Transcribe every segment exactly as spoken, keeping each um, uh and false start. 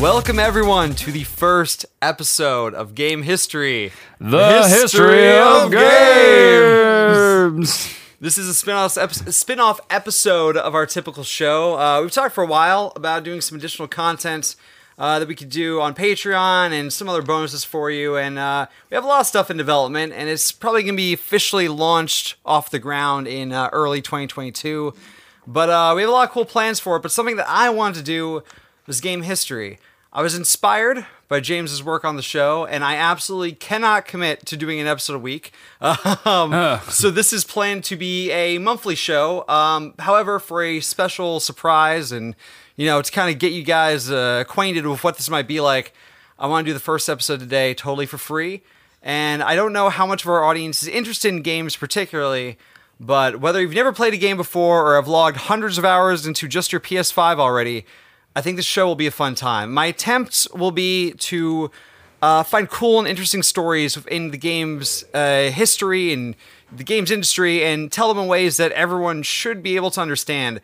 Welcome, everyone, to the first episode of Game History. The History, History of Games! This is a spin-off, epi- spin-off episode of our typical show. Uh, we've talked for a while about doing some additional content uh, that we could do on Patreon and some other bonuses for you. And uh, we have a lot of stuff in development, and it's probably going to be officially launched off the ground in uh, early twenty twenty-two. But uh, we have a lot of cool plans for it, but something that I wanted to do was Game History. I was inspired by James's work on the show, and I absolutely cannot commit to doing an episode a week. Um, uh. So this is planned to be a monthly show. Um, however, for a special surprise and, you know, to kind of get you guys uh, acquainted with what this might be like, I want to do the first episode today totally for free. And I don't know how much of our audience is interested in games particularly, but whether you've never played a game before or have logged hundreds of hours into just your P S five already, I think this show will be a fun time. My attempts will be to uh, find cool and interesting stories within the game's uh, history and the game's industry and tell them in ways that everyone should be able to understand.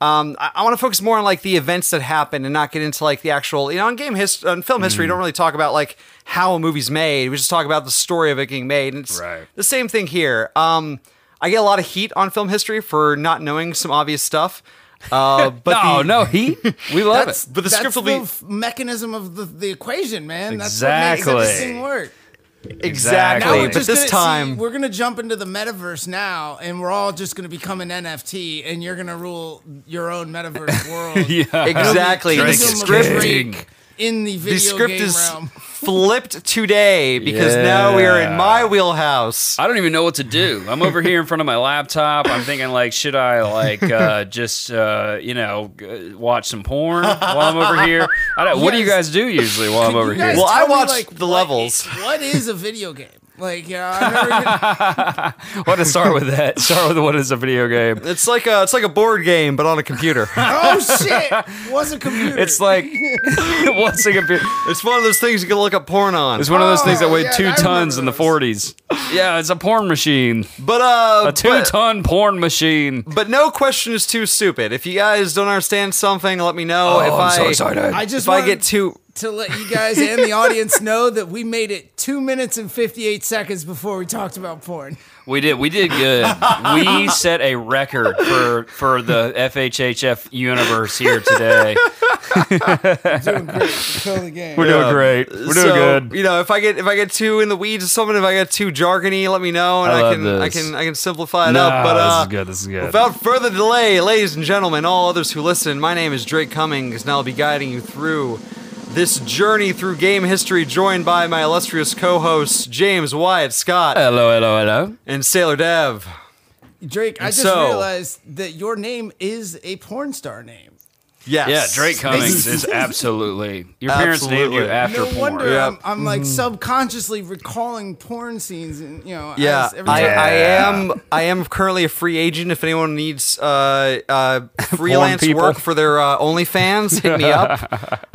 Um, I, I want to focus more on like the events that happen and not get into like the actual, you know, on game hist- on film mm. history, you don't really talk about like how a movie's made. We just talk about the story of it getting made. And it's right. The same thing here. Um, I get a lot of heat on film history for not knowing some obvious stuff. Uh, but no, the, no heat. We love it. But the script will be the f- mechanism of the, the equation, man. Exactly. That's what makes everything work. Exactly. Now we're just this gonna, time, see, we're gonna jump into the metaverse now, and we're all just gonna become an N F T, and you're gonna rule your own metaverse world. Yeah, exactly. The script in the video the script game is realm. Flipped today because yeah. Now we are in my wheelhouse. I don't even know what to do. I'm over here in front of my laptop. I'm thinking, like, should I, like, uh, just, uh, you know, watch some porn while I'm over here? I don't, yes. What do you guys do usually while Could I'm over here? Well, I watch like, the levels. What is a video game? Like, you know, I've never even... Want to start with that? Start with what is a video game? It's like a it's like a board game, but on a computer. Oh shit! What's a computer? It's like what's a computer? It's one of those things you can look up porn on. It's one of those oh, things that weighed yeah, two I tons in the forties. Yeah, it's a porn machine. But uh, a two-ton porn machine. But no question is too stupid. If you guys don't understand something, let me know. Oh, if I'm I, so excited. I just if wanted... I get too. To let you guys and the audience know that we made it two minutes and fifty-eight seconds before we talked about porn. We did. We did good. We set a record for for the F H H F universe here today. Doing great. Kill the game. We're yeah. doing great. We're doing so, good. You know, if I get if I get too in the weeds or something, if I get too jargony, let me know, and I, I can this. I can I can simplify it no, up. But uh, this is good. This is good. Without further delay, ladies and gentlemen, all others who listen, my name is Drake Cummings, and I'll be guiding you through this journey through game history, joined by my illustrious co-hosts, James Wyatt Scott. Hello, hello, hello. And Sailor Dev. Drake, and I just so, realized that your name is a porn star name. Yes. Yeah, Drake Cummings is absolutely. Your parents absolutely. named you after no porn. No wonder yep. I'm, I'm like subconsciously recalling porn scenes, and you know. Yeah, as every I, time. I am. I am currently a free agent. If anyone needs uh, uh, freelance work for their uh, OnlyFans, hit me up.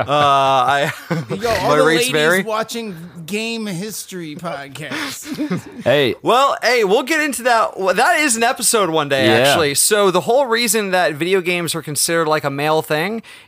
uh, I Yo, all my the rates vary. Watching Game History podcast. Hey, well, hey, we'll get into that. Well, that is an episode one day, yeah. actually. So the whole reason that video games are considered like a male thing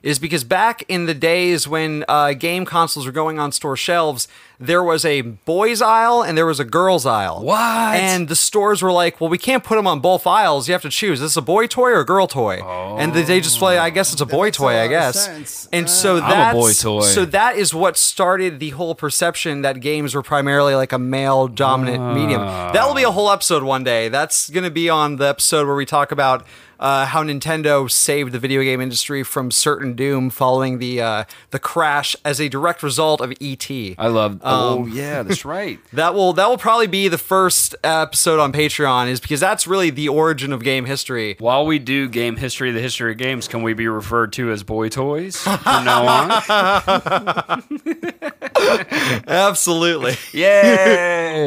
is because back in the days when uh, game consoles were going on store shelves, there was a boys aisle and there was a girls aisle. What? And the stores were like, well, we can't put them on both aisles. You have to choose. Is this a boy toy or a girl toy? Oh. And they just play, I guess it's a boy toy, I guess. And so that's, I'm a boy toy. So that is what started the whole perception that games were primarily like a male dominant uh. medium. That will be a whole episode one day. That's going to be on the episode where we talk about Uh, how Nintendo saved the video game industry from certain doom following the uh, the crash as a direct result of E T. I love Um, oh yeah, that's right. that will that will probably be the first episode on Patreon, is because that's really the origin of game history. While we do game history, the history of games, can we be referred to as boy toys from now on? Absolutely. Yay!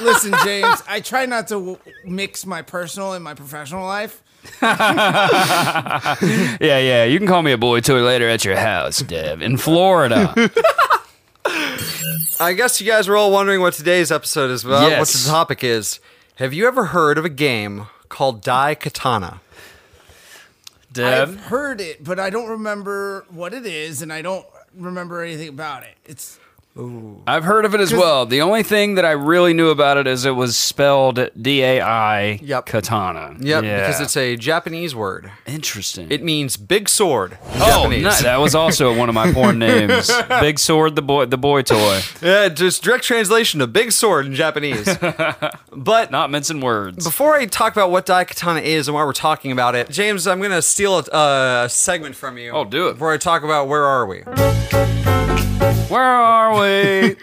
Listen, James, I try not to w- mix my personal and my professional life. yeah, yeah. You can call me a boy toy later at your house, Dev, in Florida. I guess you guys were all wondering what today's episode is about. Yes. What the topic is. Have you ever heard of a game called Daikatana? Dev? I've heard it, but I don't remember what it is, and I don't remember anything about it. It's. Ooh. I've heard of it as well. The only thing that I really knew about it is it was spelled D A I, yep. Katana. Yep, yeah. Because it's a Japanese word. Interesting. It means big sword in oh, Japanese. Nice. That was also one of my porn names. Big sword, the boy the boy toy. Yeah, just direct translation of big sword in Japanese. But not mincing words. Before I talk about what Daikatana is and why we're talking about it, James, I'm going to steal a, a segment from you. Oh, do it. Before I talk about where are we. Where are we?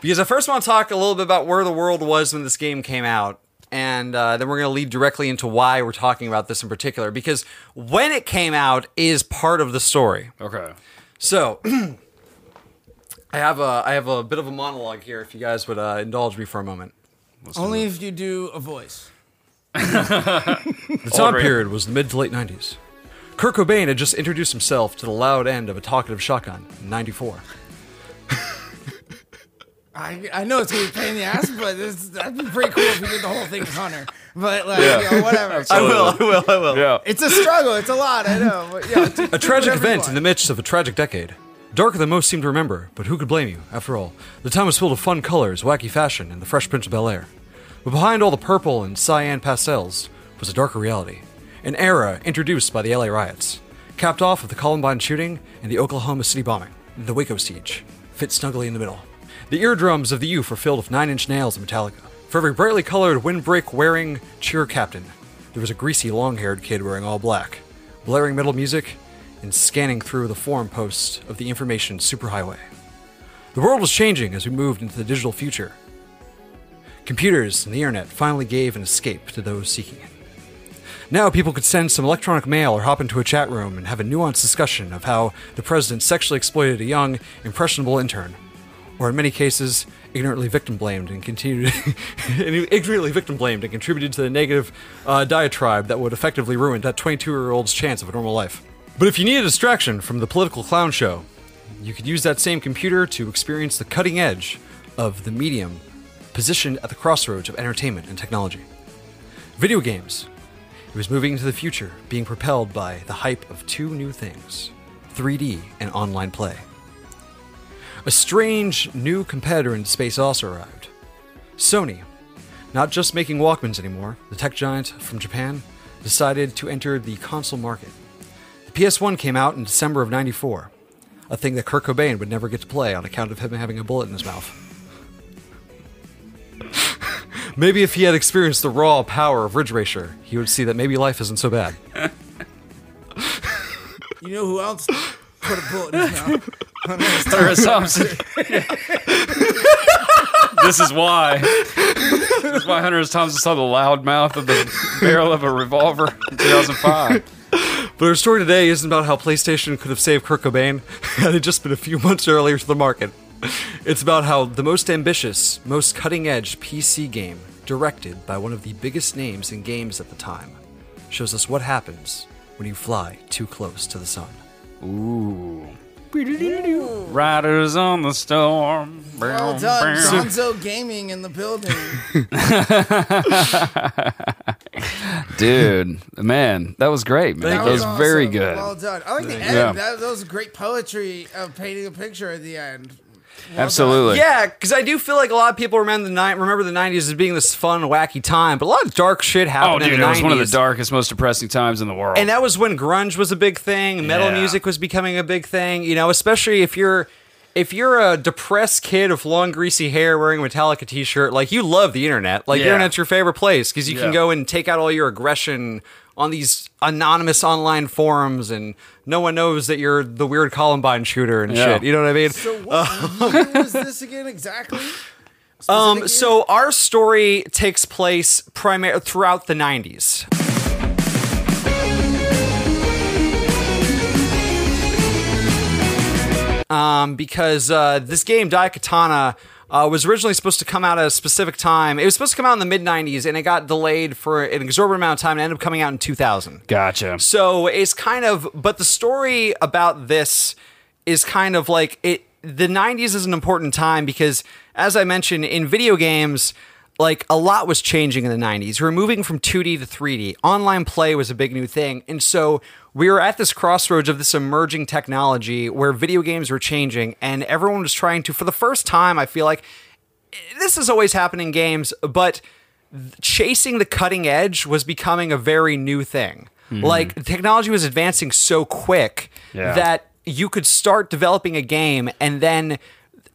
Because I first want to talk a little bit about where the world was when this game came out. And uh, then we're going to lead directly into why we're talking about this in particular. Because when it came out is part of the story. Okay. So, I have a I have a bit of a monologue here, if you guys would uh, indulge me for a moment. Listen Only if you do a voice. The time period was the mid to late nineties. Kurt Cobain had just introduced himself to the loud end of a talkative shotgun in ninety-four. I I know it's going to be a pain in the ass, but this, that'd be pretty cool if we did the whole thing with Hunter. But, like, yeah. you know, whatever. Absolutely. I will, I will, I will. Yeah. It's a struggle. It's a lot, I know. But, yeah, do, a tragic event in the midst of a tragic decade. Darker than most seem to remember, but who could blame you? After all, the time was filled with fun colors, wacky fashion, and the Fresh Prince of Bel-Air. But behind all the purple and cyan pastels was a darker reality. An era introduced by the L A riots, capped off with the Columbine shooting and the Oklahoma City bombing. The Waco siege fit snugly in the middle. The eardrums of the youth were filled with Nine Inch Nails and Metallica. For every brightly colored, windbreak-wearing cheer captain, there was a greasy, long-haired kid wearing all black, blaring metal music and scanning through the forum posts of the information superhighway. The world was changing as we moved into the digital future. Computers and the internet finally gave an escape to those seeking it. Now people could send some electronic mail or hop into a chat room and have a nuanced discussion of how the president sexually exploited a young, impressionable intern, or in many cases, ignorantly victim blamed and continued, and ignorantly victim blamed and contributed to the negative uh, diatribe that would effectively ruin that twenty-two-year-old's chance of a normal life. But if you need a distraction from the political clown show, you could use that same computer to experience the cutting edge of the medium positioned at the crossroads of entertainment and technology. Video games. It was moving into the future, being propelled by the hype of two new things, three D and online play. A strange new competitor in space also arrived. Sony, not just making Walkmans anymore, the tech giant from Japan, decided to enter the console market. The P S one came out in December of ninety-four, a thing that Kurt Cobain would never get to play on account of him having a bullet in his mouth. Maybe if he had experienced the raw power of Ridge Racer, he would see that maybe life isn't so bad. You know who else put a bullet in his mouth? Hunter S. Thompson. This is why. This is why Hunter S. Thompson saw the loud mouth of the barrel of a revolver in two thousand five. But our story today isn't about how PlayStation could have saved Kurt Cobain had it just been a few months earlier to the market. It's about how the most ambitious, most cutting-edge P C game, directed by one of the biggest names in games at the time, shows us what happens when you fly too close to the sun. Ooh. Riders on the storm. Well done, Zonzo Gaming in the building. Dude, man, that was great, man. That, that was, was awesome. Very good. Well done. I like the end. Yeah. That, that was great poetry of painting a picture at the end. Well Absolutely. Done. Yeah, because I do feel like a lot of people remember the ni- remember the nineties as being this fun, wacky time, but a lot of dark shit happened oh, dude, in the nineties. Oh, dude, it was one of the darkest, most depressing times in the world. And that was when grunge was a big thing, metal yeah. music was becoming a big thing, you know, especially if you're if you're a depressed kid with long, greasy hair wearing a Metallica t-shirt, like, you love the internet. Like, yeah. the internet's your favorite place, because you yeah. can go and take out all your aggression on these anonymous online forums, and no one knows that you're the weird Columbine shooter and yeah. shit. You know what I mean? So what uh, year was this again exactly? Um, year? So our story takes place primarily throughout the nineties. Um, because uh, this game, Daikatana, uh, was originally supposed to come out at a specific time. It was supposed to come out in the mid nineties, and it got delayed for an exorbitant amount of time and ended up coming out in two thousand. Gotcha. So it's kind of... But the story about this is kind of like... it. The nineties is an important time because, as I mentioned, in video games... Like, a lot was changing in the nineties. We were moving from two D to three D. Online play was a big new thing. And so we were at this crossroads of this emerging technology where video games were changing, and everyone was trying to, for the first time, I feel like, this has always happened in games, but chasing the cutting edge was becoming a very new thing. Mm-hmm. Like, the technology was advancing so quick yeah. that you could start developing a game, and then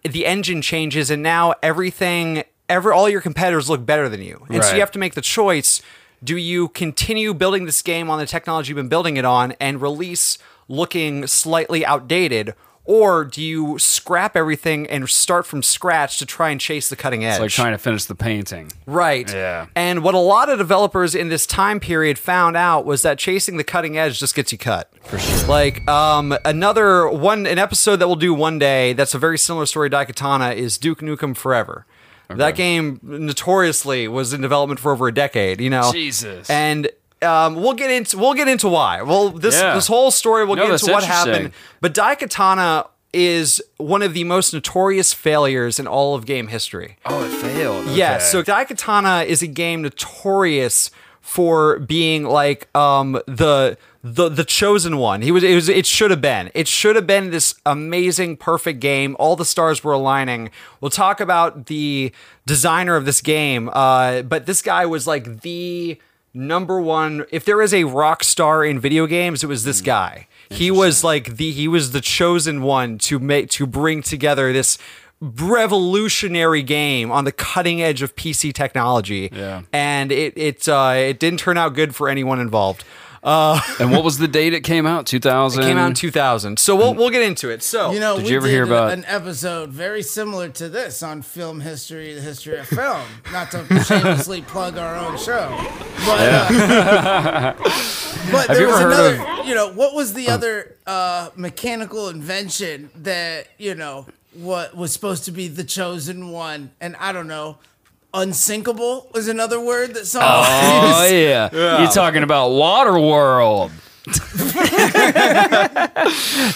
the engine changes, and now everything... Every, all your competitors look better than you. And right. so you have to make the choice, do you continue building this game on the technology you've been building it on and release looking slightly outdated, or do you scrap everything and start from scratch to try and chase the cutting edge? It's like trying to finish the painting. Right. Yeah. And what a lot of developers in this time period found out was that chasing the cutting edge just gets you cut. For sure. Like, um, another one, an episode that we'll do one day that's a very similar story to Daikatana is Duke Nukem Forever. Okay. That game notoriously was in development for over a decade, you know. Jesus. And um, we'll get into we'll get into why. Well, this yeah. this whole story we'll no, get into what happened. But Daikatana is one of the most notorious failures in all of game history. Oh, it failed. Okay. Yeah. So Daikatana is a game notorious for being like um, the the the chosen one. He was it was it should have been. It should have been this amazing, perfect game. All the stars were aligning. We'll talk about the designer of this game, uh, but this guy was like the number one. If there is a rock star in video games, it was this guy. He was like the he was the chosen one to make to bring together this revolutionary game on the cutting edge of P C technology. Yeah. And it it uh, it didn't turn out good for anyone involved. Uh, and what was the date it came out? two thousand? It came out in two thousand. So we'll we'll get into it. So, you know, did we you ever did hear about an episode very similar to this on film history, the history of film? Not to shamelessly plug our own show. But, yeah. uh, but there was another, of... you know, what was the other uh, mechanical invention that, you know, what was supposed to be the chosen one? And I don't know. Unsinkable was another word that someone oh, used. Oh, yeah. yeah. You're talking about Waterworld.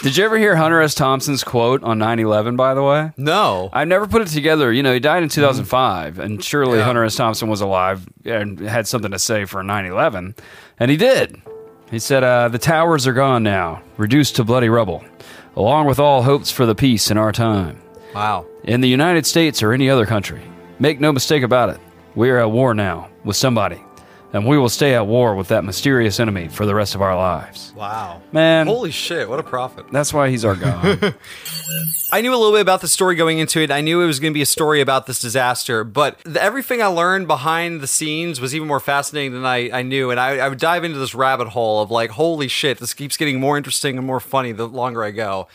Did you ever hear Hunter S. Thompson's quote on nine eleven, by the way? No. I never put it together. You know, he died in two thousand five, and surely yeah. Hunter S. Thompson was alive and had something to say for nine eleven, and he did. He said, uh, the towers are gone now, reduced to bloody rubble, along with all hopes for the peace in our time. Wow. In the United States or any other country. Make no mistake about it, we are at war now with somebody, and we will stay at war with that mysterious enemy for the rest of our lives. Wow. Man. Holy shit, what a prophet. That's why he's our God. I knew a little bit about the story going into it. I knew it was going to be a story about this disaster, but the, everything I learned behind the scenes was even more fascinating than I, I knew, and I, I would dive into this rabbit hole of like, holy shit, this keeps getting more interesting and more funny the longer I go.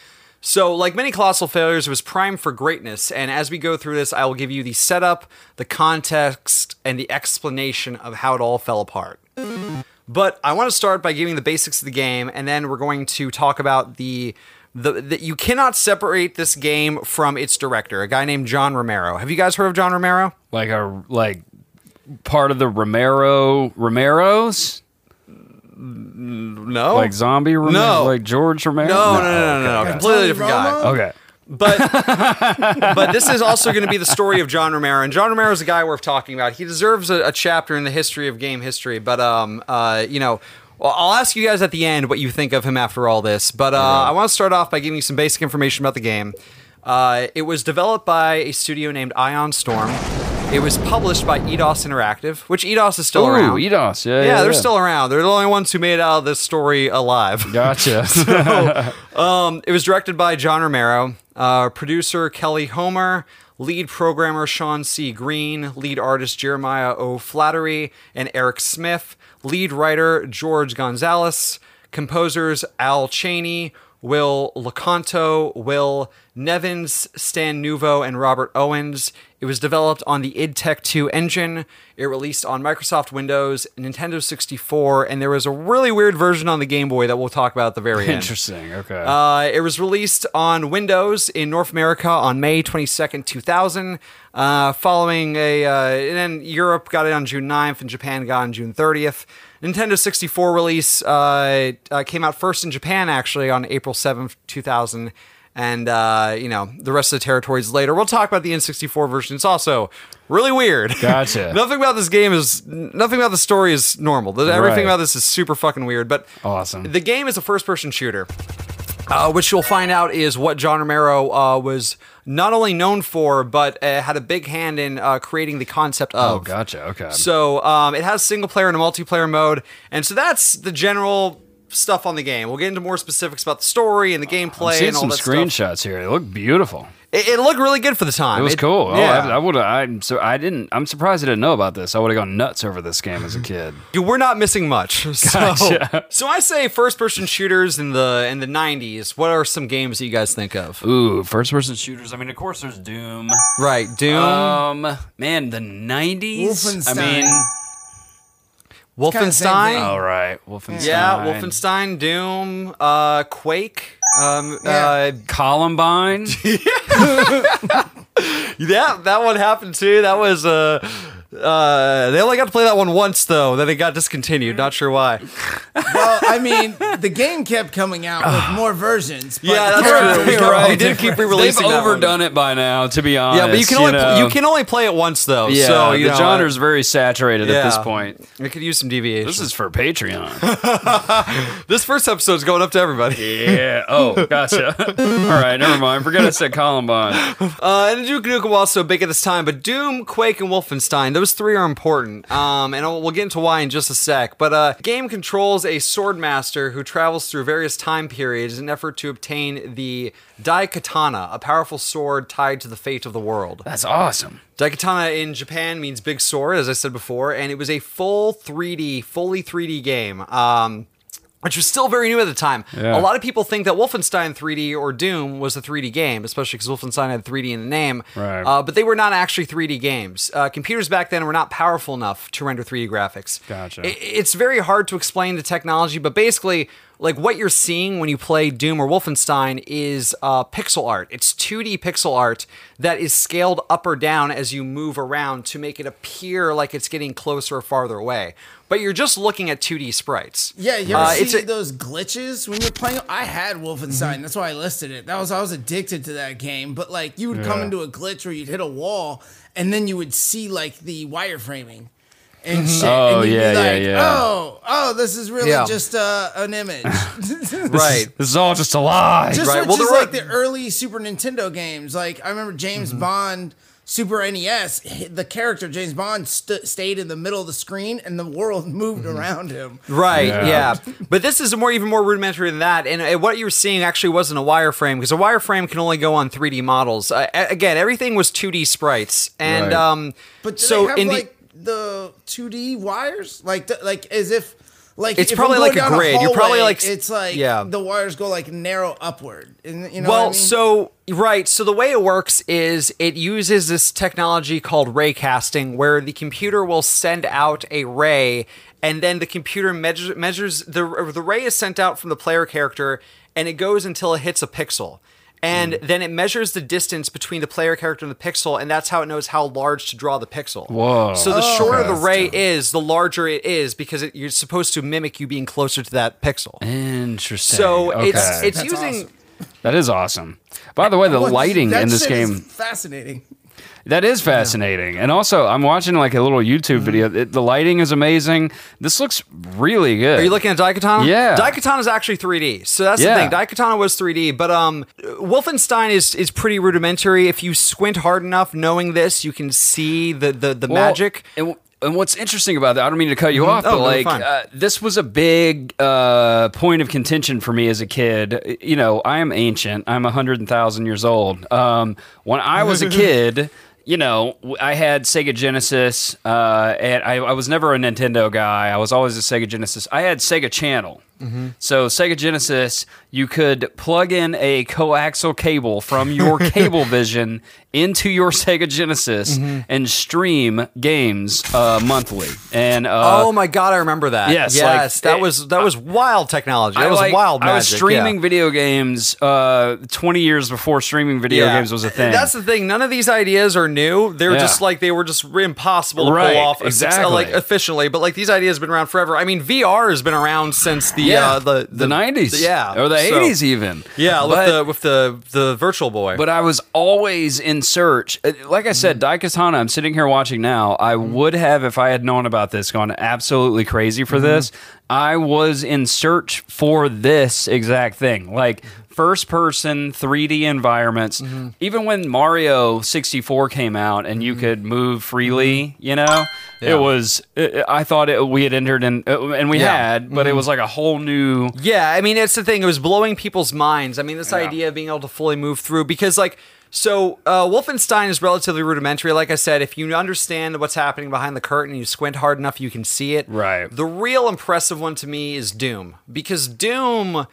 So, like many colossal failures, it was primed for greatness, and as we go through this, I will give you the setup, the context, and the explanation of how it all fell apart. But I want to start by giving the basics of the game, and then we're going to talk about the... the, the you cannot separate this game from its director, a guy named John Romero. Have you guys heard of John Romero? Like a... like part of the Romero... Romeros? No, like zombie Romero, no. like George Romero. No, no, no, no, no, okay, no, no. Completely different guy. Okay, but but this is also going to be the story of John Romero, and John Romero is a guy worth talking about. He deserves a, a chapter in the history of game history. But um, uh, you know, I'll ask you guys at the end what you think of him after all this. But uh, mm-hmm. I want to start off by giving you some basic information about the game. Uh, it was developed by a studio named Ion Storm. It was published by Eidos Interactive, which Eidos is still Ooh, around. Eidos, yeah, yeah, yeah, they're yeah. still around. They're the only ones who made it out of this story alive. Gotcha. So, um, it was directed by John Romero, uh, producer Kelly Homer, lead programmer Sean C. Green, lead artist Jeremiah O'Flaherty, and Eric Smith, lead writer George Gonzalez, composers Al Chaney, Will Lecanto, Will Nevins, Stan Nuvo, and Robert Owens. It was developed on the id Tech two engine. It released on Microsoft Windows, Nintendo sixty-four, and there was a really weird version on the Game Boy that we'll talk about at the very end. Interesting, okay. Uh, it was released on Windows in North America on May twenty-second, two thousand, uh, following a... Uh, and then Europe got it on June ninth, and Japan got it on June thirtieth. Nintendo sixty-four release uh, uh, came out first in Japan, actually, on April seventh, two thousand, and, uh, you know, the rest of the territories later. We'll talk about the N sixty-four version. It's also really weird. Gotcha. Nothing about this game is... Nothing about the story is normal. The, everything right. about this is super fucking weird, but... Awesome. The game is a first-person shooter, uh, which you'll find out is what John Romero uh, was not only known for, but uh, had a big hand in uh, creating the concept of. Oh, gotcha. Okay. So um, it has single-player and a multiplayer mode, and so that's the general... stuff on the game. We'll get into more specifics about the story and the gameplay. I'm seeing and all some that screenshots stuff. Here. They look beautiful. It, it looked really good for the time. It was it, cool. Oh, yeah. I, I would. I'm so. I didn't. I'm surprised I didn't know about this. I would have gone nuts over this game as a kid. Dude, we're not missing much. So, gotcha. So I say first-person shooters in the in the nineties. What are some games that you guys think of? Ooh, first-person shooters. I mean, of course, there's Doom. Right, Doom. Um, man, the nineties. Wolfenstein. I mean. Wolfenstein. All right, Wolfenstein. Yeah, Wolfenstein, Doom, uh, Quake, um, yeah. uh, Columbine. Yeah, that one happened too. That was uh, uh, they only got to play that one once though. Then it got discontinued. Not sure why. Well, I mean, the game kept coming out with more versions. But yeah, that's true. Right. Right. They did keep re-releasing. They've overdone it by now, to be honest. Yeah, but you can only you, know. you can only play it once though. Yeah, so you the know, genre's very saturated yeah. at this point. We could use some deviation. This is for Patreon. This first episode's going up to everybody. Yeah. Oh, gotcha. All right, never mind. Forgot I said Columbine. Uh, and Duke Nukem was also big at this time, but Doom, Quake, and Wolfenstein, those three are important. Um, and we'll get into why in just a sec. But uh, game controls a sword master who travels through various time periods in an effort to obtain the Daikatana, a powerful sword tied to the fate of the world. That's awesome. Daikatana in Japan means big sword, as I said before, and it was a full three D, fully three D game, um, which was still very new at the time. Yeah. A lot of people think that Wolfenstein three D or Doom was a three D game, especially because Wolfenstein had three D in the name, right. uh, but they were not actually three D games. Uh, computers back then were not powerful enough to render three D graphics. Gotcha. It, it's very hard to explain the technology, but basically... like what you're seeing when you play Doom or Wolfenstein is uh, pixel art. It's two D pixel art that is scaled up or down as you move around to make it appear like it's getting closer or farther away. But you're just looking at two D sprites. Yeah, you ever uh, see it's a- those glitches when you're playing? I had Wolfenstein. That's why I listed it. That was I was addicted to that game. But like you would yeah. come into a glitch where you'd hit a wall and then you would see like the wireframing. And shit, oh, and you'd yeah, be like, yeah, yeah. oh, oh, this is really yeah. just uh, an image. Right. This is all just a lie. Just, right. well, just like right. the early Super Nintendo games. Like, I remember James mm-hmm. Bond, Super N E S, the character James Bond st- stayed in the middle of the screen and the world moved mm-hmm. around him. Right, yeah. yeah. But this is more, even more rudimentary than that. And uh, what you were seeing actually wasn't a wireframe, because a wireframe can only go on three D models. Uh, again, everything was two D sprites. And right. um, But do so they have, in like, the. the two D wires, like like as if like it's if probably like a grid. A hallway, You're probably like it's like yeah. the wires go like narrow upward. And you know well, what I mean? so right. So the way it works is it uses this technology called ray casting, where the computer will send out a ray, and then the computer measure, measures the the ray is sent out from the player character, and it goes until it hits a pixel. And mm. then it measures the distance between the player character and the pixel, and that's how it knows how large to draw the pixel. Whoa. So the oh, shorter okay. the ray is, the larger it is, because it, you're supposed to mimic you being closer to that pixel. Interesting. So okay. it's it's that's using... Awesome. That is awesome. By the way, the lighting that in this shit game... is fascinating. That is fascinating. Yeah. And also, I'm watching like a little YouTube video. It, the lighting is amazing. This looks really good. Are you looking at Daikatana? Yeah. Daikatana is actually three D. So that's yeah. the thing. Daikatana was three D, but um, Wolfenstein is is pretty rudimentary. If you squint hard enough, knowing this, you can see the, the, the well, magic. And w- And what's interesting about that, I don't mean to cut you mm-hmm. off, but oh, like, no, uh, this was a big uh, point of contention for me as a kid. You know, I am ancient. I'm one hundred thousand years old. Um, when I was a kid... you know, I had Sega Genesis, uh, and I, I was never a Nintendo guy. I was always a Sega Genesis. I had Sega Channel. Mm-hmm. So Sega Genesis, you could plug in a coaxial cable from your Cablevision into your Sega Genesis mm-hmm. and stream games uh, monthly. And uh, oh my god, I remember that. Yes, yes, like, that it, was that was wild technology. That I was like, wild magic. I was streaming yeah. video games uh, twenty years before streaming video yeah. games was a thing. That's the thing. None of these ideas are new. They're yeah. just like they were just impossible to right, pull off exactly. like efficiently. But like these ideas have been around forever. I mean, V R has been around since the. Yeah, uh, the, the the nineties, the, yeah, or the eighties so, even. Yeah, with but, the with the the Virtual Boy. But I was always in search. Like I said, Daikatana. I'm sitting here watching now. I would have, if I had known about this, gone absolutely crazy for mm-hmm. this. I was in search for this exact thing, like first-person three D environments. Mm-hmm. Even when Mario sixty-four came out and you mm-hmm. could move freely, you know, yeah. it was. It, I thought it, we had entered in, and we yeah. had, but mm-hmm. it was like a whole new. Yeah, I mean, it's the thing. It was blowing people's minds. I mean, this yeah. idea of being able to fully move through, because like. So, uh, Wolfenstein is relatively rudimentary. Like I said, if you understand what's happening behind the curtain and you squint hard enough, you can see it. Right. The real impressive one to me is Doom. Because Doom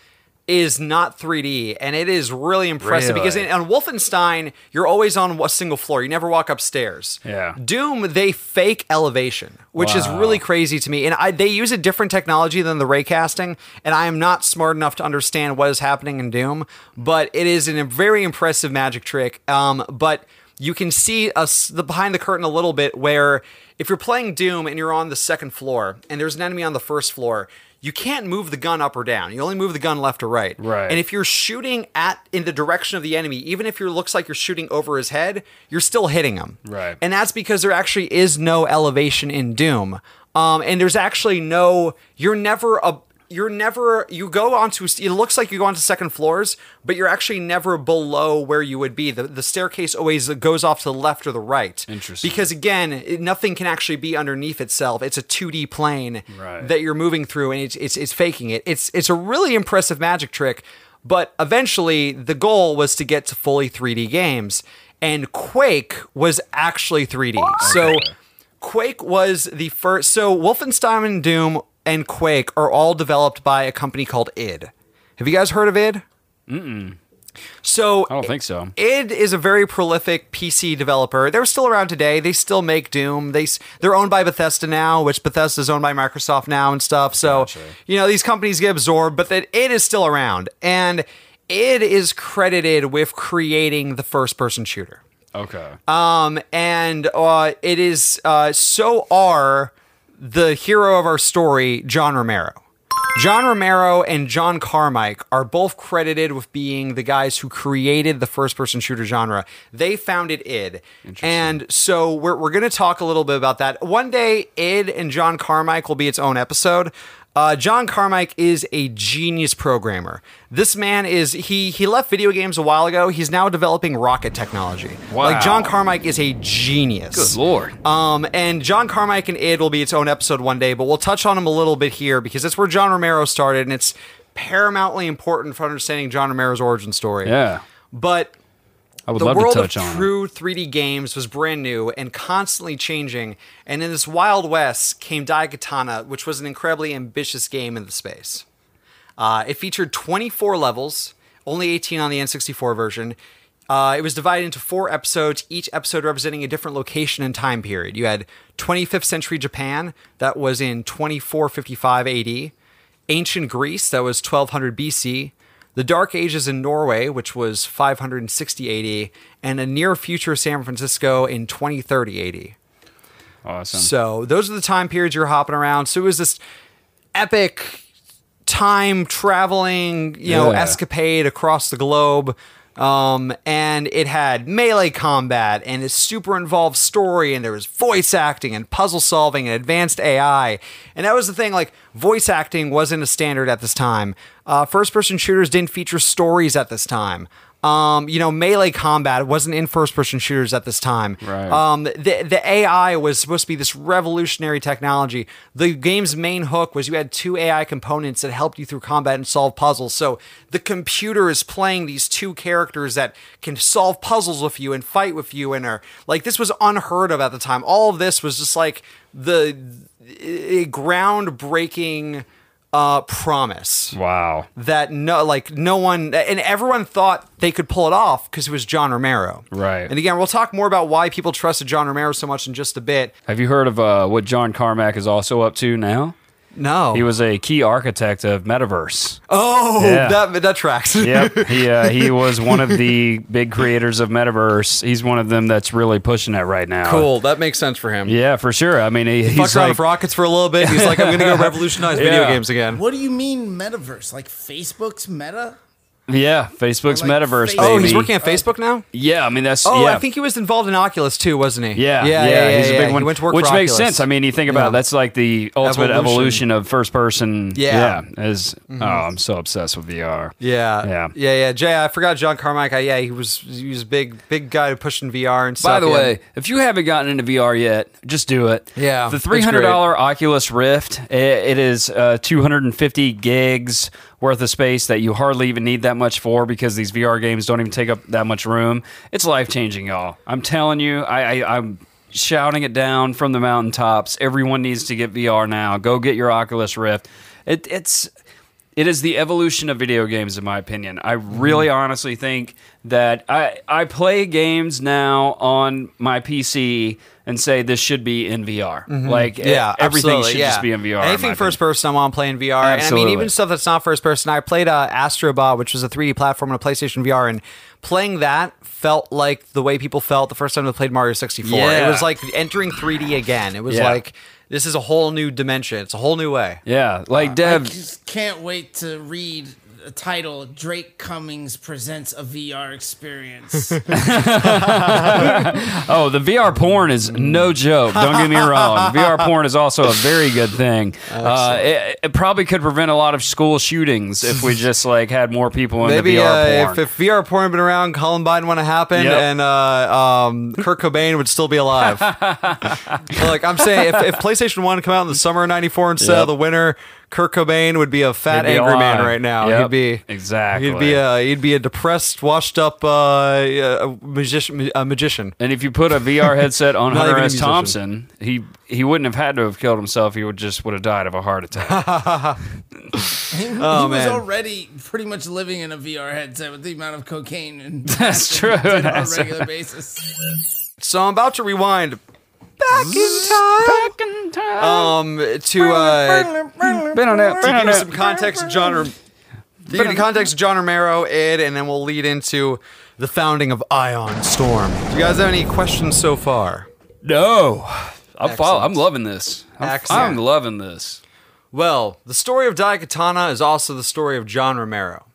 is not three D, and it is really impressive. Really? Because in, on Wolfenstein, you're always on a single floor. You never walk upstairs. Yeah. Doom, they fake elevation, which wow. is really crazy to me. And I, they use a different technology than the raycasting, and I am not smart enough to understand what is happening in Doom, but it is an, a very impressive magic trick. Um, but you can see us the behind the curtain a little bit, where if you're playing Doom and you're on the second floor and there's an enemy on the first floor, you can't move the gun up or down. You only move the gun left or right. Right. And if you're shooting at in the direction of the enemy, even if it looks like you're shooting over his head, you're still hitting him. Right. And that's because there actually is no elevation in Doom. Um, and there's actually no... You're never... a. You're never, you go onto, it looks like you go onto second floors, but you're actually never below where you would be. The, the staircase always goes off to the left or the right. Interesting. Because again, nothing can actually be underneath itself. It's a two D plane right. that you're moving through, and it's, it's, it's faking it. It's, it's a really impressive magic trick, but eventually the goal was to get to fully three D games, and Quake was actually three D. Okay. So Quake was the first, so Wolfenstein and Doom and Quake are all developed by a company called id. Have you guys heard of id? Mm-mm. So I don't think so. id is a very prolific P C developer. They're still around today. They still make Doom. They, they're owned by Bethesda now, which Bethesda is owned by Microsoft now and stuff. So, gotcha. You know, these companies get absorbed, but that id is still around. And id is credited with creating the first-person shooter. Okay. Um, and uh, it is... Uh, so are... the hero of our story, John Romero. John Romero and John Carmack are both credited with being the guys who created the first-person shooter genre. They founded id. And so we're, we're going to talk a little bit about that. One day, id and John Carmack will be its own episode. Uh, John Carmack is a genius programmer. This man is, he he left video games a while ago. He's now developing rocket technology. Wow. Like, John Carmack is a genius. Good lord. Um, and John Carmack and id will be its own episode one day, but we'll touch on him a little bit here, because that's where John Romero started, and it's paramountly important for understanding John Romero's origin story. Yeah. But... I would the love world to touch of true on. three D games was brand new and constantly changing, and in this Wild West came Daikatana, which was an incredibly ambitious game in the space. Uh, it featured twenty-four levels, only eighteen on the N sixty-four version. Uh, it was divided into four episodes, each episode representing a different location and time period. You had twenty-fifth century Japan, that was in twenty-four fifty-five A D, ancient Greece, that was twelve hundred B C, the Dark Ages in Norway, which was five hundred sixty A D, and a near future San Francisco in twenty thirty A D. Awesome. So those are the time periods you're hopping around. So it was this epic time traveling, you know, yeah. escapade across the globe. Um, and it had melee combat and a super involved story, and there was voice acting and puzzle solving and advanced A I. And that was the thing, like, voice acting wasn't a standard at this time. Uh, first person shooters didn't feature stories at this time. Um, you know, melee combat wasn't in first-person shooters at this time. Right. Um, the the A I was supposed to be this revolutionary technology. The game's main hook was you had two A I components that helped you through combat and solve puzzles. So the computer is playing these two characters that can solve puzzles with you and fight with you, and are like, this was unheard of at the time. All of this was just like the, the groundbreaking. Uh, promise. Wow. That no, like no one, and everyone thought they could pull it off because it was John Romero. Right. And again, we'll talk more about why people trusted John Romero so much in just a bit. Have you heard of uh, what John Carmack is also up to now? No. He was a key architect of Metaverse. Oh, yeah. that that tracks. Yep. He, uh, he was one of the big creators of Metaverse. He's one of them that's really pushing it right now. Cool. That makes sense for him. Yeah, for sure. I mean, he, he he's fucked around like, with rockets for a little bit. He's like, I'm going to go revolutionize yeah. video games again. What do you mean Metaverse? Like Facebook's Meta? Yeah, Facebook's like Metaverse, face- baby. Oh, he's working at Facebook oh. now? Yeah, I mean, that's... Oh, yeah. I think he was involved in Oculus, too, wasn't he? Yeah, yeah, yeah. yeah, yeah he's yeah, a big yeah. one. He went to work Which for makes Oculus. sense. I mean, you think about yeah. it, that's like the ultimate evolution, evolution of first-person... Yeah. yeah is, mm-hmm. Oh, I'm so obsessed with V R. Yeah. Yeah, yeah, yeah. Jay, I forgot John Carmack. I, yeah, he was he was a big, big guy pushing V R and stuff. By the yeah. way, if you haven't gotten into V R yet, just do it. Yeah, the three hundred dollars Oculus Rift, it, it is uh, two hundred fifty gigs worth of space that you hardly even need that much for, because these V R games don't even take up that much room. It's life-changing, y'all. I'm telling you, I, I, I'm shouting it down from the mountaintops. Everyone needs to get V R now. Go get your Oculus Rift. It, it's... It is the evolution of video games, in my opinion. I really mm. honestly think that I I play games now on my P C and say this should be in V R. Mm-hmm. Like, yeah, everything should yeah. just be in V R. Anything first person, I want to play in V R. Absolutely. And I mean, even stuff that's not first person. I played uh, Astro Bot, which was a three D platform on a PlayStation V R, and playing that felt like the way people felt the first time they played Mario sixty-four. Yeah. It was like entering three D again. It was yeah. like... This is a whole new dimension. It's a whole new way. Yeah, like Dev. I just can't wait to read a title, Drake Cummings presents a V R experience. Oh, the V R porn is no joke. Don't get me wrong. V R porn is also a very good thing. Uh, it, it probably could prevent a lot of school shootings if we just like had more people into Maybe, V R uh, porn. Maybe if, if V R porn had been around, Columbine wouldn't have happened, yep. and uh, um, Kurt Cobain would still be alive. Like I'm saying, if, if PlayStation one came out in the summer of ninety-four instead yep. of the winter, Kurt Cobain would be a fat, be angry man right now. Yep, he'd be exactly. He'd be a he'd be a depressed, washed up uh, magician. A magician. And if you put a V R headset on Hunter S. Thompson, he he wouldn't have had to have killed himself. He would just would have died of a heart attack. oh, he was man. already pretty much living in a V R headset with the amount of cocaine and that's true on a regular basis. So I'm about to rewind. Back in time. Back in time. Um, to uh, to give you some context, John. To give you context, John Romero, id, and then we'll lead into the founding of Ion Storm. Do you guys have any questions so far? No, I'm follow- I'm loving this. I'm, I'm loving this. Well, the story of Daikatana is also the story of John Romero,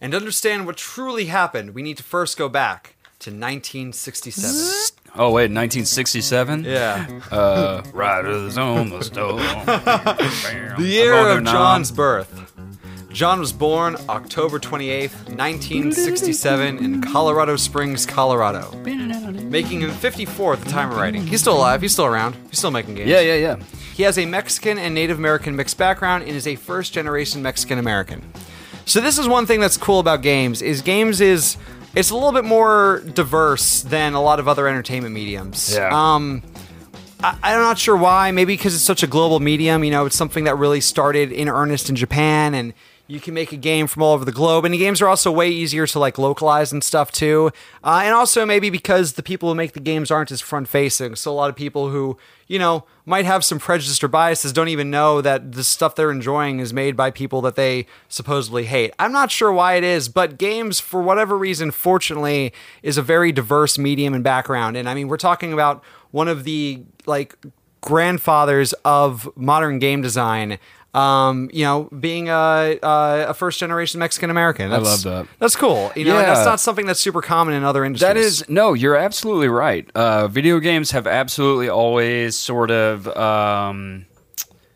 and to understand what truly happened, we need to first go back to nineteen sixty-seven. Oh, wait, nineteen sixty-seven? Yeah. Uh, riders on the storm. The year of John's birth. John was born October twenty-eighth, nineteen sixty-seven, in Colorado Springs, Colorado, making him fifty-four at the time of writing. He's still alive. He's still around. He's still making games. Yeah, yeah, yeah. He has a Mexican and Native American mixed background and is a first-generation Mexican-American. So this is one thing that's cool about games, is games is... It's a little bit more diverse than a lot of other entertainment mediums. Yeah. Um, I, I'm not sure why. Maybe because it's such a global medium. You know, it's something that really started in earnest in Japan, and you can make a game from all over the globe. And the games are also way easier to like localize and stuff too. Uh, and also maybe because the people who make the games aren't as front-facing. So a lot of people who, you know, might have some prejudice or biases don't even know that the stuff they're enjoying is made by people that they supposedly hate. I'm not sure why it is, but games, for whatever reason, fortunately, is a very diverse medium and background. And I mean, we're talking about one of the like grandfathers of modern game design. Um, you know, being a a first generation Mexican American. I love that. That's cool. You know, yeah. that's not something that's super common in other industries. That is, no, you're absolutely right. Uh, video games have absolutely always sort of um,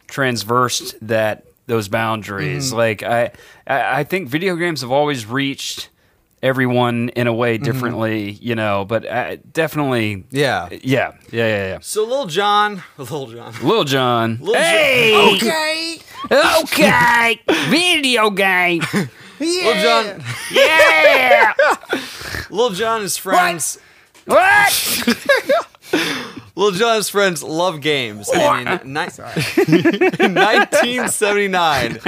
transversed that those boundaries. Mm-hmm. Like I, I think video games have always reached everyone in a way differently, mm-hmm. you know, but I, definitely. Yeah. Yeah. Yeah. Yeah. Yeah. So Lil Jon, Lil Jon, Lil Jon. Lil hey. John. Okay. Okay. Video game. Yeah. Lil Jon. Yeah. Lil Jon and his friends. What? What? Lil Jon's friends love games. And in, ni- in nineteen seventy-nine,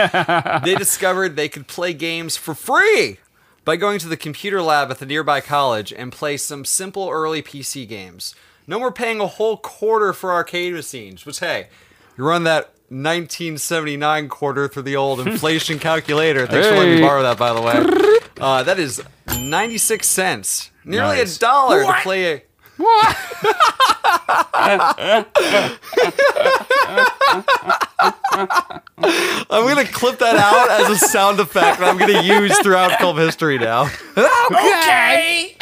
they discovered they could play games for free by going to the computer lab at the nearby college and play some simple early P C games. No more paying a whole quarter for arcade machines, which, hey, you run that nineteen seventy-nine quarter through the old inflation calculator. Thanks hey. for letting me borrow that, by the way. Uh, that is ninety-six cents. Nearly nice. a dollar what? to play a... What? I'm going to clip that out as a sound effect that I'm going to use throughout film history now. Okay.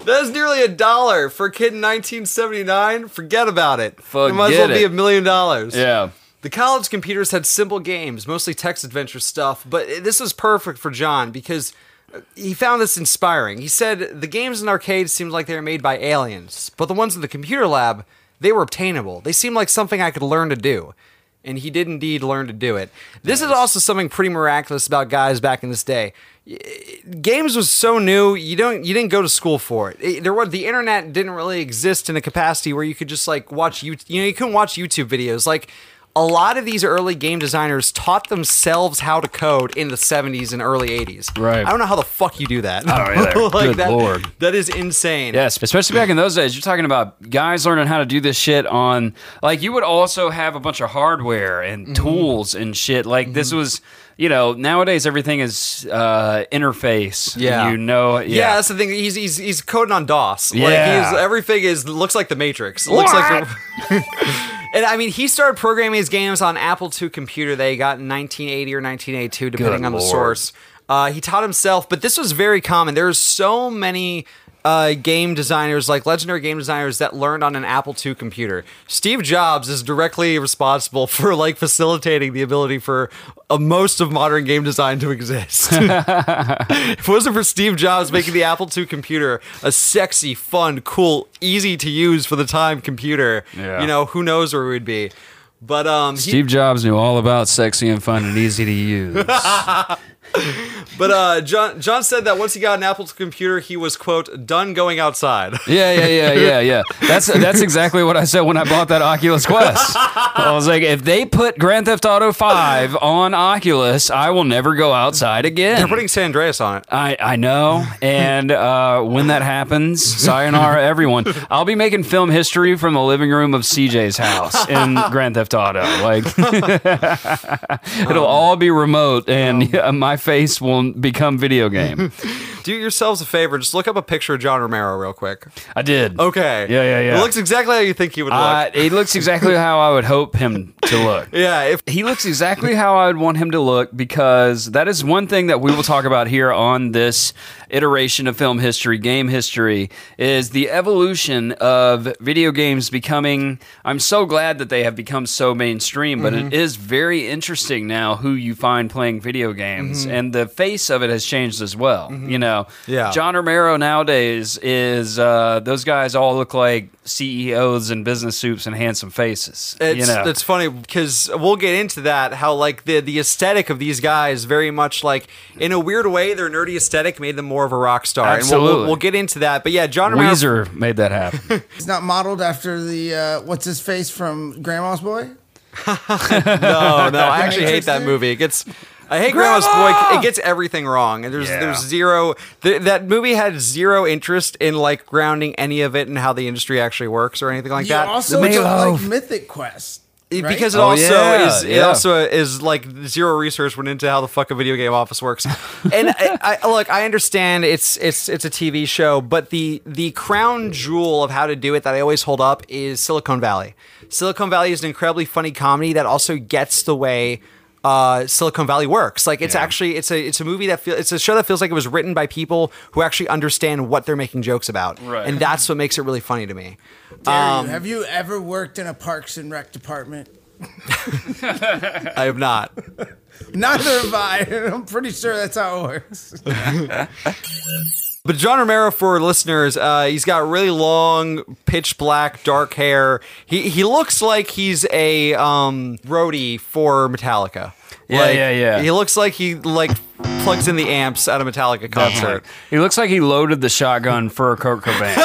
That is nearly a dollar for a kid in nineteen seventy-nine. Forget about it. Forget it might as well it. be a million dollars. Yeah. The college computers had simple games, mostly text adventure stuff, but this was perfect for John because he found this inspiring. He said, the games in arcades seemed like they were made by aliens, but the ones in the computer lab, they were obtainable. They seemed like something I could learn to do, and he did indeed learn to do it. This nice. is also something pretty miraculous about guys back in this day. Games was so new, you don't you didn't go to school for it. it there was the internet didn't really exist in a capacity where you could just like watch you you know you couldn't watch YouTube videos like. A lot of these early game designers taught themselves how to code in the seventies and early eighties. Right. I don't know how the fuck you do that. I don't either. like Good that, Lord. That is insane. Yes, especially back in those days. You're talking about guys learning how to do this shit on... Like, you would also have a bunch of hardware and mm-hmm. tools and shit. Like, mm-hmm. this was... You know, nowadays everything is uh, interface. Yeah, you know. Yeah. yeah, that's the thing. He's he's he's coding on DOS. Like yeah, he's, everything is looks like the Matrix. It looks like. The, and I mean, he started programming his games on Apple two computer they got in nineteen eighty or nineteen eighty-two, depending Good on Lord. the source. Uh, he taught himself, but this was very common. There are so many. Uh, game designers, like legendary game designers that learned on an Apple two computer. Steve Jobs is directly responsible for like facilitating the ability for uh, most of modern game design to exist. If it wasn't for Steve Jobs making the Apple two computer a sexy, fun, cool, easy to use for the time computer, yeah. you know, who knows where we'd be. But um, Steve he- Jobs knew all about sexy and fun and easy to use. But uh, John John said that once he got an Apple computer, he was, quote, done going outside. Yeah, yeah, yeah, yeah, yeah. That's that's exactly what I said when I bought that Oculus Quest. I was like, if they put Grand Theft Auto five on Oculus, I will never go outside again. They're putting San Andreas on it. I, I know. And uh, when that happens, sayonara, everyone. I'll be making film history from the living room of C J's house in Grand Theft Auto. Like, it'll all be remote, and um, my face will become video game. Do yourselves a favor. Just look up a picture of John Romero real quick. I did. Okay. Yeah, yeah, yeah. It looks exactly how you think he would look. Uh, it looks exactly how I would hope him to look. Yeah. If- he looks exactly how I would want him to look, because that is one thing that we will talk about here on this iteration of film history, game history, is the evolution of video games becoming... I'm so glad that they have become so mainstream, but mm-hmm. it is very interesting now who you find playing video games, mm-hmm. and the face of it has changed as well, mm-hmm. you know? Yeah. John Romero nowadays is uh, those guys all look like C E Os and business suits and handsome faces. It's, you know? It's funny because we'll get into that, how like the, the aesthetic of these guys very much like in a weird way, their nerdy aesthetic made them more of a rock star. Absolutely. And we'll, we'll, we'll get into that. But yeah, John Romero. Weezer made that happen. He's not modeled after the uh, what's his face from Grandma's Boy? no, no, I actually hate that movie. It gets... I hate Grandma's Boy. It gets everything wrong, and there's yeah. there's zero. Th- that movie had zero interest in like grounding any of it and how the industry actually works or anything like you that. Also, the like Mythic Quest, right? Because it oh, also yeah, is yeah. it also is like zero research went into how the fuck a video game office works. And I, I, look, I understand it's it's it's a T V show, but the the crown jewel of how to do it that I always hold up is Silicon Valley. Silicon Valley is an incredibly funny comedy that also gets the way. Uh, Silicon Valley works. Like it's yeah. actually it's a it's a movie that feels it's a show that feels like it was written by people who actually understand what they're making jokes about, right. and that's what makes it really funny to me. Um, you. Have you ever worked in a Parks and Rec department? I have not. Neither have I. I'm pretty sure that's how it works. But John Romero, for listeners, uh, he's got really long, pitch black, dark hair. He he looks like he's a um, roadie for Metallica. Yeah, like, yeah, yeah. He looks like he like plugs in the amps at a Metallica concert. He looks like he loaded the shotgun for a Kurt Cobain.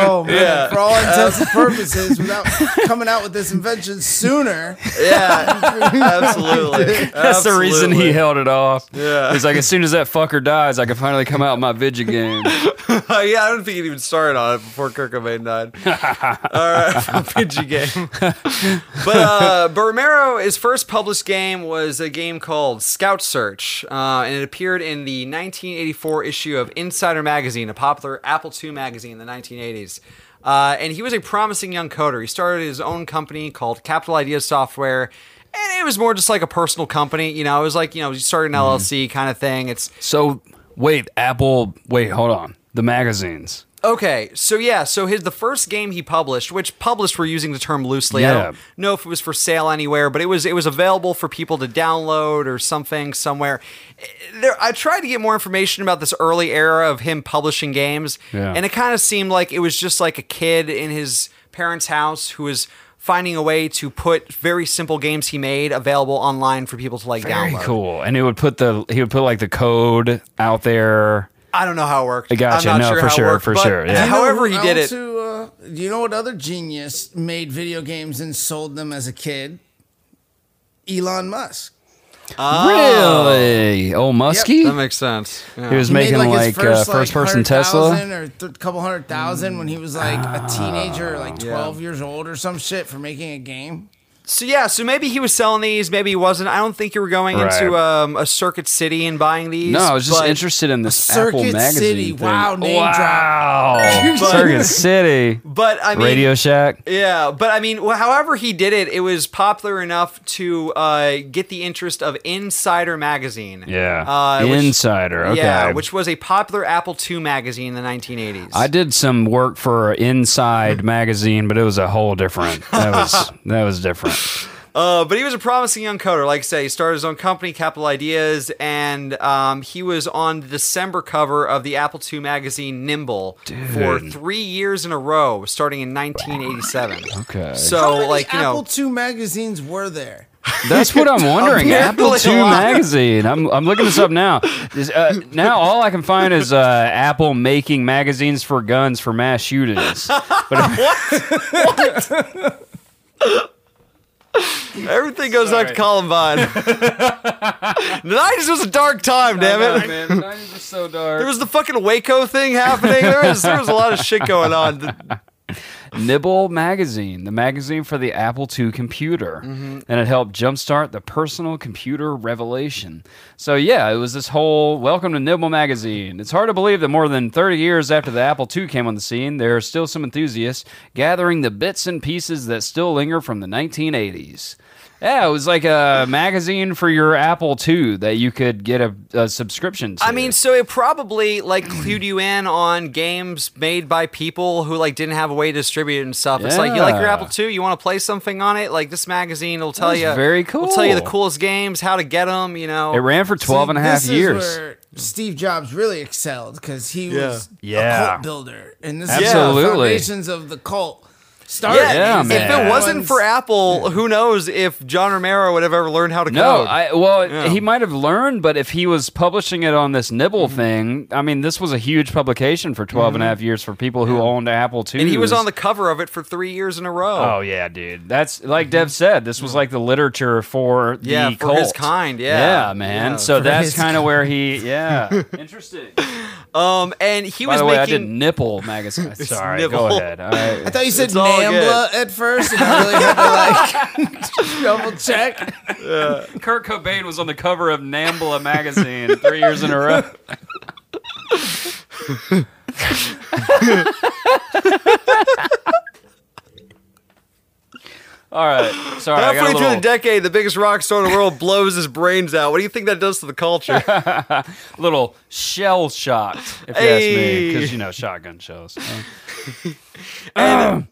Oh man! Yeah. For all intents and purposes, without coming out with this invention sooner. Yeah, absolutely. That's absolutely. The reason he held it off. Yeah, he's like, as soon as that fucker dies, I can finally come out with my vidya game. uh, yeah, I don't think he'd even started on it before Kurt Cobain died. All right, vidya game. But uh, but Romero, his first published game was a game called Scout Search, uh, and it appeared in the nineteen eighty-four issue of Insider Magazine, a popular Apple two magazine in the nineteen eighties. Uh, and he was a promising young coder. He started his own company called Capital Idea Software, and it was more just like a personal company. You know, it was like, you know, you start an L L C kind of thing. It's so wait, Apple, wait, hold on. The magazines. Okay, so yeah, so his the first game he published, which published we're using the term loosely. Yeah. I don't know if it was for sale anywhere, but it was it was available for people to download or something somewhere. There, I tried to get more information about this early era of him publishing games, yeah. and it kind of seemed like it was just like a kid in his parents' house who was finding a way to put very simple games he made available online for people to like very download. Very cool, and it would put the he would put like the code out there. I don't know how it worked. I gotcha. I'm not no, sure for how sure, it worked, for sure. Yeah. However, he did it. Do uh, you know what other genius made video games and sold them as a kid? Elon Musk. Oh. Really? Oh, Muskie? Yep. That makes sense. Yeah. He was he making made, like, like first, uh, first like, person Tesla? Or a th- couple hundred thousand mm. when he was like ah, a teenager or like twelve yeah. years old or some shit for making a game. So yeah, so maybe he was selling these, maybe he wasn't. I don't think you were going right. into um, a Circuit City and buying these. No, I was just interested in this Apple magazine City. Thing. Wow, name wow. drop. But, Circuit City. But I mean, Radio Shack. Yeah, but I mean, well, however he did it, it was popular enough to uh, get the interest of Insider Magazine. Yeah, uh, which, Insider. Okay. Yeah, which was a popular Apple two magazine in the nineteen eighties. I did some work for Inside Magazine, but it was a whole different. That was that was different. Uh, but he was a promising young coder. Like I said, he started his own company, Capital Ideas, and um, he was on the December cover of the Apple two magazine Nimble Dude. for three years in a row, starting in nineteen eighty-seven. Okay. So, how many like you Apple know, Apple two magazines were there? That's what I'm wondering. Apple two magazine. I'm I'm looking this up now. Uh, now all I can find is uh, Apple making magazines for guns for mass shootings. But what? What? Everything goes Sorry. back to Columbine. nineties was a dark time, damn it. Know, man. nineties was so dark. There was the fucking Waco thing happening. There was, there was a lot of shit going on. Nimble Magazine, the magazine for the Apple two computer. Mm-hmm. And it helped jumpstart the personal computer revelation. So yeah, it was this whole, welcome to Nimble Magazine. It's hard to believe that more than thirty years after the Apple two came on the scene, there are still some enthusiasts gathering the bits and pieces that still linger from the nineteen eighties. Yeah, it was like a magazine for your Apple two that you could get a, a subscription to. I mean, so it probably like clued you in on games made by people who like didn't have a way to distribute it and stuff. Yeah. It's like you like your Apple two, you want to play something on it. Like this magazine will tell you very cool. It'll tell you the coolest games, how to get them. You know, it ran for twelve See, and a half this years. Is where Steve Jobs really excelled because he yeah. was yeah. a cult builder, and this Absolutely. is the foundations of the cult. Start. Yeah, yeah, man. If it wasn't for Apple, who knows if John Romero would have ever learned how to code. No, I, well, yeah. he might have learned, but if he was publishing it on this Nibble mm-hmm. thing, I mean, this was a huge publication for twelve mm-hmm. and a half years for people who yeah. owned Apple two. And he was on the cover of it for three years in a row. Oh, yeah, dude. That's, like mm-hmm. Dev said, this was like the literature for the yeah, for cult. His kind, yeah. Yeah, man. Yeah, so that's kind of where he, yeah. Interesting. Um, and he By was the way, making... I did Nipple magazine. Sorry, Nibble. Go ahead. All right. I thought you said Nibble. Nambla at first, and I really had to like double check. Yeah. Kurt Cobain was on the cover of Nambla magazine three years in a row. All right, sorry. Halfway I got a little... through the decade, the biggest rock star in the world blows his brains out. What do you think that does to the culture? A little shell shocked, if hey. you ask me, because you know shotgun shells. So. And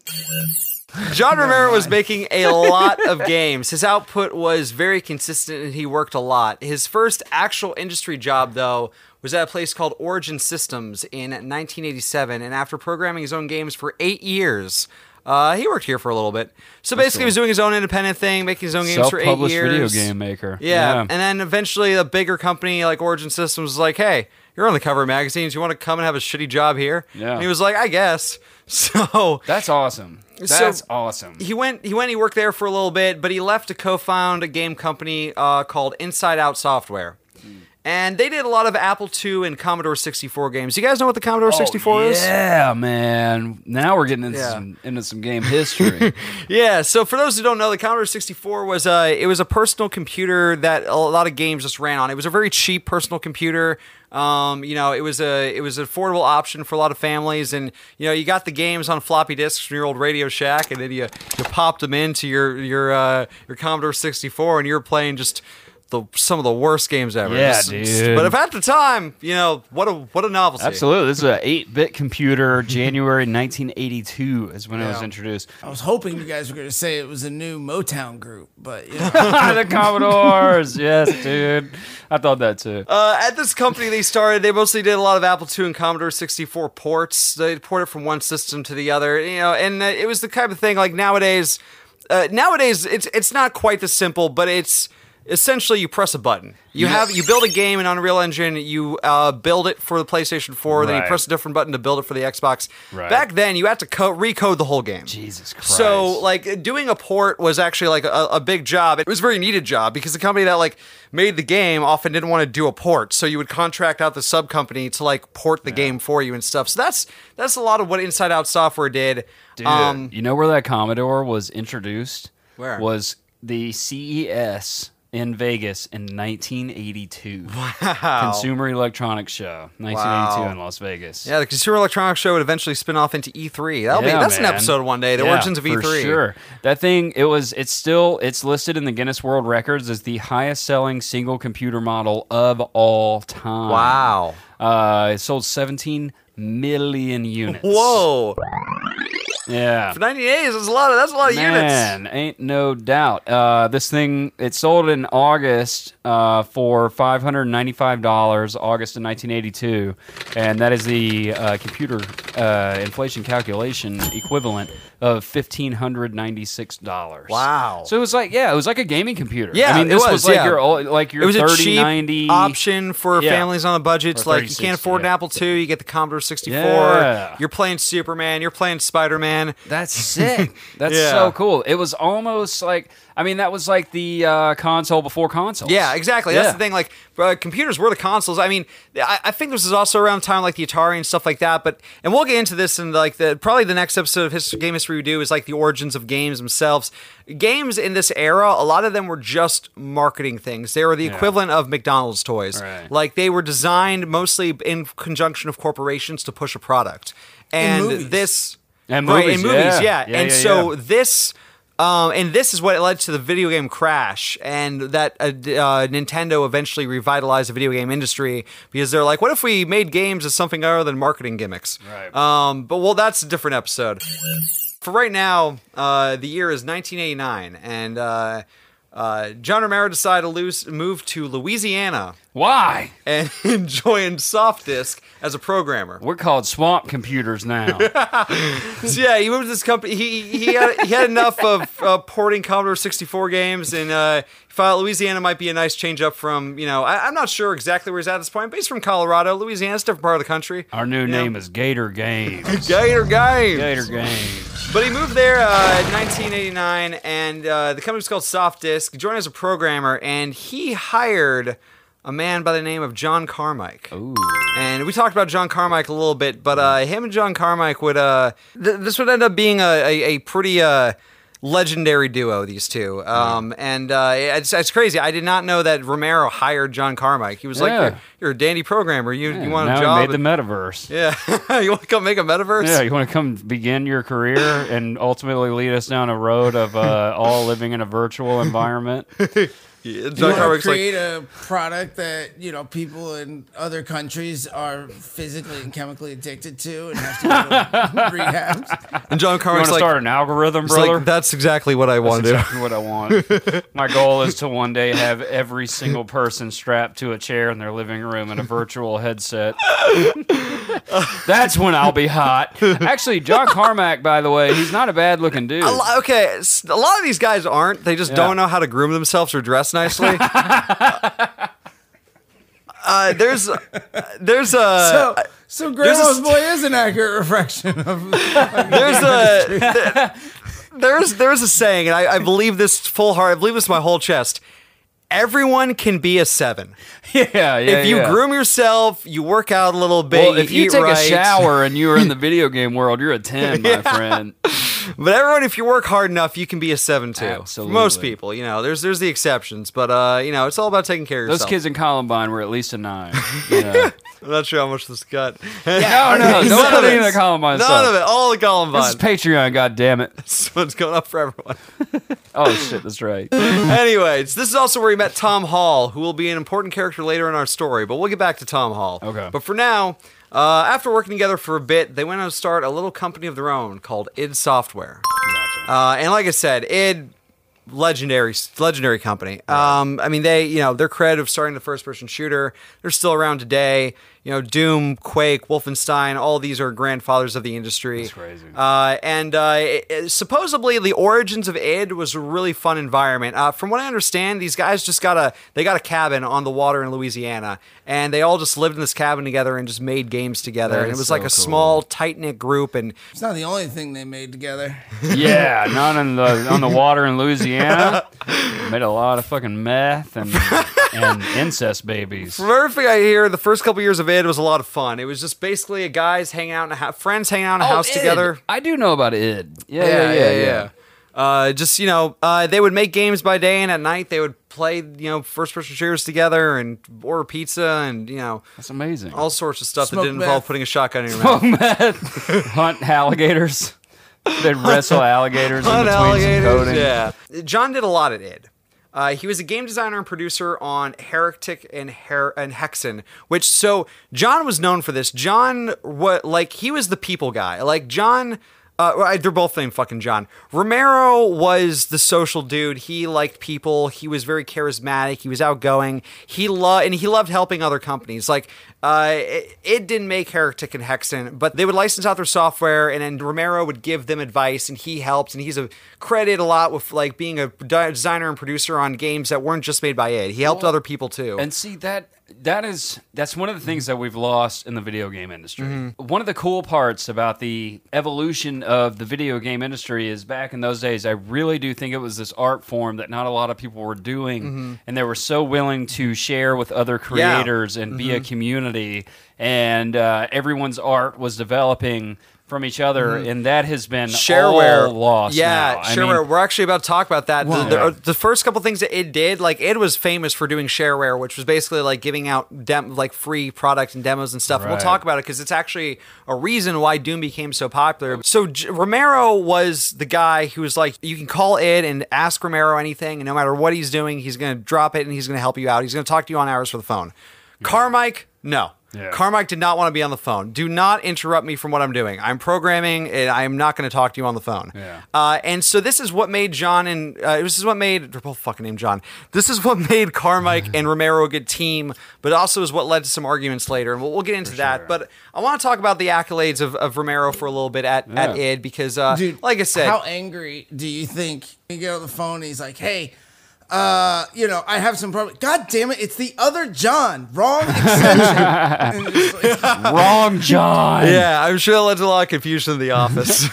John Romero was making a lot of games. His output was very consistent and he worked a lot. His first actual industry job, though, was at a place called Origin Systems in nineteen eighty-seven. And after programming his own games for eight years, uh, he worked here for a little bit. So basically, he was doing his own independent thing, making his own games for eight years. Self-published video game maker. Yeah. yeah. And then eventually, a bigger company like Origin Systems was like, hey, you're on the cover of magazines. You want to come and have a shitty job here? Yeah. And he was like, I guess. So that's awesome. That's so awesome. He went, he went, he worked there for a little bit, but he left to co-found a game company uh, called Inside Out Software. Mm. And they did a lot of Apple two and Commodore sixty-four games. You guys know what the Commodore sixty-four is? Yeah, man. Now we're getting into, yeah. some, into some game history. Yeah, so for those who don't know, the Commodore sixty-four was a, it was a personal computer that a lot of games just ran on. It was a very cheap personal computer. Um, you know, it was a it was an affordable option for a lot of families, and you know, you got the games on floppy disks from your old Radio Shack, and then you you popped them into your your uh, your Commodore sixty-four, and you were playing just. The, some of the worst games ever. Yeah, just, dude. Just, but if at the time, you know, what a what a novelty. Absolutely. This is an eight-bit computer. January nineteen eighty-two is when yeah. it was introduced. I was hoping you guys were going to say it was a new Motown group, but you know. The Commodores. Yes, dude. I thought that too. Uh, at this company they started, they mostly did a lot of Apple two and Commodore sixty-four ports. They ported from one system to the other, you know, and it was the kind of thing like nowadays. Uh, nowadays, it's it's not quite this simple, but it's. Essentially, you press a button. You yes. have you build a game in Unreal Engine. You uh, build it for the PlayStation four. Right. Then you press a different button to build it for the Xbox. Right. Back then, you had to co- recode the whole game. Jesus Christ! So, like, doing a port was actually like a, a big job. It was a very needed job because the company that like made the game often didn't want to do a port, so you would contract out the sub company to like port the yeah. game for you and stuff. So that's that's a lot of what Inside Out Software did. Dude, um, you know where that Commodore was introduced? Where was the C E S? In Vegas in nineteen eighty-two. Wow. Consumer Electronics Show, nineteen eighty-two wow. in Las Vegas. Yeah, the Consumer Electronics Show would eventually spin off into E three. That'll yeah, be that's man. an episode one day. The yeah, origins of E three. For sure. That thing, it was it's still it's listed in the Guinness World Records as the highest selling single computer model of all time. Wow. Uh, it sold seventeen million units. Whoa. Yeah, for ninety days, that's a lot of that's a lot of Man, units. Ain't no doubt. Uh, this thing it sold in August uh, for five hundred ninety-five dollars, August of nineteen eighty-two, and that is the uh, computer uh, inflation calculation equivalent of fifteen hundred ninety-six dollars. Wow! So it was like yeah, it was like a gaming computer. Yeah, I mean this it was, was like yeah. your like your it was thirty ninety option for yeah. families on a budget. Like you can't afford yeah. an Apple two, you get the Commodore sixty-four. Yeah. You're playing Superman, you're playing Spider-Man. That's sick. That's yeah. so cool. It was almost like, I mean, that was like the uh, console before consoles. Yeah, exactly. Yeah. That's the thing. Like, uh, computers were the consoles. I mean, I, I think this is also around time like the Atari and stuff like that. But and we'll get into this in like the probably the next episode of History, Game History We Do is like the origins of games themselves. Games in this era, a lot of them were just marketing things. They were the yeah. equivalent of McDonald's toys. Right. Like they were designed mostly in conjunction of corporations to push a product. And this. And movies, right, in movies, yeah. yeah. yeah and yeah, so yeah. this, um, and this is what led to the video game crash, and that uh, uh, Nintendo eventually revitalized the video game industry because they're like, what if we made games as something other than marketing gimmicks? Right. Um, but well, that's a different episode. For right now, uh, the year is nineteen eighty-nine, and uh, uh, John Romero decided to lose, move to Louisiana. Why? And joined SoftDisk as a programmer. We're called swamp computers now. So yeah, he moved to this company. He he had, he had enough of uh, porting Commodore sixty-four games, and uh, he thought Louisiana might be a nice change up from, you know, I, I'm not sure exactly where he's at this point, but he's from Colorado. Louisiana's a different part of the country. Our new you name know? is Gator Games. Gator Games. Gator Games. But he moved there uh, in nineteen eighty-nine, and uh, the company was called SoftDisk. He joined as a programmer, and he hired a man by the name of John Carmack. Ooh. And we talked about John Carmack a little bit, but uh, him and John Carmack would, uh, th- this would end up being a, a, a pretty uh, legendary duo, these two. Um, yeah. And uh, it's, it's crazy. I did not know that Romero hired John Carmack. He was yeah. like, you're, you're a dandy programmer. You, yeah, you want a job. Now made the metaverse. Yeah. You want to come make a metaverse? Yeah, you want to come begin your career and ultimately lead us down a road of uh, all living in a virtual environment? Yeah, John Carmack's like, create a product that, you know, people in other countries are physically and chemically addicted to and have to go to rehabs. And John Carmack's like, start an algorithm, brother. Like, that's exactly what I want. That's exactly what I want. My goal is to one day have every single person strapped to a chair in their living room in a virtual headset. That's when I'll be hot. Actually, John Carmack, by the way, he's not a bad looking dude. A lot, okay, a lot of these guys aren't. They just yeah. don't know how to groom themselves or dress nicely. uh, there's, uh, there's a. Uh, so, so Grandma's Boy is an accurate reflection of. Like, there's a. There, there's there's a saying, and I, I believe this full heart. I believe this with my whole chest. Everyone can be a seven. Yeah, yeah. If you yeah. groom yourself, you work out a little bit. Well, you if you eat take right. a shower and you are in the video game world, you're a ten, my yeah. friend. But everyone, if you work hard enough, you can be a seven too. Absolutely. Most people, you know, there's there's the exceptions, but uh, you know, it's all about taking care of Those yourself. Those kids in Columbine were at least a nine. You know? I'm not sure how much this got. Yeah, no, no, no, none of it. The Columbine none stuff. Of it. All the Columbine. This is Patreon, goddammit. This one's going up for everyone. Oh shit, that's right. Anyways, this is also where we met Tom Hall, who will be an important character later in our story, but we'll get back to Tom Hall. Okay. But for now, uh, after working together for a bit, they went on to start a little company of their own called id Software. Gotcha. Uh, and like I said, id, legendary, legendary company. Right. Um, I mean, they, you know, they're credited of starting the first-person shooter. They're still around today. You know, Doom, Quake, Wolfenstein, all these are grandfathers of the industry. That's crazy. Uh, and uh, it, it, supposedly the origins of id was a really fun environment. Uh, from what I understand, these guys just got a they got a cabin on the water in Louisiana, and they all just lived in this cabin together and just made games together. That and it was so like a cool. small, tight-knit group. And it's not the only thing they made together. Yeah, not on the on the water in Louisiana. They made a lot of fucking meth and and incest babies. From everything I hear, the first couple years of id It was a lot of fun. It was just basically a guys hanging out in a house, friends hanging out in a oh, house id. Together. I do know about id. Yeah, yeah, yeah, yeah. yeah. yeah. Uh, just, you know, uh, they would make games by day, and at night they would play, you know, first-person shooters together and order pizza and, you know. That's amazing. All sorts of stuff Smoke that didn't meth. Involve putting a shotgun in your Smoke mouth. Meth. Hunt alligators. They'd wrestle alligators in between alligators, some coding. Yeah. John did a lot at id. Uh, he was a game designer and producer on Heretic and Her- and Hexen, which, so, John was known for this. John, what like, he was the people guy. Like, John, uh, they're both named fucking John. Romero was the social dude. He liked people. He was very charismatic. He was outgoing. He lo- And he loved helping other companies. Like, uh, it, it didn't make Heretic and Hexen, but they would license out their software, and then Romero would give them advice, and he helped, and he's a... credited a lot with like being a designer and producer on games that weren't just made by id. He helped well, other people too. And see that that is that's one of the things that we've lost in the video game industry. Mm-hmm. One of the cool parts about the evolution of the video game industry is back in those days, I really do think it was this art form that not a lot of people were doing, mm-hmm. and they were so willing to share with other creators yeah. and mm-hmm. be a community, and uh, everyone's art was developing from each other, mm-hmm. and that has been shareware all lost. Yeah, shareware. Mean, we're actually about to talk about that. Well, the, the, yeah. the first couple things that id did, like id was famous for doing shareware, which was basically like giving out dem- like free products and demos and stuff. Right. And we'll talk about it because it's actually a reason why Doom became so popular. So J- Romero was the guy who was like, you can call id and ask Romero anything, and no matter what he's doing, he's going to drop it and he's going to help you out. He's going to talk to you on hours for the phone. Yeah. Carmike, no. Yeah. Carmack did not want to be on the phone. Do not interrupt me from what I'm doing. I'm programming, and I am not going to talk to you on the phone. Yeah. Uh, and so this is what made John and uh, this is what made they're both fucking named John. This is what made Carmack and Romero a good team, but also is what led to some arguments later, and we'll, we'll get into for that. Sure. But I want to talk about the accolades of, of Romero for a little bit at, yeah. at id because, uh, Dude, like I said, how angry do you think you get on the phone? And he's like, hey. Uh, you know, I have some problems. God damn it, it's the other John. Wrong extension. It's like, wrong John. Yeah, I'm sure it led to a lot of confusion in the office.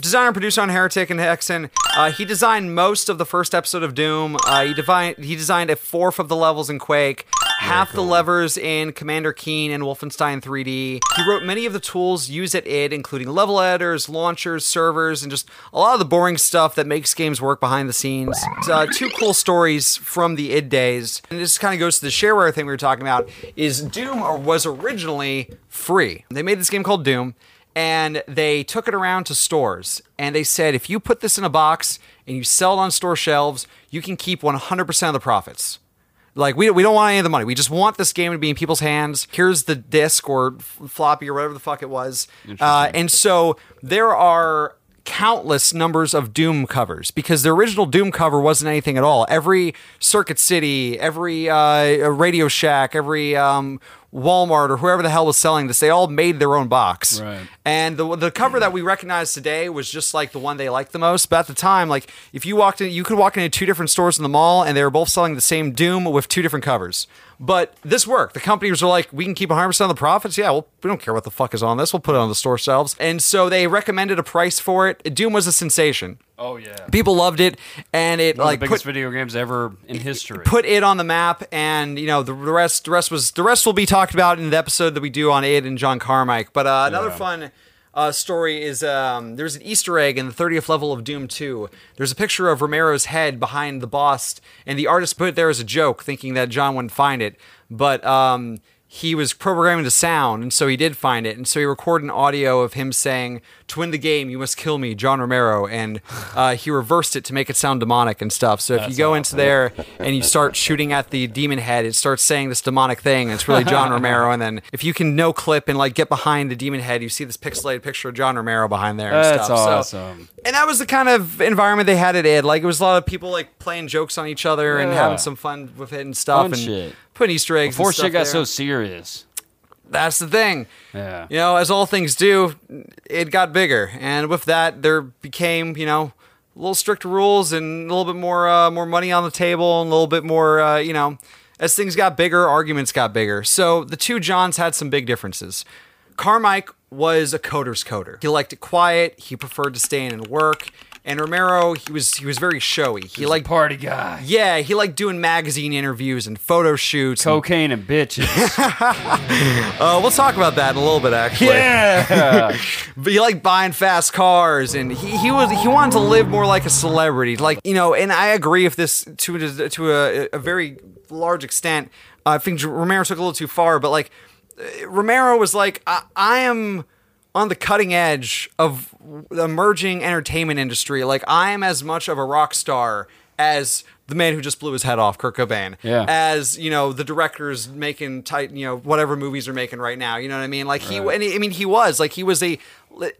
Designer and producer on Heretic and Hexen. Uh, he designed most of the first episode of Doom. Uh, he, devi- he designed a fourth of the levels in Quake, half oh, cool. the levers in Commander Keen and Wolfenstein three D. He wrote many of the tools used at id, including level editors, launchers, servers, and just a lot of the boring stuff that makes games work behind the scenes. Uh, two cool stories from the id days, and this kind of goes to the shareware thing we were talking about, is Doom was originally free. They made this game called Doom, and they took it around to stores, and they said, if you put this in a box and you sell it on store shelves, you can keep one hundred percent of the profits. Like, we, we don't want any of the money. We just want this game to be in people's hands. Here's the disc or floppy or whatever the fuck it was. Uh, and so there are countless numbers of Doom covers, because the original Doom cover wasn't anything at all. Every Circuit City, every uh, Radio Shack, every um, Walmart or whoever the hell was selling this, they all made their own box. Right. And the the cover that we recognize today was just like the one they liked the most. But at the time, like if you walked in, you could walk into two different stores in the mall and they were both selling the same Doom with two different covers. But this worked. The companies were like, we can keep one hundred percent of the profits. Yeah, well, we don't care what the fuck is on this. We'll put it on the store shelves. And so they recommended a price for it. Doom was a sensation. Oh, yeah. People loved it. And it One like, of the biggest put, video games ever in history. Put it on the map. And, you know, the rest the rest was the rest will be talked about in the episode that we do on id and John Carmack. But uh, another yeah. fun uh, story is um, there's an Easter egg in the thirtieth level of Doom two. There's a picture of Romero's head behind the boss. And the artist put it there as a joke, thinking that John wouldn't find it. But um, he was programming the sound, and so he did find it. And so he recorded an audio of him saying, to win the game, you must kill me, John Romero. And uh, he reversed it to make it sound demonic and stuff. So if That's you go awesome. into there and you start shooting at the demon head, it starts saying this demonic thing. And it's really John Romero. And then if you can no clip and like get behind the demon head, you see this pixelated picture of John Romero behind there. And That's stuff. awesome. So, and that was the kind of environment they had at id. Like it was a lot of people like playing jokes on each other yeah. and having some fun with it and stuff. Fun and shit. Putting Easter eggs Before and stuff shit got there. so serious. That's the thing. Yeah. You know, as all things do, it got bigger. And with that, there became, you know, a little stricter rules and a little bit more uh, more money on the table and a little bit more, uh, you know, as things got bigger, arguments got bigger. So the two Johns had some big differences. Carmike was a coder's coder. He liked it quiet. He preferred to stay in and work. And Romero, he was he was very showy. He liked party guy. Yeah, he liked doing magazine interviews and photo shoots. Cocaine and, and bitches. uh, we'll talk about that in a little bit, actually. Yeah. But he liked buying fast cars, and he, he was he wanted to live more like a celebrity, like you know. And I agree with this to to a, a very large extent. I think Romero took a little too far, but like Romero was like, I, I am. on the cutting edge of the emerging entertainment industry. Like, I am as much of a rock star as the man who just blew his head off, Kurt Cobain. Yeah. As, you know, the directors making, tight, you know, whatever movies are making right now. You know what I mean? Like, right. he, and he, I mean, he was. Like, he was a...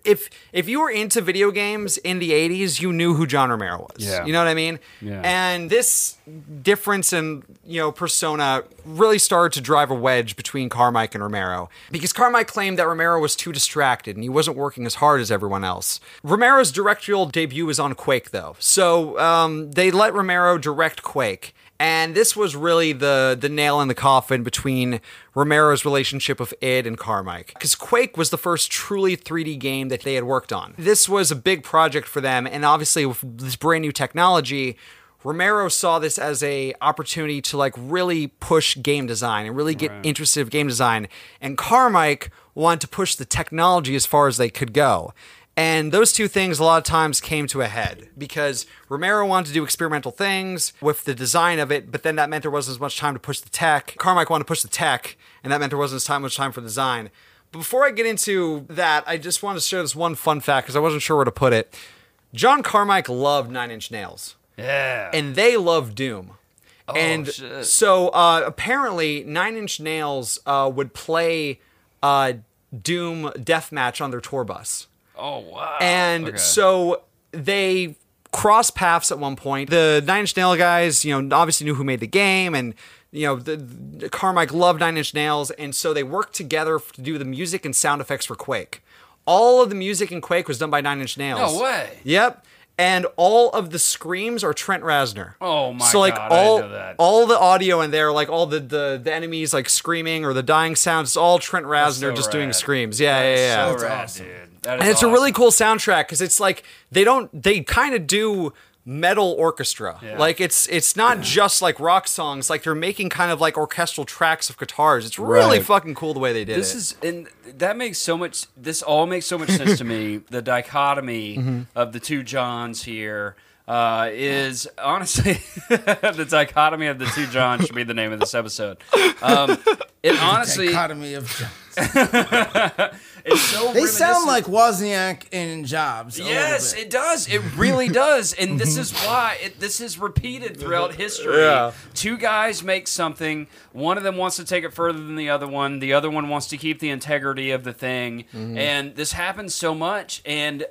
If if you were into video games in the eighties, you knew who John Romero was. Yeah. You know what I mean? Yeah. And this difference in, you know, persona really started to drive a wedge between Carmike and Romero. Because Carmike claimed that Romero was too distracted and he wasn't working as hard as everyone else. Romero's directorial debut was on Quake, though. So um, they let Romero direct Quake. And this was really the the nail in the coffin between Romero's relationship with id and Carmike. Because Quake was the first truly three D game that they had worked on. This was a big project for them, and obviously with this brand new technology, Romero saw this as a opportunity to like really push game design and really get right. interested in game design. And Carmike wanted to push the technology as far as they could go. And those two things a lot of times came to a head because Romero wanted to do experimental things with the design of it, but then that meant there wasn't as much time to push the tech. Carmike wanted to push the tech, and that meant there wasn't as much time for design. But before I get into that, I just want to share this one fun fact because I wasn't sure where to put it. John Carmike loved Nine Inch Nails. Yeah. And they loved Doom. Oh, and shit. so uh, apparently Nine Inch Nails uh, would play uh, Doom Deathmatch on their tour bus. Oh, wow. And okay. so they crossed paths at one point. The Nine Inch Nail guys, you know, obviously knew who made the game. And, you know, the, the Carmike loved Nine Inch Nails. And so they worked together to do the music and sound effects for Quake. All of the music in Quake was done by Nine Inch Nails. No way. Yep. And all of the screams are Trent Reznor. Oh, my God. So, like, God, all, I didn't know that. all the audio in there, like, all the, the, the enemies, like, screaming or the dying sounds, it's all Trent Reznor so just rad. doing screams. Yeah, That's yeah, yeah. so That's rad, awesome. dude. And it's awesome. a really cool soundtrack because it's like they don't they kind of do metal orchestra. Yeah. Like it's it's not yeah. just like rock songs. Like they're making kind of like orchestral tracks of guitars. It's really right. fucking cool the way they did this it. This is and that makes so much this all makes so much sense to me. The dichotomy mm-hmm. of the two Johns here uh, is honestly the dichotomy of the two Johns should be the name of this episode. Um, it honestly dichotomy of Johns. It's so they sound like Wozniak and Jobs. Yes, it does. It really does. And this is why it, this is repeated throughout history. Yeah. Two guys make something. One of them wants to take it further than the other one. The other one wants to keep the integrity of the thing. Mm-hmm. And this happens so much. And...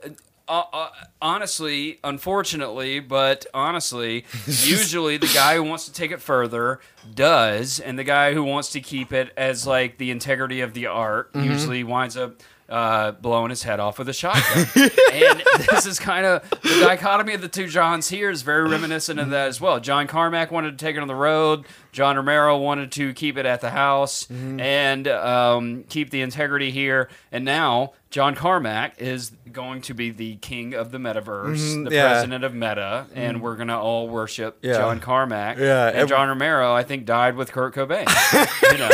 Uh, uh, honestly, unfortunately, but honestly, usually the guy who wants to take it further does, and the guy who wants to keep it as like the integrity of the art mm-hmm. usually winds up uh, blowing his head off with a shotgun. And this is kind of the dichotomy of the two Johns here is very reminiscent of that as well. John Carmack wanted to take it on the road. John Romero wanted to keep it at the house mm-hmm. and um, keep the integrity here. And now John Carmack is going to be the king of the metaverse, mm-hmm. the yeah. president of Meta, mm-hmm. and we're going to all worship yeah. John Carmack. Yeah. And it, John Romero, I think, died with Kurt Cobain. You know,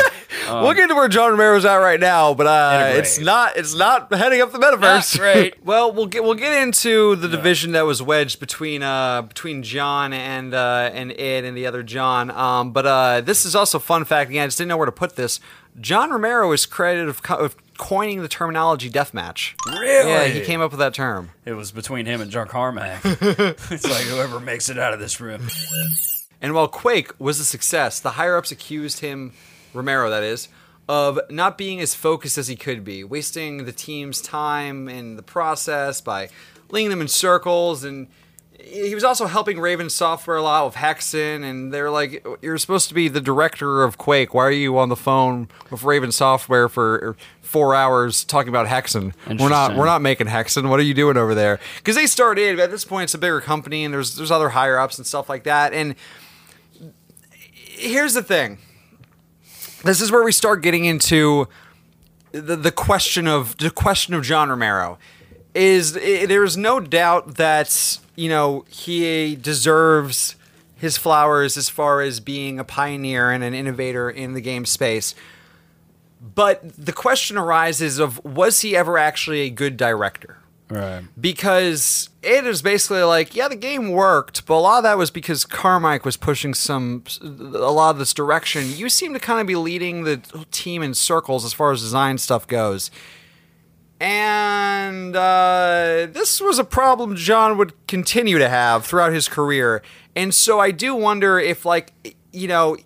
um, we'll get to where John Romero's at right now, but uh, it's not it's not heading up the metaverse. Right. Well, we'll get we'll get into the yeah. division that was wedged between uh between John and uh, and Id and the other John. Um, but Uh, this is also fun fact. Again, I just didn't know where to put this. John Romero is credited of, co of coining the terminology deathmatch. Really? Yeah, he came up with that term. It was between him and John Carmack. It's like whoever makes it out of this room. And while Quake was a success, the higher-ups accused him, Romero that is, of not being as focused as he could be, wasting the team's time in the process by leading them in circles and... He was also helping Raven Software a lot with Hexen, and they're like, "You're supposed to be the director of Quake. Why are you on the phone with Raven Software for four hours talking about Hexen? We're not, we're not making Hexen. What are you doing over there?" Because they started at this point, it's a bigger company, and there's there's other higher ups and stuff like that. And here's the thing: this is where we start getting into the the question of the question of John Romero. Is there is no doubt that. You know, he deserves his flowers as far as being a pioneer and an innovator in the game space. But the question arises of, was he ever actually a good director? Right. Because it is basically like, yeah, the game worked, but a lot of that was because Carmack was pushing some, a lot of this direction. You seem to kind of be leading the team in circles as far as design stuff goes. And uh, this was a problem John would continue to have throughout his career. And so I do wonder if, like, you know,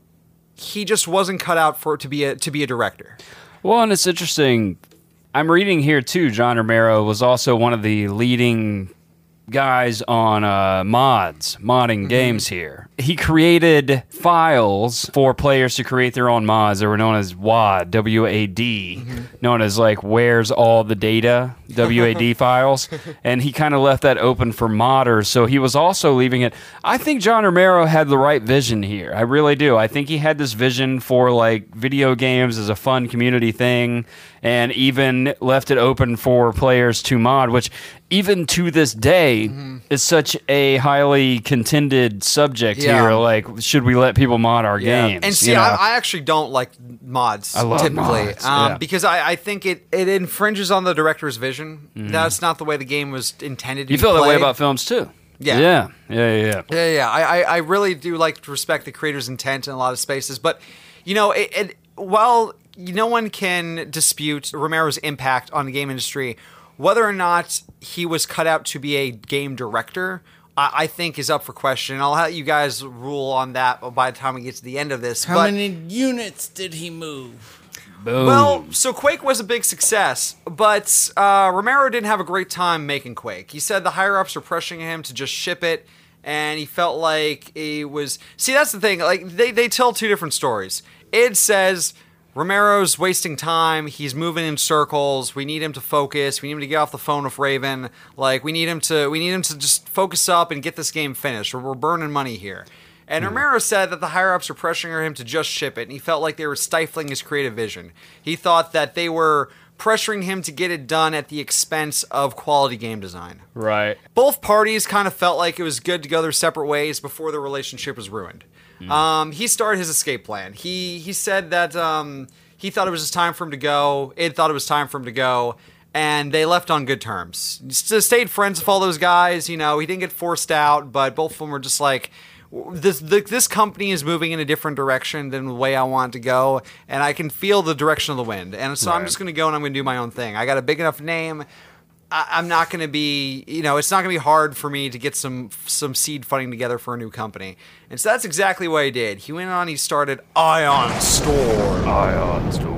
he just wasn't cut out for to be a, to be a director. Well, and it's interesting. I'm reading here, too, John Romero was also one of the leading guys on uh, mods, modding mm-hmm. games here. He created files for players to create their own mods that were known as W A D, W A D, mm-hmm. known as like where's all the data, W A D files. And he kind of left that open for modders. So he was also leaving it. I think John Romero had the right vision here. I really do. I think he had this vision for like video games as a fun community thing and even left it open for players to mod, which even to this day mm-hmm. is such a highly contended subject yeah. here. Like, should we let people mod our yeah. games? And see, you know? I, I actually don't like mods I love typically mods. Um, yeah. because I, I think it, it infringes on the director's vision. Mm-hmm. That's not the way the game was intended to you be played. You feel that way about films too. Yeah. Yeah, yeah, yeah. Yeah, yeah. I, I really do like to respect the creator's intent in a lot of spaces. But, you know, it, it, while... no one can dispute Romero's impact on the game industry. Whether or not he was cut out to be a game director, I, I think is up for question. I'll let you guys rule on that by the time we get to the end of this. How but, many units did he move? Boom. Well, so Quake was a big success, but uh, Romero didn't have a great time making Quake. He said the higher-ups were pressuring him to just ship it, and he felt like it was... See, that's the thing. Like They, they tell two different stories. Id says... Romero's wasting time. He's moving in circles. We need him to focus. We need him to get off the phone with Raven. Like we need him to. We need him to just focus up and get this game finished. Or we're burning money here. And mm. Romero said that the higher ups were pressuring him to just ship it, and he felt like they were stifling his creative vision. He thought that they were pressuring him to get it done at the expense of quality game design. Right. Both parties kind of felt like it was good to go their separate ways before their relationship was ruined. Um, he started his escape plan. He he said that um, he thought it was just time for him to go. Id thought it was time for him to go, and they left on good terms. He stayed friends with all those guys. You know, he didn't get forced out, but both of them were just like, this this company is moving in a different direction than the way I want to go, and I can feel the direction of the wind. And so right. I'm just going to go and I'm going to do my own thing. I got a big enough name. I, I'm not going to be, you know, it's not going to be hard for me to get some some seed funding together for a new company. And so that's exactly what he did. He went on, he started Ion Storm. Ion Storm.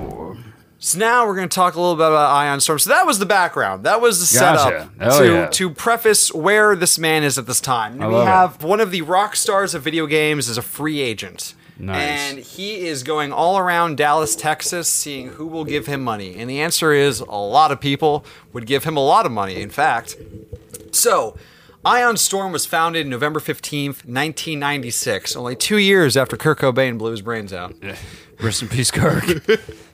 So now we're going to talk a little bit about Ion Storm. So that was the background. That was the gotcha. setup oh, to, yeah. to preface where this man is at this time. We have it. One of the rock stars of video games is a free agent. Nice. And he is going all around Dallas, Texas, seeing who will give him money. And the answer is a lot of people would give him a lot of money, in fact. So, Ion Storm was founded November fifteenth, nineteen ninety-six, only two years after Kurt Cobain blew his brains out. Yeah. Rest in peace, Kurt.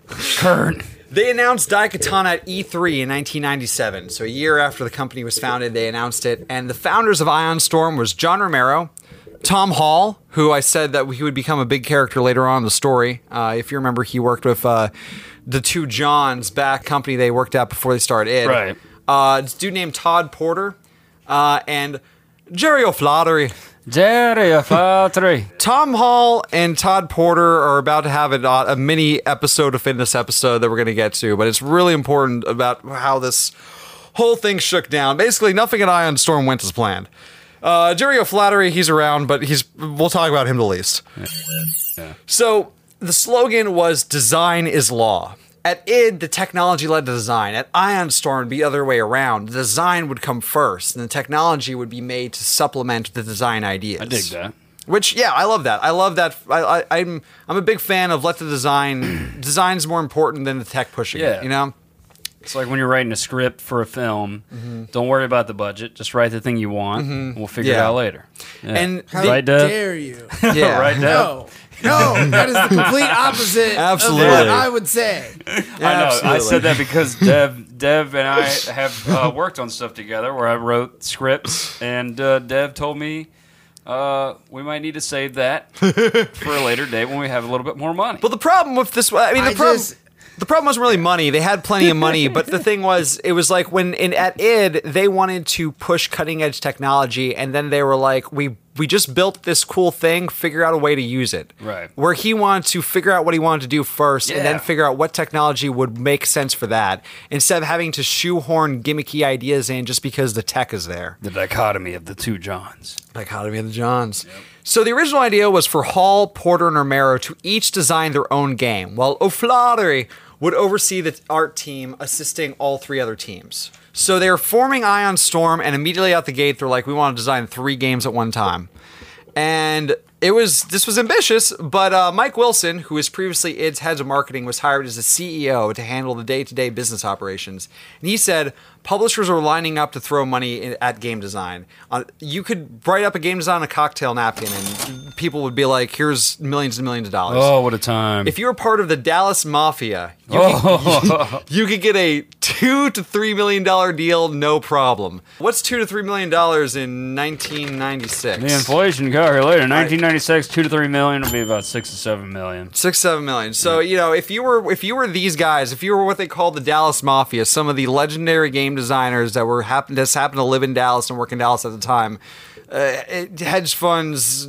Kurt. They announced Daikatana at E three in nineteen ninety-seven. So a year after the company was founded, they announced it. And the founders of Ion Storm was John Romero, Tom Hall, who I said that he would become a big character later on in the story. Uh, if you remember, he worked with uh, the two Johns back company they worked at before they started I D. Right. Uh, this dude named Todd Porter uh, and Jerry O'Flaherty. Jerry O'Flaherty. Tom Hall and Todd Porter are about to have a, a mini episode of Fitness episode that we're going to get to, but it's really important about how this whole thing shook down. Basically, nothing at Ion Storm went as planned. Uh, Jerry O'Flaherty, he's around, but he's we'll talk about him the least. Yeah. Yeah. So the slogan was "Design is law." At I D, the technology led to design. At Ion Storm, it'd be the other way around. The design would come first, and the technology would be made to supplement the design ideas. I dig that. Which, yeah, I love that. I love that. I, I, I'm I'm a big fan of let the design. Design's more important than the tech pushing yeah. it. You know. It's like when you're writing a script for a film, mm-hmm. don't worry about the budget. Just write the thing you want, mm-hmm. and we'll figure yeah. it out later. Yeah. And How right dare up. you? Yeah. right no. no, that is the complete opposite Absolutely. of what I would say. Yeah, I know. Absolutely. I said that because Dev Dev, and I have uh, worked on stuff together where I wrote scripts, and uh, Dev told me, Uh, we might need to save that for a later date when we have a little bit more money. But the problem with this... I mean, the I problem... Just, The problem wasn't really money. They had plenty of money, but the thing was, it was like when in at I D, they wanted to push cutting edge technology, and then they were like, "We we just built this cool thing. Figure out a way to use it." Right. Where he wanted to figure out what he wanted to do first, yeah. and then figure out what technology would make sense for that, instead of having to shoehorn gimmicky ideas in just because the tech is there. The dichotomy of the two Johns. Dichotomy of the Johns. Yep. So the original idea was for Hall, Porter, and Romero to each design their own game, while O'Flaherty would oversee the art team, assisting all three other teams. So they were forming Ion Storm, and immediately out the gate, they're like, we want to design three games at one time. And it was this was ambitious, but uh, Mike Wilson, who was previously I D's head of marketing, was hired as the C E O to handle the day-to-day business operations. And he said, publishers are lining up to throw money in, at game design. Uh, you could write up a game design on a cocktail napkin, and people would be like, here's millions and millions of dollars. Oh, what a time. If you were part of the Dallas Mafia, you, oh. could, you could get a two to three million dollars deal, no problem. What's two to three million dollars in nineteen ninety-six? The inflation got here later, nineteen ninety-six. ninety-six, two to three million will be about six to seven million. Six, seven million. So, yeah. you know, if you were if you were these guys, if you were what they called the Dallas Mafia, some of the legendary game designers that were happen just happened to live in Dallas and work in Dallas at the time, uh, it, hedge funds,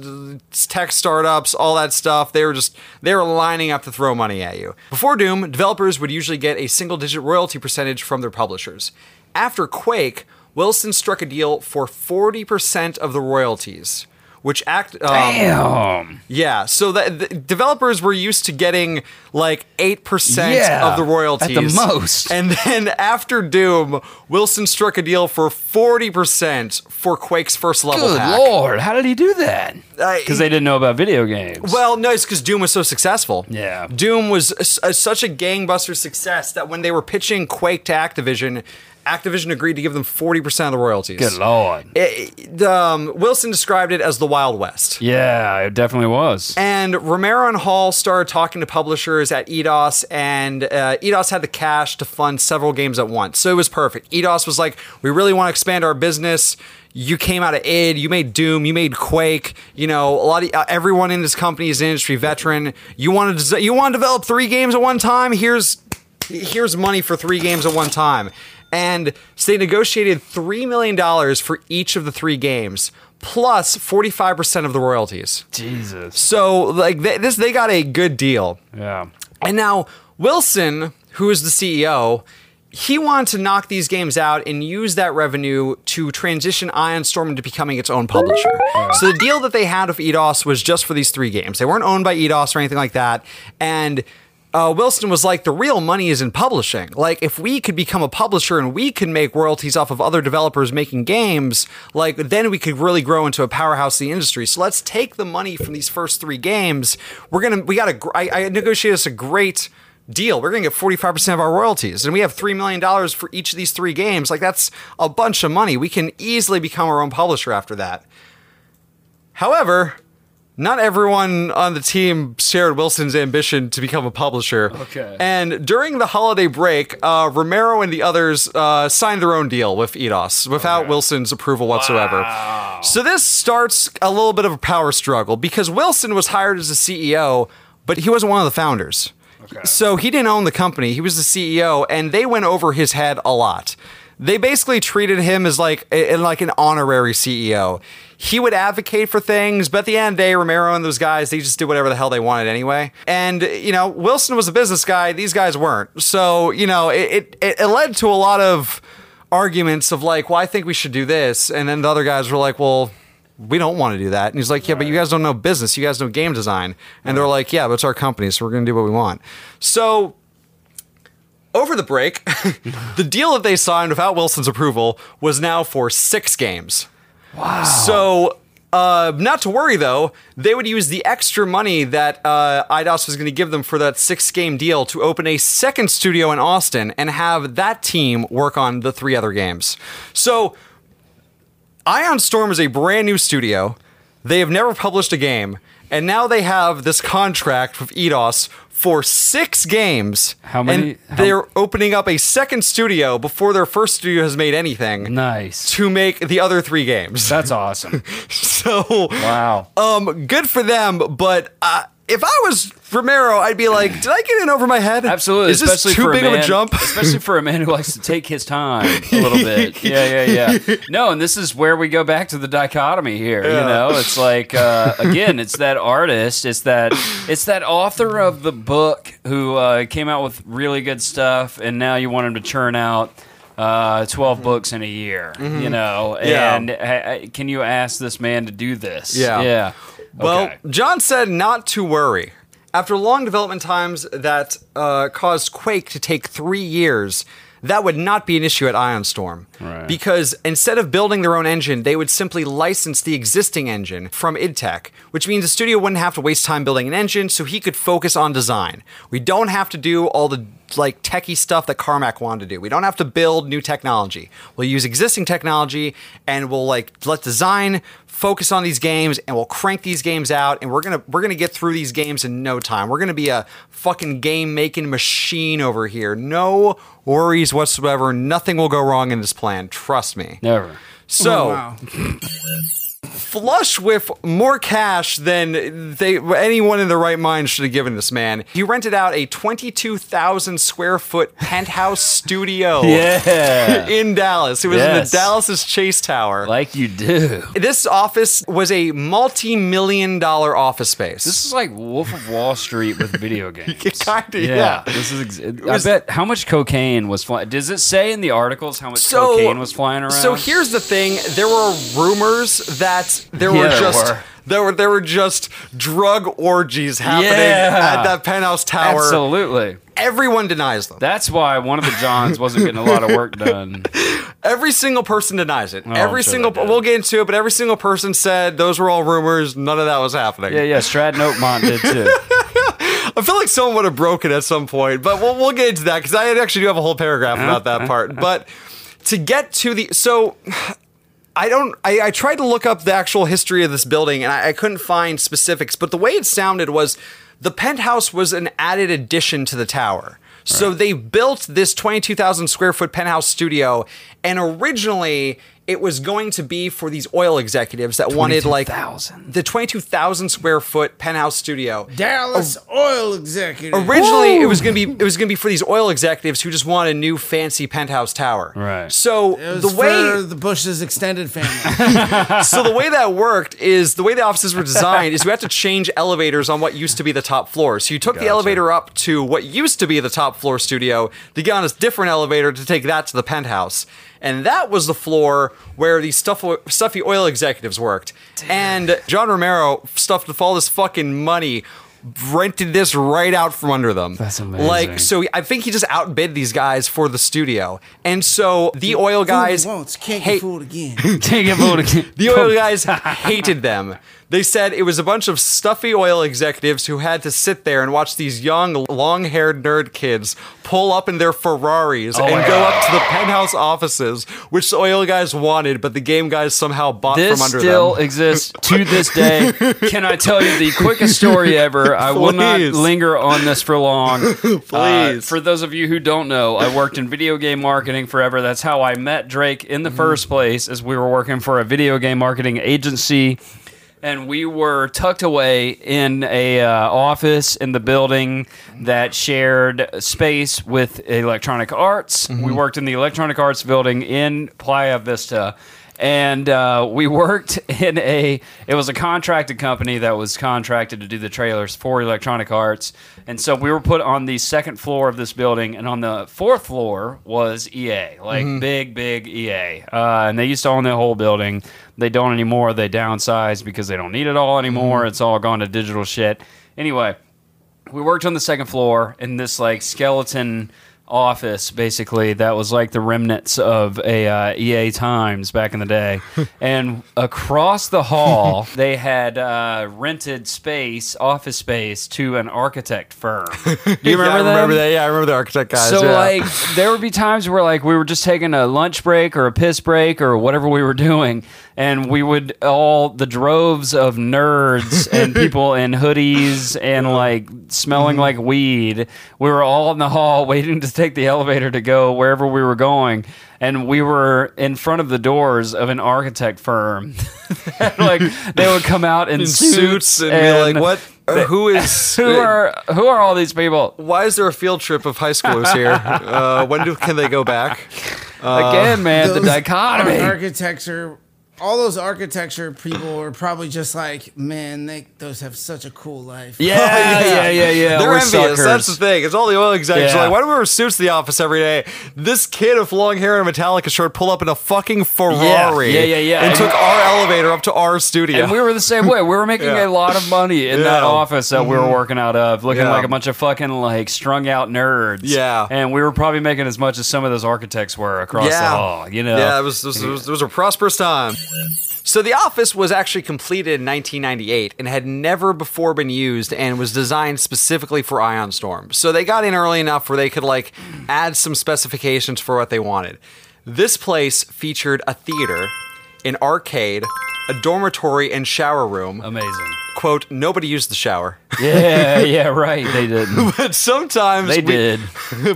tech startups, all that stuff, they were just they were lining up to throw money at you. Before Doom, developers would usually get a single-digit royalty percentage from their publishers. After Quake, Wilson struck a deal for forty percent of the royalties. Which act? Um, Damn. Yeah. So the, the developers were used to getting like eight percent yeah, of the royalties at the most. And then after Doom, Wilson struck a deal for forty percent for Quake's first level. Good pack. Lord, how did he do that? Because they didn't know about video games. Well, no, it's because Doom was so successful. Yeah. Doom was a, a, such a gangbuster success that when they were pitching Quake to Activision, Activision agreed to give them forty percent of the royalties. Good Lord. It, um, Wilson described it as the Wild West. Yeah, it definitely was. And Romero and Hall started talking to publishers at Eidos, and uh, Eidos had the cash to fund several games at once. So it was perfect. Eidos was like, we really want to expand our business. You came out of I D, you made Doom, you made Quake, you know, a lot of uh, everyone in this company is an industry veteran. You want to des- you want to develop three games at one time? Here's here's money for three games at one time. And so they negotiated three million dollars for each of the three games, plus forty-five percent of the royalties. Jesus. So like they, this, they got a good deal. Yeah. And now Wilson, who is the C E O, he wanted to knock these games out and use that revenue to transition Ion Storm into becoming its own publisher. Yeah. So the deal that they had with Eidos was just for these three games. They weren't owned by Eidos or anything like that. And uh, Wilson was like, the real money is in publishing. Like, if we could become a publisher and we could make royalties off of other developers making games, like, then we could really grow into a powerhouse in the industry. So let's take the money from these first three games. We're going to, we got to, I, I negotiated us a great deal. We're going to get forty-five percent of our royalties, and we have three million dollars for each of these three games. Like, that's a bunch of money. We can easily become our own publisher after that. However, not everyone on the team shared Wilson's ambition to become a publisher. Okay. And during the holiday break, uh, Romero and the others uh, signed their own deal with Eidos without okay. Wilson's approval whatsoever. Wow. So this starts a little bit of a power struggle, because Wilson was hired as the C E O, but he wasn't one of the founders. Okay. So he didn't own the company. He was the C E O, and they went over his head a lot. They basically treated him as like a, like an honorary C E O. He would advocate for things, but at the end of the day, Romero and those guys, they just did whatever the hell they wanted anyway. And, you know, Wilson was a business guy. These guys weren't. So, you know, it, it, it led to a lot of arguments of like, well, I think we should do this. And then the other guys were like, well, we don't want to do that. And he's like, yeah, but you guys don't know business. You guys know game design. And they're like, yeah, but it's our company, so we're going to do what we want. So over the break, the deal that they signed without Wilson's approval was now for six games. Wow. So uh, not to worry, though, they would use the extra money that uh, Eidos was going to give them for that six-game deal to open a second studio in Austin and have that team work on the three other games. So Ion Storm is a brand new studio. They have never published a game, and now they have this contract with Eidos for six games. How many? And they're how... opening up a second studio before their first studio has made anything. Nice. To make the other three games. That's awesome. So wow. Um, good for them, but uh, if I was Romero, I'd be like, did I get in over my head? Absolutely. Is this too big of a jump? Especially for a man who likes to take his time a little bit. Yeah, yeah, yeah. No, and this is where we go back to the dichotomy here. Yeah. You know, it's like, uh, again, it's that artist. It's that it's that author of the book who uh, came out with really good stuff, and now you want him to churn out uh, twelve mm-hmm. books in a year, mm-hmm. you know. Yeah. And uh, can you ask this man to do this? Yeah. Yeah. Well, okay. John said not to worry. After long development times that uh, caused Quake to take three years, that would not be an issue at Ion Storm. Right. Because instead of building their own engine, they would simply license the existing engine from id Tech, which means the studio wouldn't have to waste time building an engine, so he could focus on design. We don't have to do all the like techie stuff that Carmack wanted to do. We don't have to build new technology. We'll use existing technology, and we'll like let design focus on these games, and we'll crank these games out, and we're gonna we're gonna get through these games in no time. We're gonna be a fucking game making machine over here. No worries whatsoever. Nothing will go wrong in this plan. Trust me. Never. So. Oh, wow. Flush with more cash than they anyone in their right mind should have given this man, he rented out a twenty-two thousand square foot penthouse studio yeah. in Dallas. It was yes. in the Dallas's Chase Tower. Like you do. This office was a multi-million dollar office space. This is like Wolf of Wall Street with video games. Kinda, yeah. yeah. This is. Ex- it was, I bet how much cocaine was flying. Does it say in the articles how much so, cocaine was flying around? So here's the thing: there were rumors that. There were yeah, just there were. there were there were just drug orgies happening yeah. at that penthouse tower. Absolutely, everyone denies them. That's why one of the Johns wasn't getting a lot of work done. Every single person denies it. Oh, every sure single we'll get into it, but every single person said those were all rumors. None of that was happening. Yeah, yeah. Stratton Oakmont did too. I feel like someone would have broken at some point, but we'll we'll get into that because I actually do have a whole paragraph about that part. But to get to the so. I don't. I, I tried to look up the actual history of this building, and I, I couldn't find specifics. But the way it sounded was, the penthouse was an added addition to the tower. Right. So they built this twenty-two thousand square foot penthouse studio, and originally it was going to be for these oil executives that wanted like the twenty-two thousand square foot penthouse studio. Dallas o oil executives. Originally, Whoa. it was going to be it was going to be for these oil executives who just want a new fancy penthouse tower. Right. So it was the way for the Bush's extended family. So the way that worked is the way the offices were designed is we had to change elevators on what used to be the top floor. So you took gotcha. the elevator up to what used to be the top floor studio to get on a different elevator to take that to the penthouse. And that was the floor where these stuff, stuffy oil executives worked. Dude. And John Romero stuffed with all this fucking money, rented this right out from under them. That's amazing. Like, so I think he just outbid these guys for the studio. And so the oil guys... Once, can't get fooled again. Can't get fooled again. The oil guys hated them. They said it was a bunch of stuffy oil executives who had to sit there and watch these young, long-haired nerd kids pull up in their Ferraris oh and go God. up to the penthouse offices, which the oil guys wanted, but the game guys somehow bought this from under them. This still exists to this day. Can I tell you the quickest story ever? I Please. will not linger on this for long. Please. Uh, for those of you who don't know, I worked in video game marketing forever. That's how I met Drake in the first place, as we were working for a video game marketing agency. And we were tucked away in a uh, office in the building that shared space with Electronic Arts. Mm-hmm. We worked in the Electronic Arts building in Playa Vista. And uh, we worked in a... It was a contracted company that was contracted to do the trailers for Electronic Arts. And so we were put on the second floor of this building. And on the fourth floor was E A. Like, mm-hmm. big, big E A. Uh, and they used to own the whole building. They don't anymore. They downsized because they don't need it all anymore. Mm-hmm. It's all gone to digital shit. Anyway, we worked on the second floor in this, like, skeleton... office, basically, that was like the remnants of a uh, E A Times back in the day. And across the hall, they had uh, rented space, office space, to an architect firm. Do you remember yeah, I them? remember that? Yeah, I remember the architect guys. So, yeah. like, there would be times where, like, we were just taking a lunch break or a piss break or whatever we were doing, and we would all, the droves of nerds and people in hoodies and, like, smelling like weed, we were all in the hall waiting to take the elevator to go wherever we were going, and we were in front of the doors of an architect firm. And, like, they would come out in, in suits, suits and, and be like, what? They, who is who are who are all these people? Why is there a field trip of high schoolers here? Uh, when do, can they go back? Uh, Again, man, those, the dichotomy. Architecture. All those architecture people were probably just like, man, they those have such a cool life. Yeah, yeah, yeah, yeah, yeah. They're we're envious. Suckers. That's the thing. It's all the oil executives. Yeah. Like, why do we wear suits to the office every day? This kid with long hair and a Metallica shirt pulled up in a fucking Ferrari. Yeah, yeah, yeah. yeah. And, and took we, our elevator up to our studio. And we were the same way. We were making yeah. a lot of money in yeah. that office that we were working out of, looking yeah. like a bunch of fucking like strung out nerds. Yeah. And we were probably making as much as some of those architects were across yeah. the hall. You know. Yeah, it was it was, it was, it was a prosperous time. So the office was actually completed in nineteen ninety-eight and had never before been used and was designed specifically for Ion Storm. So they got in early enough where they could like add some specifications for what they wanted. This place featured a theater, an arcade, a dormitory and shower room. Amazing. Quote, nobody used the shower. Yeah, yeah, right. They didn't. But sometimes they we, did.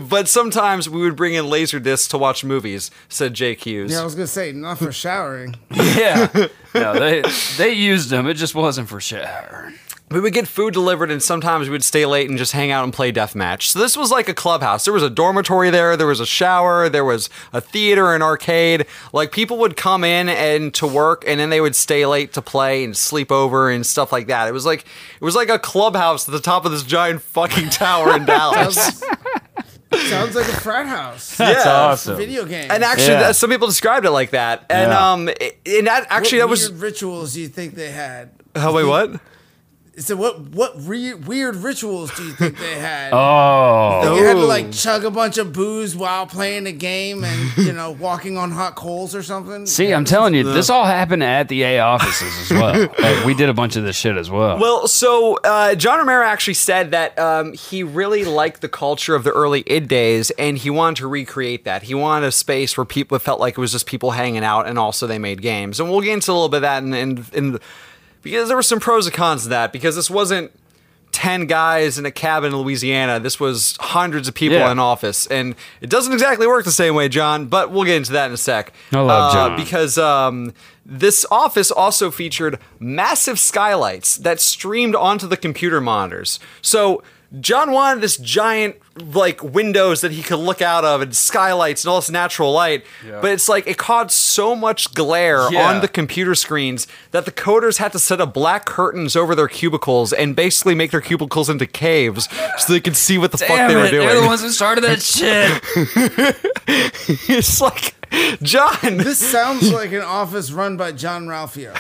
But sometimes we would bring in laser discs to watch movies, said Jake Hughes. Yeah, I was gonna say, not for showering. Yeah. No, they they used them. It just wasn't for showering. We would get food delivered, and sometimes we would stay late and just hang out and play deathmatch. So this was like a clubhouse. There was a dormitory there, there was a shower, there was a theater, an arcade. Like, people would come in and to work, and then they would stay late to play and sleep over and stuff like that. It was like it was like a clubhouse at the top of this giant fucking tower in Dallas. Sounds like a frat house. That's yeah. awesome. Video game. And actually, yeah. that, some people described it like that. And yeah. um, and that actually, what that was weird rituals. Do you think they had? Oh wait, what? So what what re weird rituals do you think they had? Oh. They had to, like, chug a bunch of booze while playing a game and, you know, walking on hot coals or something? See, yeah. I'm telling you, this all happened at the E A offices as well. Like, we did a bunch of this shit as well. Well, so uh, John Romero actually said that um, he really liked the culture of the early id days, and he wanted to recreate that. He wanted a space where people felt like it was just people hanging out, and also they made games. And we'll get into a little bit of that in... in, in Because there were some pros and cons to that, because this wasn't ten guys in a cabin in Louisiana. This was hundreds of people yeah. in an office, and it doesn't exactly work the same way, John, but we'll get into that in a sec. I love uh, John. Because um, this office also featured massive skylights that streamed onto the computer monitors. So John wanted this giant, like, windows that he could look out of and skylights and all this natural light, yeah. but it's like it caught so much glare yeah. on the computer screens that the coders had to set up black curtains over their cubicles and basically make their cubicles into caves so they could see what the Damn fuck they it, were doing. They're the ones who started that shit. It's like, John, this sounds like an office run by John Ralphio.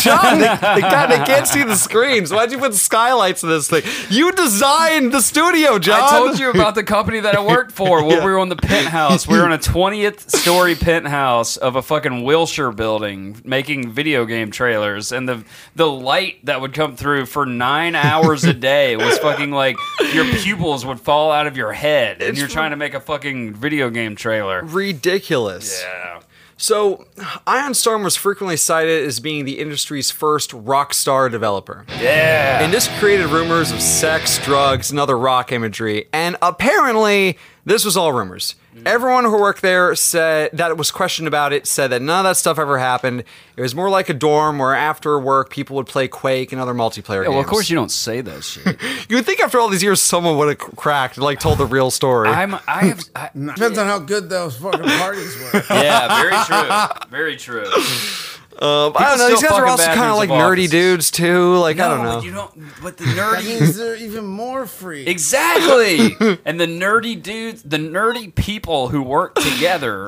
John, they, they, God, they can't see the screens. Why'd you put skylights in this thing? You designed the studio, John. I told you about the company that I worked for when yeah. we were on the penthouse. We were on a twentieth story penthouse of a fucking Wilshire building making video game trailers, and the the light that would come through for nine hours a day was fucking like your pupils would fall out of your head, and it's you're trying to make a fucking video game trailer. Ridiculous. Yeah. So, Ion Storm was frequently cited as being the industry's first rock star developer. Yeah. And this created rumors of sex, drugs, and other rock imagery. And apparently, this was all rumors. Mm. Everyone who worked there said that it was questioned about it, said that none of that stuff ever happened. It was more like a dorm where after work, people would play Quake and other multiplayer yeah, games. Well, of course you don't say that shit. You would think after all these years, someone would have cracked and like, told the real story. I'm, I have, I, Depends yeah. on how good those fucking parties were. Yeah, very true. Very true. Um, I don't know. These guys are also kind of like nerdy dudes too. Like no, I don't know. You don't. But the nerdy are even more free. Exactly. And the nerdy dudes, the nerdy people who work together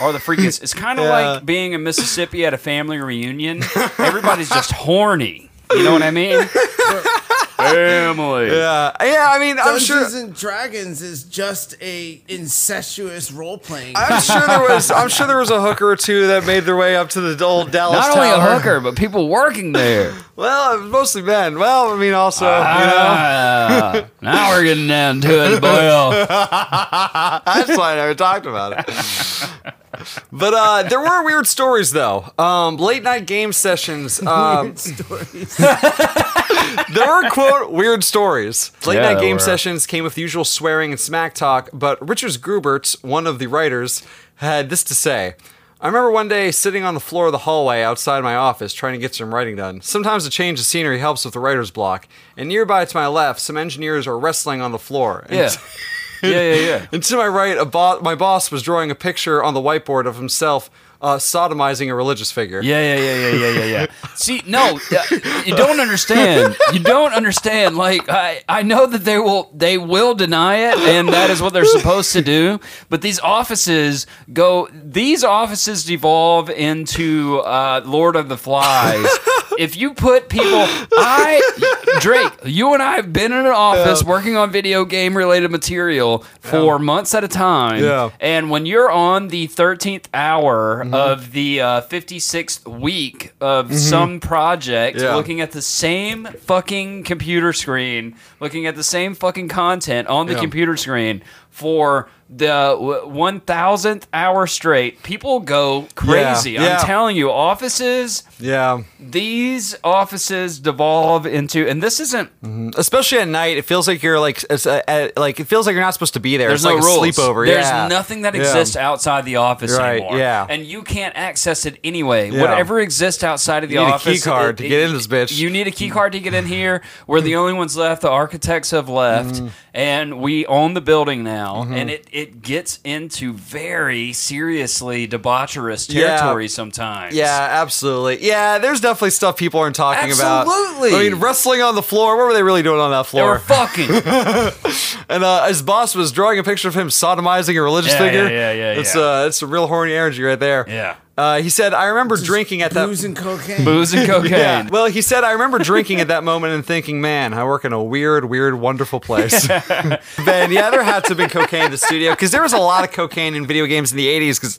are the freakiest. It's kind of yeah. like being in Mississippi at a family reunion. Everybody's just horny. You know what I mean? Family. Yeah. Yeah, I mean, Dungeons I'm sure. Dungeons and Dragons is just a incestuous role playing. I'm sure there was. I'm sure there was a hooker or two that made their way up to the old Dallas Tower. Not only Tower. A hooker, but people working there. Well, mostly men. Well, I mean, also. Uh, you know. Now we're getting down to it, Boyle. That's why I never talked about it. But uh, there were weird stories, though. Um, late night game sessions. Uh, weird stories. There were, quote, weird stories. Late yeah, night game were. sessions came with the usual swearing and smack talk, but Richard Gruberts, one of the writers, had this to say. I remember one day sitting on the floor of the hallway outside my office trying to get some writing done. Sometimes a change of scenery helps with the writer's block. And nearby to my left, some engineers are wrestling on the floor. And yeah. Yeah, yeah, yeah. And to my right, a bo- my boss was drawing a picture on the whiteboard of himself uh, sodomizing a religious figure. Yeah, yeah, yeah, yeah, yeah, yeah, yeah. See, no, you don't understand. You don't understand. Like, I, I know that they will, they will deny it, and that is what they're supposed to do. But these offices go. These offices devolve into uh, Lord of the Flies. If you put people, I, Drake, you and I have been in an office yeah. working on video game related material for yeah. months at a time. Yeah. And when you're on the thirteenth hour mm-hmm. of the uh, fifty-sixth week of mm-hmm. some project, yeah. looking at the same fucking computer screen, looking at the same fucking content on the yeah. computer screen for the one thousandth hour straight, people go crazy. Yeah, yeah. I'm telling you, offices, yeah, these offices devolve into, and this isn't, mm-hmm. especially at night. It feels like you're like, it's a, a, like it feels like you're not supposed to be there. There's it's no like rules. A sleepover. There's yeah. nothing that exists yeah. outside the office right, anymore. Yeah, and you can't access it anyway. Yeah. Whatever exists outside of the you need office, a key card it, to it, get in this bitch. You need a key card to get in here. We're the only ones left. The architects have left, mm-hmm. and we own the building now, mm-hmm. and it. it It gets into very seriously debaucherous territory yeah. sometimes. Yeah, absolutely. Yeah, there's definitely stuff people aren't talking absolutely. about. Absolutely. I mean, wrestling on the floor. What were they really doing on that floor? They were fucking. And uh, his boss was drawing a picture of him sodomizing a religious yeah, figure. Yeah, yeah, yeah. It's yeah. uh, it's a real horny energy right there. Yeah. Uh, he said, I remember Just drinking at that... Booze and cocaine. Booze and cocaine. Yeah. Well, he said, I remember drinking at that moment and thinking, man, I work in a weird, weird, wonderful place. Then, yeah, there had to have been cocaine in the studio, because there was a lot of cocaine in video games in the eighties, because...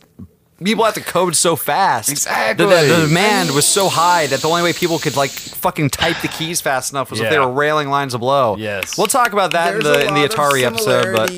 People had to code so fast. Exactly. The, the, the demand was so high that the only way people could like fucking type the keys fast enough was yeah. if they were railing lines of blow. Yes. We'll talk about that There's in the in the Atari episode. But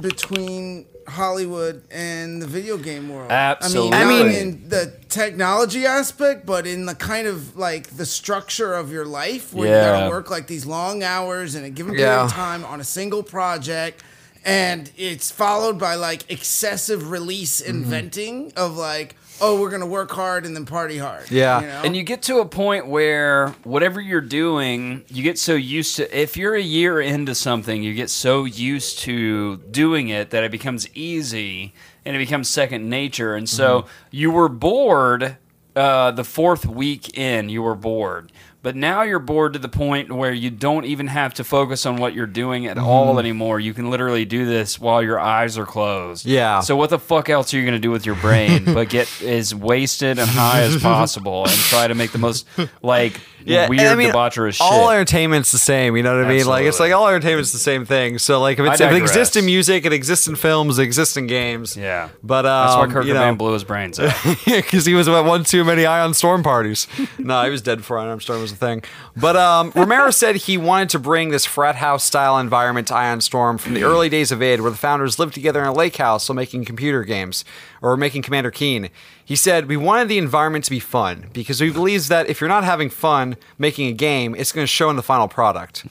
between Hollywood and the video game world. Absolutely. I mean, not I mean, in the technology aspect, but in the kind of like the structure of your life where yeah. you gotta work like these long hours in a given period yeah. of time on a single project. And it's followed by like excessive release inventing mm-hmm. of like, oh, we're going to work hard and then party hard. Yeah. You know? And you get to a point where whatever you're doing, you get so used to, if you're a year into something, you get so used to doing it that it becomes easy and it becomes second nature. And so mm-hmm. you were bored uh, the fourth week in, you were bored. But now you're bored to the point where you don't even have to focus on what you're doing at mm. all anymore. You can literally do this while your eyes are closed. Yeah. So what the fuck else are you going to do with your brain but get as wasted and high as possible and try to make the most, like, yeah, weird I mean, debaucherous all shit? All entertainment's the same, you know what I mean? Absolutely. Like, it's like all entertainment's the same thing. So, like, if, it's, if it exists in music, it exists in films, it exists in games. Yeah. But, um, that's why Kurt Cobain know, blew his brains out. Because he was at one too many Ion Storm parties. No, he was dead before Ion Storm was thing. But um, Romero said he wanted to bring this frat house style environment to Ion Storm from the early days of I D, where the founders lived together in a lake house while making computer games or making Commander Keen. He said, we wanted the environment to be fun because we believe that if you're not having fun making a game, it's going to show in the final product.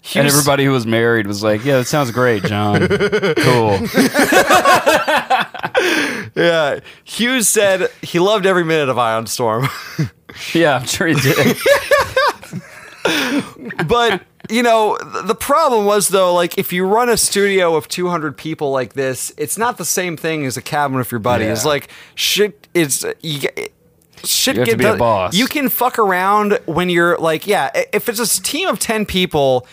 He and was, everybody who was married was like, yeah, that sounds great, John. Cool. Yeah. Hughes said he loved every minute of Ion Storm. Yeah, I'm sure he did. But, you know, the problem was, though, like, if you run a studio of two hundred people like this, it's not the same thing as a cabin with your buddy. Yeah. It's like, shit, it's... You, it, Shit you have get to be done. A boss. You can fuck around when you're, like, yeah, if it's a team of ten people...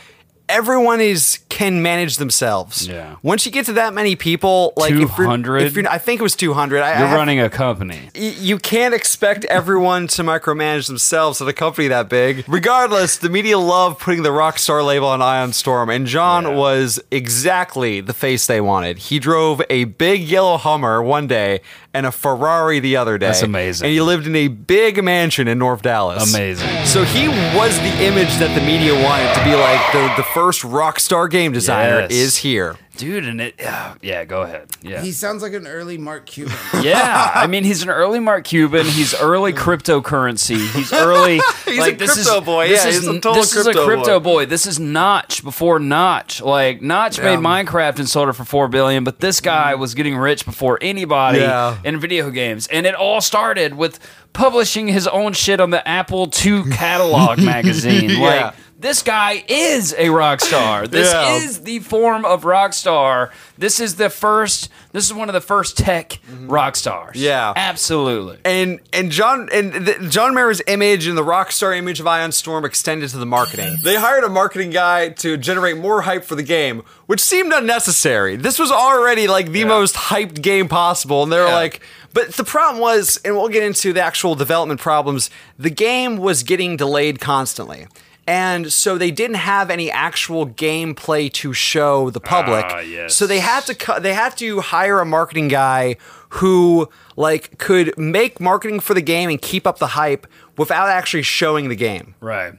Everyone is can manage themselves. Yeah. Once you get to that many people, like two hundred, if you're, I think it was two hundred. You're I, running a company. Y- you can't expect everyone to micromanage themselves at a company that big. Regardless, the media loved putting the rock star label on Ion Storm, and John yeah. was exactly the face they wanted. He drove a big yellow Hummer one day and a Ferrari the other day. That's amazing. And he lived in a big mansion in North Dallas. Amazing. So he was the image that the media wanted to be like the the. First rock star game designer yes. is here. Dude, and it... Uh, yeah, go ahead. Yeah, he sounds like an early Mark Cuban. Yeah, I mean, he's an early Mark Cuban. He's early cryptocurrency. He's early... he's like, a this crypto is, boy. This yeah, is, he's a total this crypto, is a crypto boy. boy. This is Notch before Notch. Like, Notch yeah. made Minecraft and sold it for four billion dollars, but this guy was getting rich before anybody yeah. in video games. And it all started with publishing his own shit on the Apple two catalog magazine. Yeah. Like, this guy is a rock star. This yeah. is the form of rock star. This is the first. This is one of the first tech rock stars. Yeah, absolutely. And and John and the, John Romero's image and the rock star image of Ion Storm extended to the marketing. They hired a marketing guy to generate more hype for the game, which seemed unnecessary. This was already like the yeah. most hyped game possible, and they were yeah. like. But the problem was, and we'll get into the actual development problems. The game was getting delayed constantly. And so they didn't have any actual gameplay to show the public. Ah, yes. So they had to cu- they had to hire a marketing guy who like could make marketing for the game and keep up the hype without actually showing the game. Right.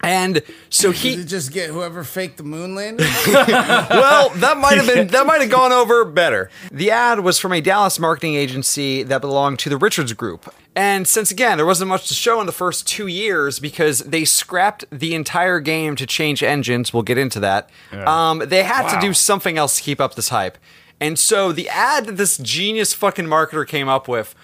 And so he did just get whoever faked the moon landing. Well, that might have been that might have gone over better. The ad was from a Dallas marketing agency that belonged to the Richards Group. And since again, there wasn't much to show in the first two years because they scrapped the entire game to change engines. We'll get into that. Yeah. Um, they had wow. to do something else to keep up this hype. And so the ad that this genius fucking marketer came up with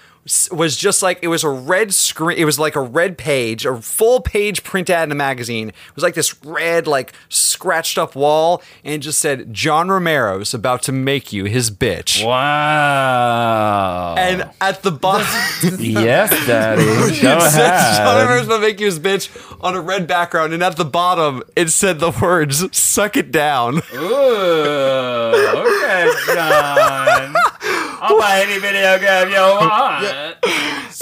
was just like, it was a red screen, it was like a red page, a full page print ad in a magazine. It was like this red, like, scratched up wall, and it just said, John Romero's about to make you his bitch. Wow. And at the bottom... Yes, daddy. Go it said, John Romero's about to make you his bitch on a red background, and at the bottom, it said the words, suck it down. Ooh, okay, John. I'll buy any video game you want. Yeah.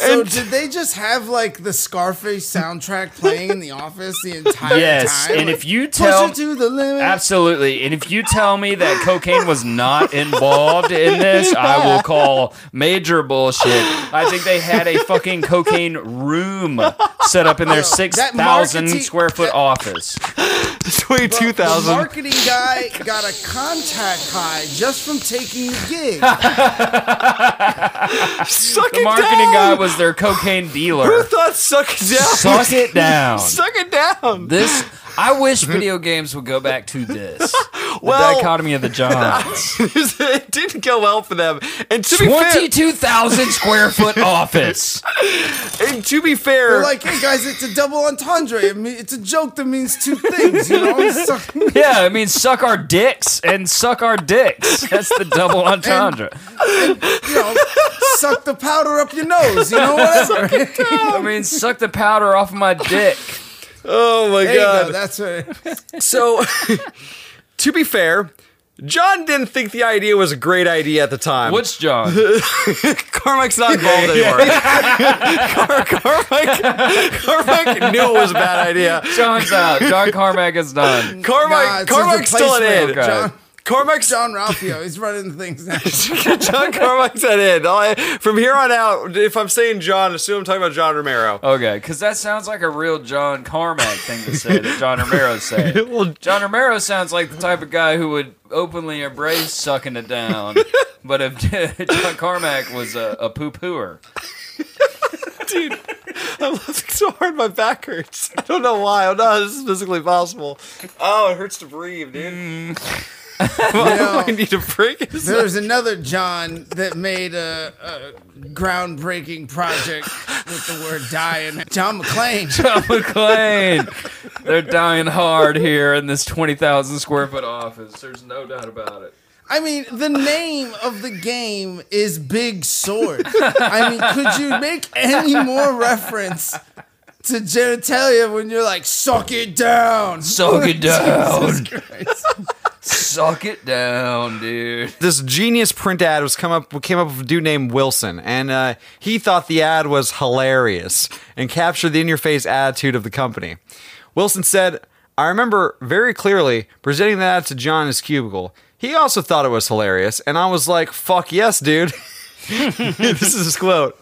So and, did they just have like the Scarface soundtrack playing in the office the entire yes, time? Yes, and like, if you tell push it to the limit. Absolutely, and if you tell me that cocaine was not involved in this, yeah. I will call major bullshit. I think they had a fucking cocaine room set up in their six thousand square foot office. twenty-two thousand. The marketing guy got a contact high just from taking the gig. Suck the it marketing down. Guy was their cocaine dealer. Who thought suck it down? Suck it down. Suck it down. This. I wish video games would go back to this. Well, the dichotomy of the genres. It didn't go well for them. And to be fair, twenty-two thousand square foot office. And to be fair, they're like, hey guys, it's a double entendre. I mean, it's a joke that means two things. You know, suck- yeah, it means suck our dicks and suck our dicks. That's the double entendre. And, and, you know, suck the powder up your nose. You know what? I mean, suck the powder off my dick. Oh my there god! You go, that's right. So, to be fair, John didn't think the idea was a great idea at the time. Which John? Carmack's not involved anymore. Car- Carmack, Carmack knew it was a bad idea. John's out. John Carmack is done. Carmack, nah, Carmack's still an in. Okay. John- Carmack's John Ralphio. He's running things now. John Carmack's at it. I, from here on out, if I'm saying John, assume I'm talking about John Romero. Okay, because that sounds like a real John Carmack thing to say that John Romero said. Well, John Romero sounds like the type of guy who would openly embrace sucking it down, but if John Carmack was a, a poo-pooer. Dude, I'm laughing so hard my back hurts. I don't know why. I don't know how this is physically possible. Oh, it hurts to breathe, dude. Mm. Well, you know, I need a break. There was another John that made a, a groundbreaking project with the word die in it. John McClane. John McClane. They're dying hard here in this twenty thousand square foot office. There's no doubt about it. I mean, the name of the game is Big Sword. I mean, could you make any more reference to genitalia when you're like, suck it down. Suck it down. Jesus Christ. Suck it down, dude. This genius print ad was come up came up with a dude named Wilson, and uh, he thought the ad was hilarious and captured the in-your-face attitude of the company. Wilson said, I remember very clearly presenting that ad to John in his cubicle. He also thought it was hilarious, and I was like, fuck yes, dude. This is his quote.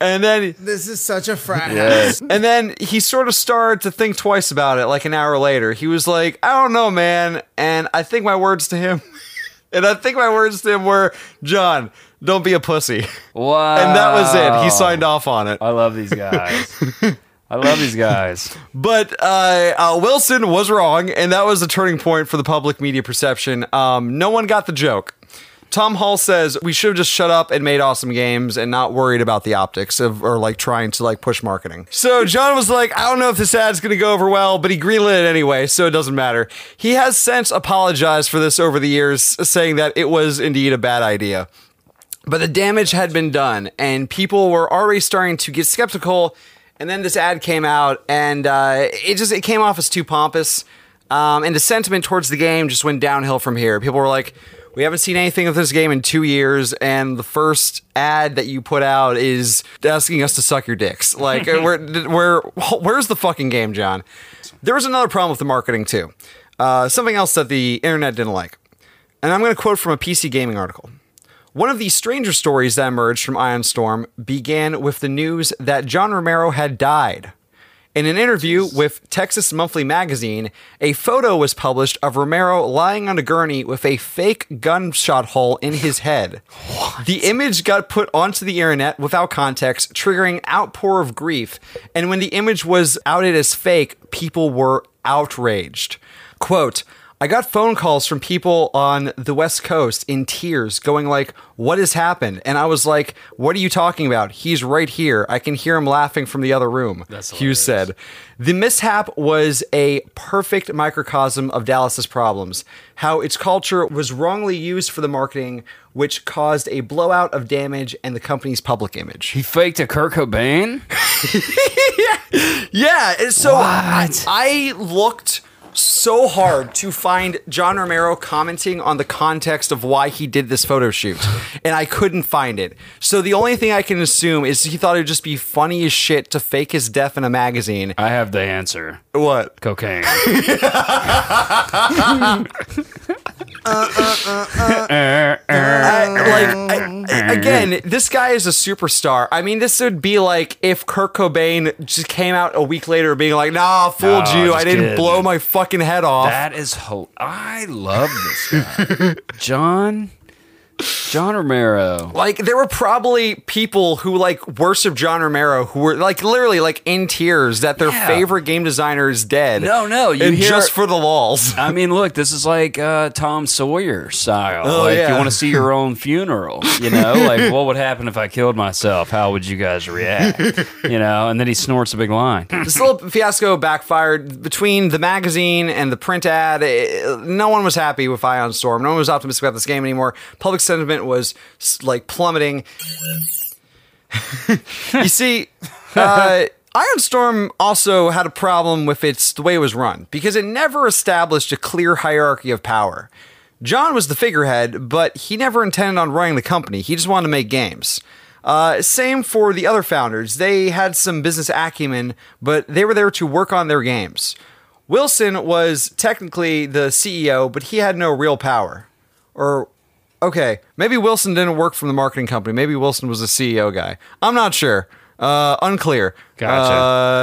And then this is such a frat house. And then he sort of started to think twice about it. Like an hour later, he was like, "I don't know, man." And I think my words to him, and I think my words to him were, "John, don't be a pussy." Wow. And that was it. He signed off on it. I love these guys. I love these guys. But uh, uh, Wilson was wrong, and that was the turning point for the public media perception. Um, no one got the joke. Tom Hall says we should have just shut up and made awesome games and not worried about the optics of or like trying to like push marketing. So John was like, I don't know if this ad's going to go over well, but he greenlit it anyway, so it doesn't matter. He has since apologized for this over the years, saying that it was indeed a bad idea. But the damage had been done and people were already starting to get skeptical. And then this ad came out and uh, it just it came off as too pompous. Um, and the sentiment towards the game just went downhill from here. People were like, we haven't seen anything of this game in two years, and the first ad that you put out is asking us to suck your dicks. Like, where, where, where's the fucking game, John? There was another problem with the marketing, too. Uh, something else that the internet didn't like. And I'm going to quote from a P C Gaming article. One of the stranger stories that emerged from Ion Storm began with the news that John Romero had died. In an interview with Texas Monthly Magazine, a photo was published of Romero lying on a gurney with a fake gunshot hole in his head. What? The image got put onto the internet without context, triggering an outpour of grief. And when the image was outed as fake, people were outraged. Quote, I got phone calls from people on the West Coast in tears going like, what has happened? And I was like, what are you talking about? He's right here. I can hear him laughing from the other room, Hughes said. The mishap was a perfect microcosm of Dallas's problems, how its culture was wrongly used for the marketing, which caused a blowout of damage and the company's public image. He faked a Kurt Cobain? Yeah. Yeah. So what? I looked so hard to find John Romero commenting on the context of why he did this photo shoot, and I couldn't find it. So the only thing I can assume is he thought it would just be funny as shit to fake his death in a magazine. I have the answer. What? Cocaine. uh, uh, uh, uh. Uh, uh, I, like, I, again, this guy is a superstar. I mean, this would be like if Kurt Cobain just came out a week later being like, nah, I fooled no, you. I didn't kidding. blow my fucking head off. That is ho- I love this guy. John... John Romero. Like, there were probably people who, like, worship John Romero who were, like, literally, like, in tears that their yeah. favorite game designer is dead. No, no. You and hear, just for the lulz. I mean, look, this is like uh, Tom Sawyer style. Oh, like, yeah. you want to see your own funeral, you know? Like, what would happen if I killed myself? How would you guys react? You know? And then he snorts a big line. This little fiasco backfired. Between the magazine and the print ad, it, no one was happy with Ion Storm. No one was optimistic about this game anymore. Public sentiment was like plummeting. You see, uh, Ion Storm also had a problem with its the way it was run because it never established a clear hierarchy of power. John was the figurehead, but he never intended on running the company. He just wanted to make games. Uh, same for the other founders. They had some business acumen, but they were there to work on their games. Wilson was technically the C E O, but he had no real power. Or okay, maybe Wilson didn't work from the marketing company. Maybe Wilson was a C E O guy. I'm not sure. Uh, unclear. Gotcha.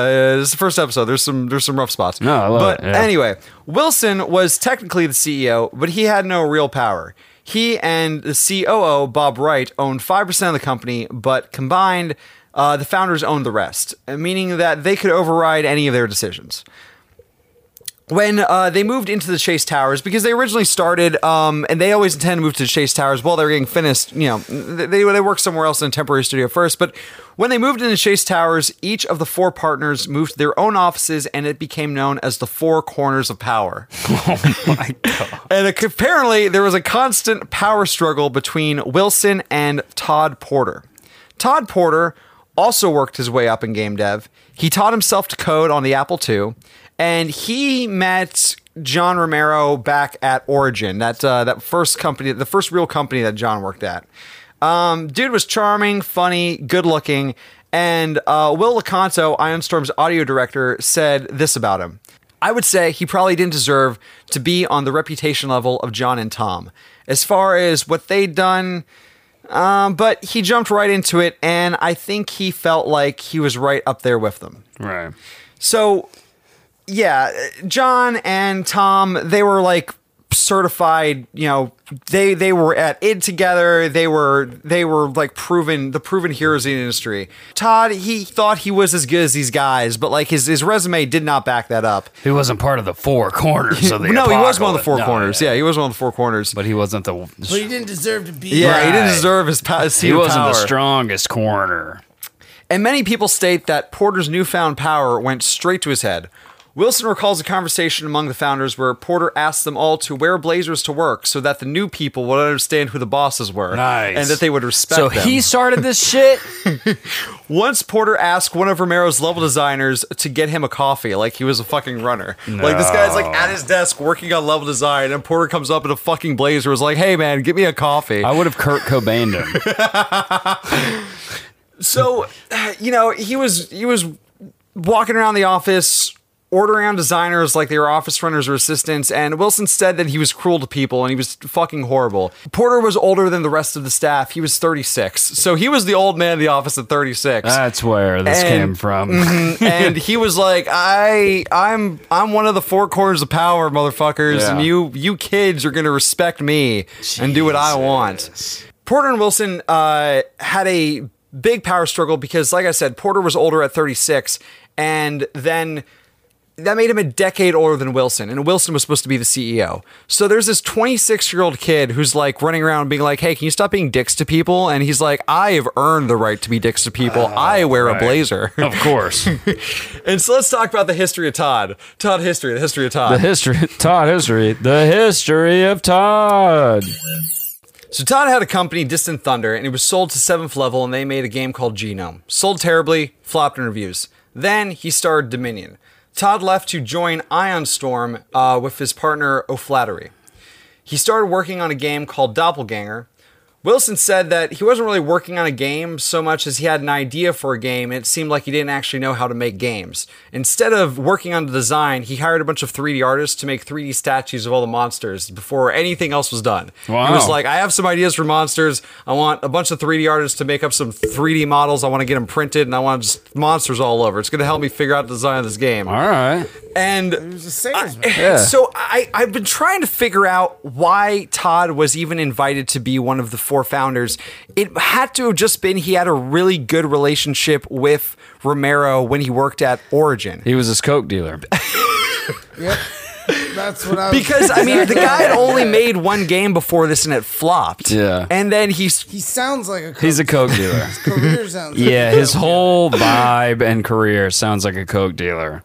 Uh, this is the first episode. There's some there's some rough spots. No, I love but it. But yeah. anyway, Wilson was technically the C E O, but he had no real power. He and the C O O, Bob Wright, owned five percent of the company, but combined, uh, the founders owned the rest, meaning that they could override any of their decisions. When uh, they moved into the Chase Towers, because they originally started, um, and they always intend to move to the Chase Towers while they're getting finished, you know, they they work somewhere else in a temporary studio first, but when they moved into Chase Towers, each of the four partners moved to their own offices, and it became known as the Four Corners of Power. Oh my God. And it, apparently, there was a constant power struggle between Wilson and Todd Porter. Todd Porter also worked his way up in game dev. He taught himself to code on the Apple two, and he met John Romero back at Origin, that uh, that first company, the first real company that John worked at. Um, dude was charming, funny, good-looking, and uh, Will Lecanto, Ion Storm's audio director, said this about him. I would say he probably didn't deserve to be on the reputation level of John and Tom, as far as what they'd done, um, but he jumped right into it, and I think he felt like he was right up there with them. Right. So... yeah, John and Tom, they were like certified, you know, they they were at id together. They were they were like proven the proven heroes in the industry. Todd, he thought he was as good as these guys, but like his, his resume did not back that up. He wasn't part of the Four Corners of the No, apocalypse. He was one of the Four no, Corners. Yeah. yeah, he was one of the Four Corners. But he wasn't the Well, he didn't deserve to be Yeah, right. he didn't deserve his, pa- his He wasn't power. the strongest corner. And many people state that Porter's newfound power went straight to his head. Wilson recalls a conversation among the founders where Porter asked them all to wear blazers to work so that the new people would understand who the bosses were. Nice. And that they would respect so them. So he started this shit? Once Porter asked one of Romero's level designers to get him a coffee, like he was a fucking runner. No. Like this guy's like at his desk working on level design and Porter comes up in a fucking blazer and was like, hey man, get me a coffee. I would have Kurt Cobained him. So, you know, he was he was walking around the office ordering on designers like they were office runners or assistants, and Wilson said that he was cruel to people and he was fucking horrible. Porter was older than the rest of the staff. He was thirty-six. So he was the old man of the office at thirty-six. That's where this and, came from. And he was like, I, I'm I'm one of the Four Corners of Power, motherfuckers, yeah. and you, you kids are going to respect me Jesus. and do what I want. Porter and Wilson uh, had a big power struggle because, like I said, Porter was older at thirty-six, and then... that made him a decade older than Wilson, and Wilson was supposed to be the C E O. So there's this twenty-six-year-old kid who's like running around being like, hey, can you stop being dicks to people? And he's like, I have earned the right to be dicks to people. Uh, I wear right. a blazer. Of course. And so let's talk about the history of Todd. Todd history, the history of Todd. The history, Todd history, the history of Todd. So Todd had a company, Distant Thunder, and it was sold to seventh Level, and they made a game called Genome. Sold terribly, flopped in reviews. Then he started Dominion. Todd left to join Ion Storm uh, with his partner O'Flaherty. He started working on a game called Doppelganger. Wilson said that he wasn't really working on a game so much as he had an idea for a game, and it seemed like he didn't actually know how to make games. Instead of working on the design, he hired a bunch of three D artists to make three D statues of all the monsters before anything else was done. Wow. He was like, I have some ideas for monsters. I want a bunch of three D artists to make up some three D models. I want to get them printed, and I want just monsters all over. It's going to help me figure out the design of this game. All right. And it was a salesman. I, yeah. so I, I've been trying to figure out why Todd was even invited to be one of the four founders. It had to have just been he had a really good relationship with Romero when he worked at Origin. He was his coke dealer. Yep. That's what I was because I mean the guy had only made one game before this and it flopped. Yeah. And then he he sounds like a coke he's a coke dealer. His career sounds like yeah, a coke his whole dealer. Vibe and career sounds like a coke dealer.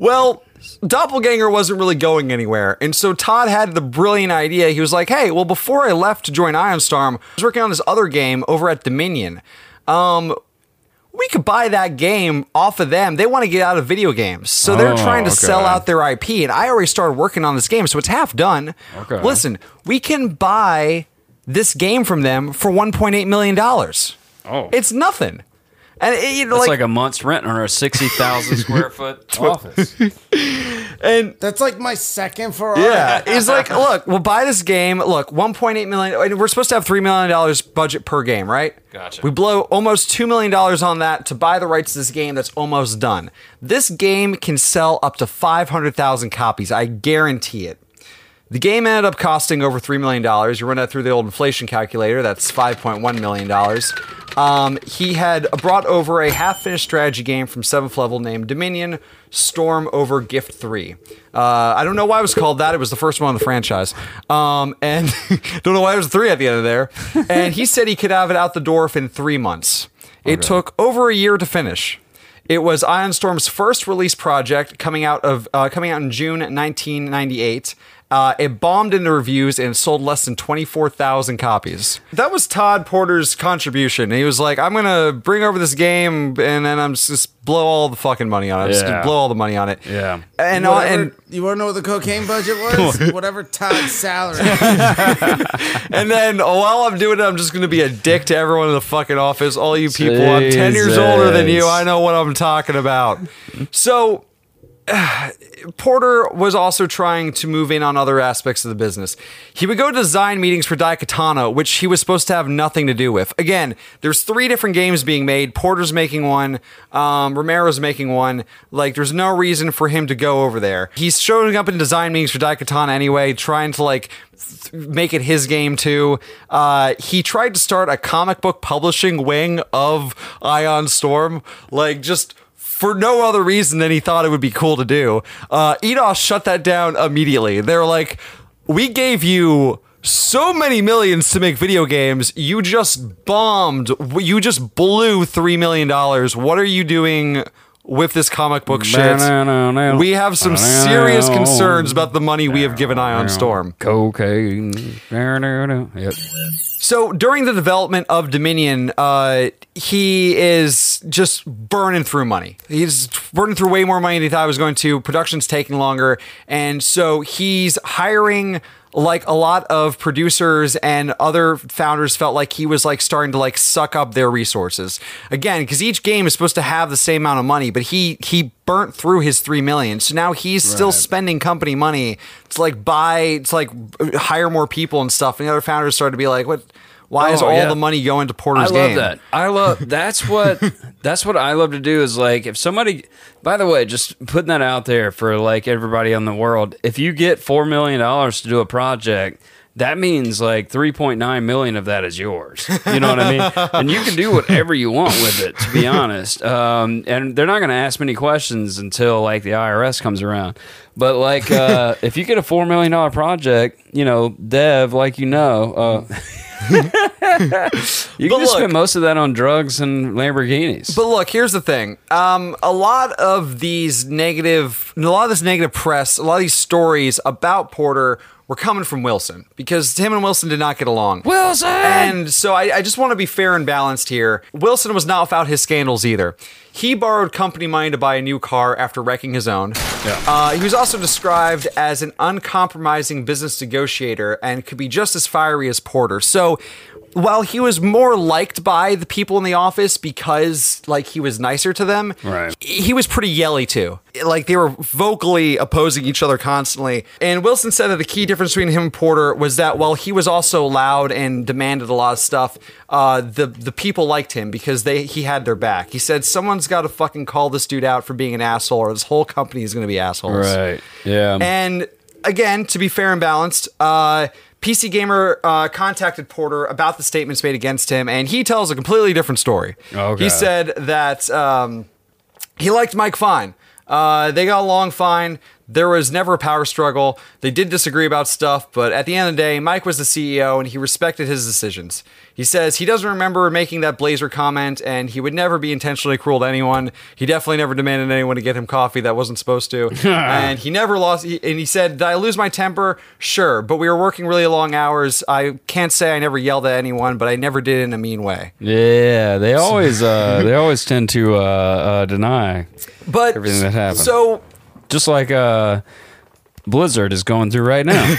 Well, Doppelganger wasn't really going anywhere, and so Todd had the brilliant idea. He was like, hey, well, before I left to join Ion Storm, I was working on this other game over at Dominion. Um, we could buy that game off of them. They want to get out of video games, so they're oh, trying to okay. sell out their I P, and I already started working on this game, so it's half done. Okay. Listen, we can buy this game from them for one point eight million dollars. Oh, it's nothing. And it, you know, that's like, like a month's rent on our sixty thousand square foot office. And that's like my second for all. Yeah. He's like, look, we'll buy this game. Look, one point eight million dollars. We're supposed to have three million dollars budget per game, right? Gotcha. We blow almost two million dollars on that to buy the rights to this game that's almost done. This game can sell up to five hundred thousand copies. I guarantee it. The game ended up costing over three million dollars. You run that through the old inflation calculator. That's five point one million dollars. Um, he had brought over a half-finished strategy game from seventh level named Dominion, Storm Over Gift three. Uh, I don't know why it was called that. It was the first one in the franchise. Um, and don't know why it was a three at the end of there. And he said he could have it out the door within three months. It okay. took over a year to finish. It was Ion Storm's first release project, coming out of uh, coming out in June nineteen ninety-eight. Uh, it bombed into reviews and sold less than twenty-four thousand copies. That was Todd Porter's contribution. He was like, I'm going to bring over this game and then I'm just blow all the fucking money on it. Yeah. Just gonna blow all the money on it. Yeah. And, whatever, uh, and you want to know what the cocaine budget was? Whatever Todd's salary. And then while I'm doing it, I'm just going to be a dick to everyone in the fucking office. All you people, Jesus. I'm ten years older than you. I know what I'm talking about. So... Porter was also trying to move in on other aspects of the business. He would go to design meetings for Daikatana, which he was supposed to have nothing to do with. Again, there's three different games being made. Porter's making one. Um, Romero's making one. Like, there's no reason for him to go over there. He's showing up in design meetings for Daikatana anyway, trying to, like, make it his game too. Uh, he tried to start a comic book publishing wing of Ion Storm. Like, just... for no other reason than he thought it would be cool to do. Uh, Eidos shut that down immediately. They were like, we gave you so many millions to make video games. You just bombed. You just blew three million dollars. What are you doing with this comic book shit? We have some serious concerns about the money we have given Ion Storm. Cocaine. Yep. So during the development of Dominion, uh, he is just burning through money. He's burning through way more money than he thought he was going to. Production's taking longer. And so he's hiring... like a lot of producers and other founders felt like he was like starting to like suck up their resources again, because each game is supposed to have the same amount of money, but he he burnt through his three million, so now he's right. still spending company money to like buy to like hire more people and stuff, and the other founders started to be like, what why oh, is all yeah. the money going to Porter's game? I love game? that I love that's what that's what I love to do is like, if somebody, by the way, just putting that out there for like everybody in the world, if you get four million dollars to do a project, that means like three point nine million of that is yours. You know what I mean? And you can do whatever you want with it, to be honest. Um, and they're not going to ask many questions until like the I R S comes around. But like, uh, if you get a four million dollars project, you know, Dev, like, you know, uh, you can just look, spend most of that on drugs and Lamborghinis. But look, here's the thing. Um, a lot of these negative, a lot of this negative press, a lot of these stories about Porter were coming from Wilson, because him and Wilson did not get along. Wilson! And so I, I just want to be fair and balanced here. Wilson was not without his scandals either. He borrowed company money to buy a new car after wrecking his own. Yeah. Uh, he was also described as an uncompromising business negotiator and could be just as fiery as Porter. So while he was more liked by the people in the office because, like, he was nicer to them, right, he was pretty yelly, too. Like, they were vocally opposing each other constantly. And Wilson said that the key difference between him and Porter was that while he was also loud and demanded a lot of stuff, uh, the, the people liked him because they he had their back. He said, someone's got to fucking call this dude out for being an asshole or this whole company is going to be assholes. Right, yeah. And, again, to be fair and balanced, uh... P C Gamer uh, contacted Porter about the statements made against him, and he tells a completely different story. Okay. He said that um, he liked Mike fine. Uh, they got along fine. There was never a power struggle. They did disagree about stuff, but at the end of the day, Mike was the C E O, and he respected his decisions. He says he doesn't remember making that Blazer comment, and he would never be intentionally cruel to anyone. He definitely never demanded anyone to get him coffee that wasn't supposed to. And he never lost. And he said, did I lose my temper? Sure, but we were working really long hours. I can't say I never yelled at anyone, but I never did in a mean way. Yeah, they always uh, they always tend to uh, uh, deny but, everything that happened. So... Just like uh, Blizzard is going through right now.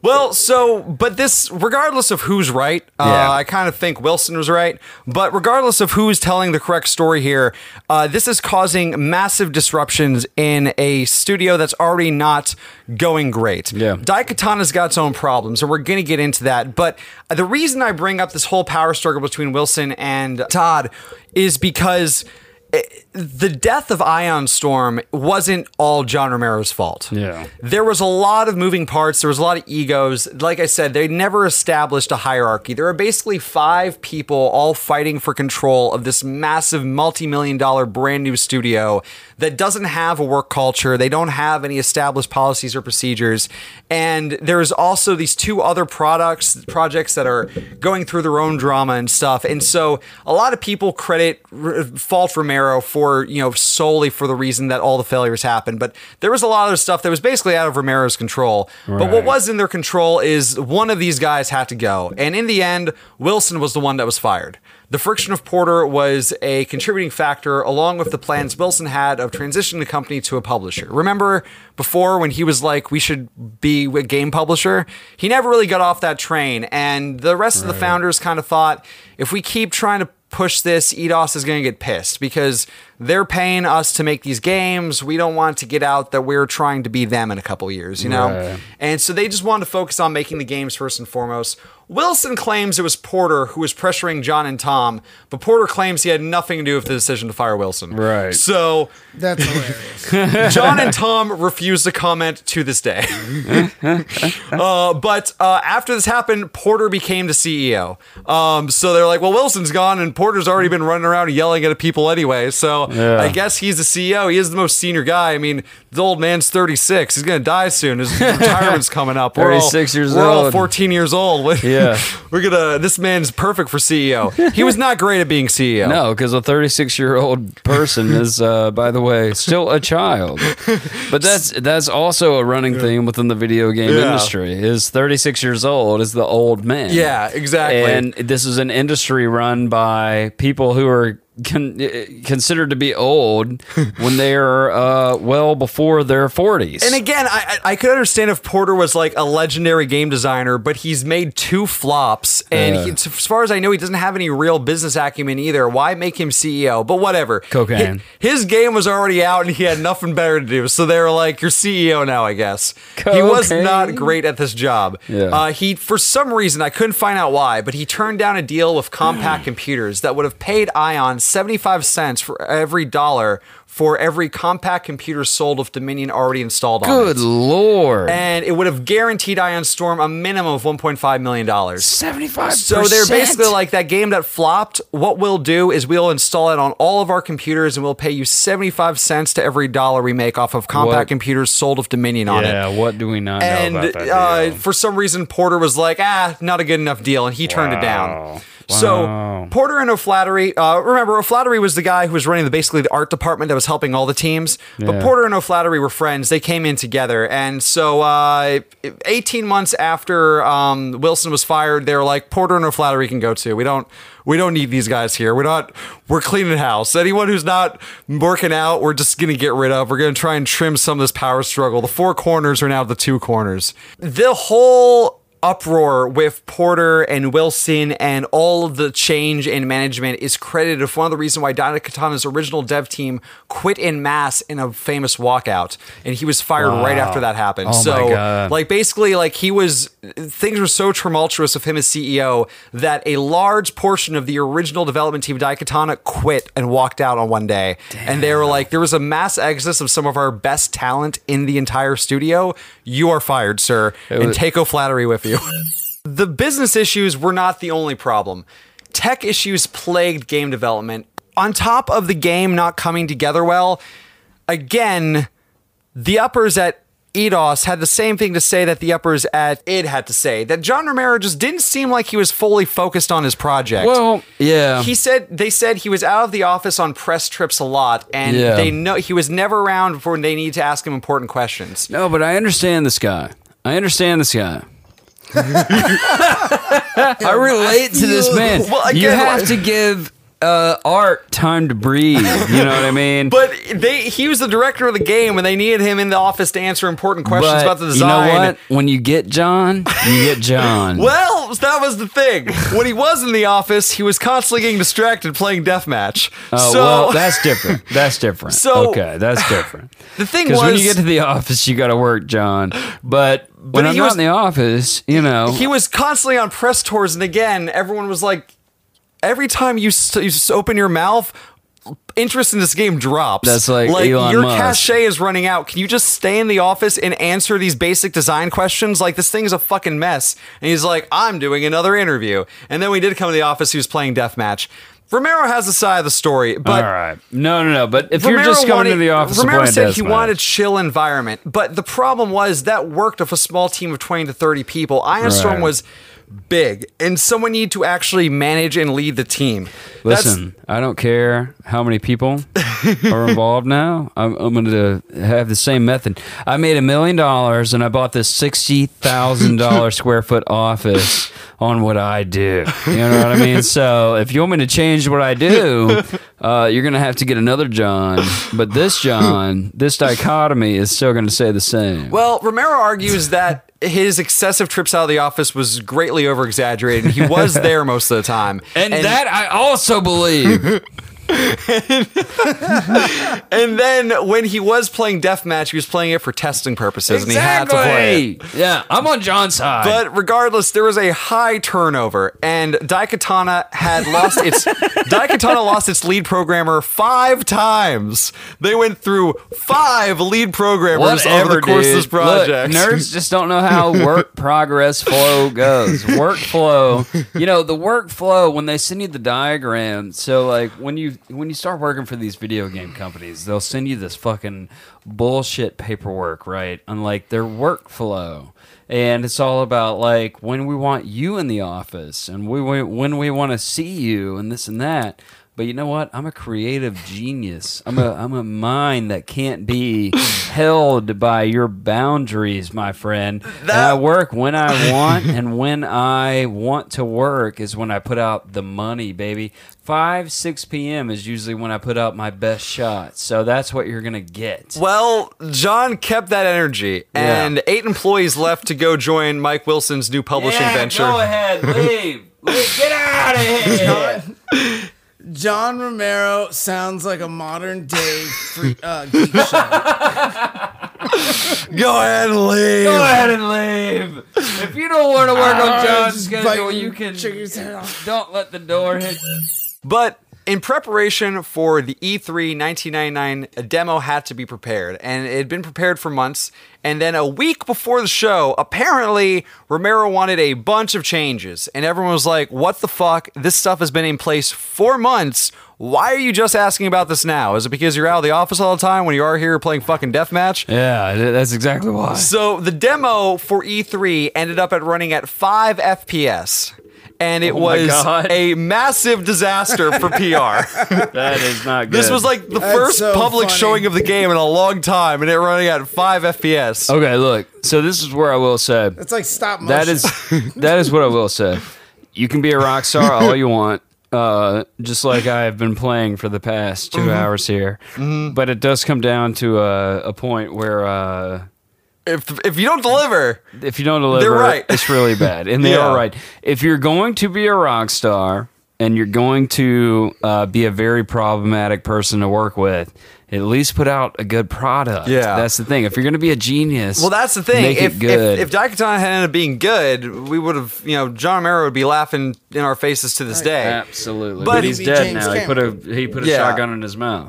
Well, so, but this, regardless of who's right, uh, yeah. I kind of think Wilson was right, but regardless of who's telling the correct story here, uh, this is causing massive disruptions in a studio that's already not going great. Yeah. Daikatana's got its own problems, and we're going to get into that, but the reason I bring up this whole power struggle between Wilson and Todd is because... It, the death of Ion Storm wasn't all John Romero's fault. Yeah. There was a lot of moving parts. There was a lot of egos. Like I said, they never established a hierarchy. There are basically five people all fighting for control of this massive multi-million dollar brand new studio that doesn't have a work culture. They don't have any established policies or procedures. And there's also these two other products, projects that are going through their own drama and stuff. And so a lot of people credit, fault Romero for, you know, solely for the reason that all the failures happened. But there was a lot of stuff that was basically out of Romero's control. Right. But what was in their control is one of these guys had to go. And in the end, Wilson was the one that was fired. The friction of Porter was a contributing factor, along with the plans Wilson had of transitioning the company to a publisher. Remember before when he was like, we should be a game publisher? He never really got off that train. And the rest right. of the founders kind of thought, if we keep trying to push this, Eidos is going to get pissed because they're paying us to make these games. We don't want to get out that we're trying to be them in a couple years, you know? Right. And so they just wanted to focus on making the games first and foremost. Wilson claims it was Porter who was pressuring John and Tom, but Porter claims he had nothing to do with the decision to fire Wilson. Right. So... That's hilarious. John and Tom refuse to comment to this day. uh, but uh, after this happened, Porter became the C E O. Um, so they're like, well, Wilson's gone and Porter's already been running around yelling at people anyway, so yeah. I guess he's the C E O. He is the most senior guy. I mean, the old man's thirty-six. He's going to die soon. His retirement's coming up. thirty-six all, years we're old. We're all fourteen years old. Yeah. Yeah. We're gonna, this man's perfect for C E O. He was not great at being C E O. No, because a thirty-six-year-old person is, uh, by the way, still a child. But that's that's also a running yeah. theme within the video game yeah. industry, is thirty-six years old is the old man. Yeah, exactly. And this is an industry run by people who are Con, considered to be old when they are uh, well before their forties. And again, I, I could understand if Porter was like a legendary game designer, but he's made two flops, and uh, he, as far as I know, he doesn't have any real business acumen either. Why make him C E O? But whatever. Cocaine. His, his game was already out, and he had nothing better to do, so they were like, you're C E O now, I guess. Cocaine. He was not great at this job. Yeah. Uh, he, for some reason, I couldn't find out why, but he turned down a deal with Compaq Computers that would have paid Ion seventy-five cents for every dollar for every Compaq computer sold with Dominion already installed on it. Good lord. And it would have guaranteed Ion Storm a minimum of one point five million dollars. seventy-five percent? So they're basically like, that game that flopped, what we'll do is we'll install it on all of our computers and we'll pay you seventy-five cents to every dollar we make off of Compaq what? computers sold with Dominion on yeah, it. Yeah, what do we not and, know about that deal? Uh, for some reason, Porter was like, ah, not a good enough deal, and he turned wow. it down. Wow. So Porter and O'Flaherty, uh, remember O'Flaherty was the guy who was running the, basically the art department that was helping all the teams. Yeah. But Porter and O'Flaherty were friends. They came in together. And so uh, eighteen months after um, Wilson was fired, they were like, Porter and O'Flaherty can go too. We don't, we don't need these guys here. We're not, we're cleaning house. Anyone who's not working out, we're just going to get rid of. We're going to try and trim some of this power struggle. The four corners are now the two corners. The whole uproar with Porter and Wilson and all of the change in management is credited with one of the reasons why Daikatana's original dev team quit in mass in a famous walkout, and he was fired wow. right after that happened. Oh so, like, basically, like, he was, things were so tumultuous with him as C E O that a large portion of the original development team Daikatana quit and walked out on one day. Damn. And they were like, there was a mass exodus of some of our best talent in the entire studio. You are fired, sir, was- and take O'Flaherty with you. The business issues were not the only problem. Tech issues plagued game development. On top of the game not coming together well, again, the uppers at Eidos had the same thing to say that the uppers at id had to say, that John Romero just didn't seem like he was fully focused on his project. Well, yeah. He said, they said he was out of the office on press trips a lot, and yeah. they know he was never around for when they need to ask him important questions. No, but I understand this guy. I understand this guy. I relate to this man. Well, again, you have to give uh, art time to breathe. You know what I mean? But they, he was the director of the game, and they needed him in the office to answer important questions but about the design. You know what? When you get John, you get John. Well, that was the thing. When he was in the office, he was constantly getting distracted playing deathmatch. Oh, so, well, that's different. That's different. So, okay, that's different. The thing was, when you get to the office, you got to work, John. But. But when I'm he not was in the office, you know, he was constantly on press tours, and again, everyone was like, every time you, st- you just open your mouth, interest in this game drops. That's like, like Elon your Musk. Cachet is running out. Can you just stay in the office and answer these basic design questions? Like, this thing's a fucking mess. And he's like, I'm doing another interview. And then we did come to the office. He was playing deathmatch. Romero has a side of the story, but all right. No, no, no. But if Romero you're just going wanted, to the office, Romero said he wanted a chill environment. But the problem was that worked with a small team of twenty to thirty people. Ion right. Storm was big, and someone needed to actually manage and lead the team. Listen, That's, I don't care how many people are involved now. I'm, I'm going to have the same method. I made a million dollars, and I bought this sixty thousand dollars square foot office on what I do. You know what I mean? So if you want me to change what I do, uh, you're going to have to get another John. But this John, this dichotomy is still going to say the same. Well, Romero argues that his excessive trips out of the office was greatly over-exaggerated. He was there most of the time. And, and that I also believe. and, and then when he was playing deathmatch, he was playing it for testing purposes, exactly. and he had to play it. Yeah, I'm on John's side. But regardless, there was a high turnover, and Daikatana had lost its Daikatana lost its lead programmer five times. They went through five lead programmers Whatever, over the course dude. of this project. Look, nerds just don't know how work progress flow goes. Workflow, you know, the workflow when they send you the diagram. So like when you When you start working for these video game companies, they'll send you this fucking bullshit paperwork, right? Unlike their workflow. And it's all about, like, when we want you in the office and we, we when we want to see you and this and that. But you know what? I'm a creative genius. I'm a I'm a mind that can't be held by your boundaries, my friend. That- and I work when I want, and when I want to work is when I put out the money, baby. five, six p.m. is usually when I put out my best shots. So that's what you're going to get. Well, John kept that energy, and yeah. eight employees left to go join Mike Wilson's new publishing yeah, venture. Go ahead, leave. leave. Get out of here. John- John Romero sounds like a modern day free, uh, geek show. Go ahead and leave. Go ahead and leave. If you don't want to work uh, on John's schedule, you can. Don't let the door hit. But in preparation for the E three nineteen ninety-nine, a demo had to be prepared, and it had been prepared for months. And then a week before the show, apparently Romero wanted a bunch of changes, and everyone was like, what the fuck? This stuff has been in place for months. Why are you just asking about this now? Is it because you're out of the office all the time when you are here playing fucking deathmatch? Yeah, that's exactly why. So the demo for E three ended up at running at five F P S. and it oh was God. a massive disaster for P R. That is not good. This was like the That's first so public funny. showing of the game in a long time, and it running at five F P S. Okay, look. So this is where I will say. It's like stop motion. That is, that is what I will say. You can be a rock star all you want, uh, just like I have been playing for the past two mm-hmm. hours here. Mm-hmm. But it does come down to a, a point where... Uh, If if you don't deliver, if you don't deliver, they're right. It's really bad, and they yeah. are right. If you're going to be a rock star and you're going to uh, be a very problematic person to work with, at least put out a good product. Yeah, that's the thing. If you're going to be a genius, well, that's the thing. Make if, it good. If if Daikatana had ended up being good, we would have, you know, John Romero would be laughing in our faces to this right. day. Absolutely, but, but he's dead James now. He put a he put a yeah. shotgun in his mouth.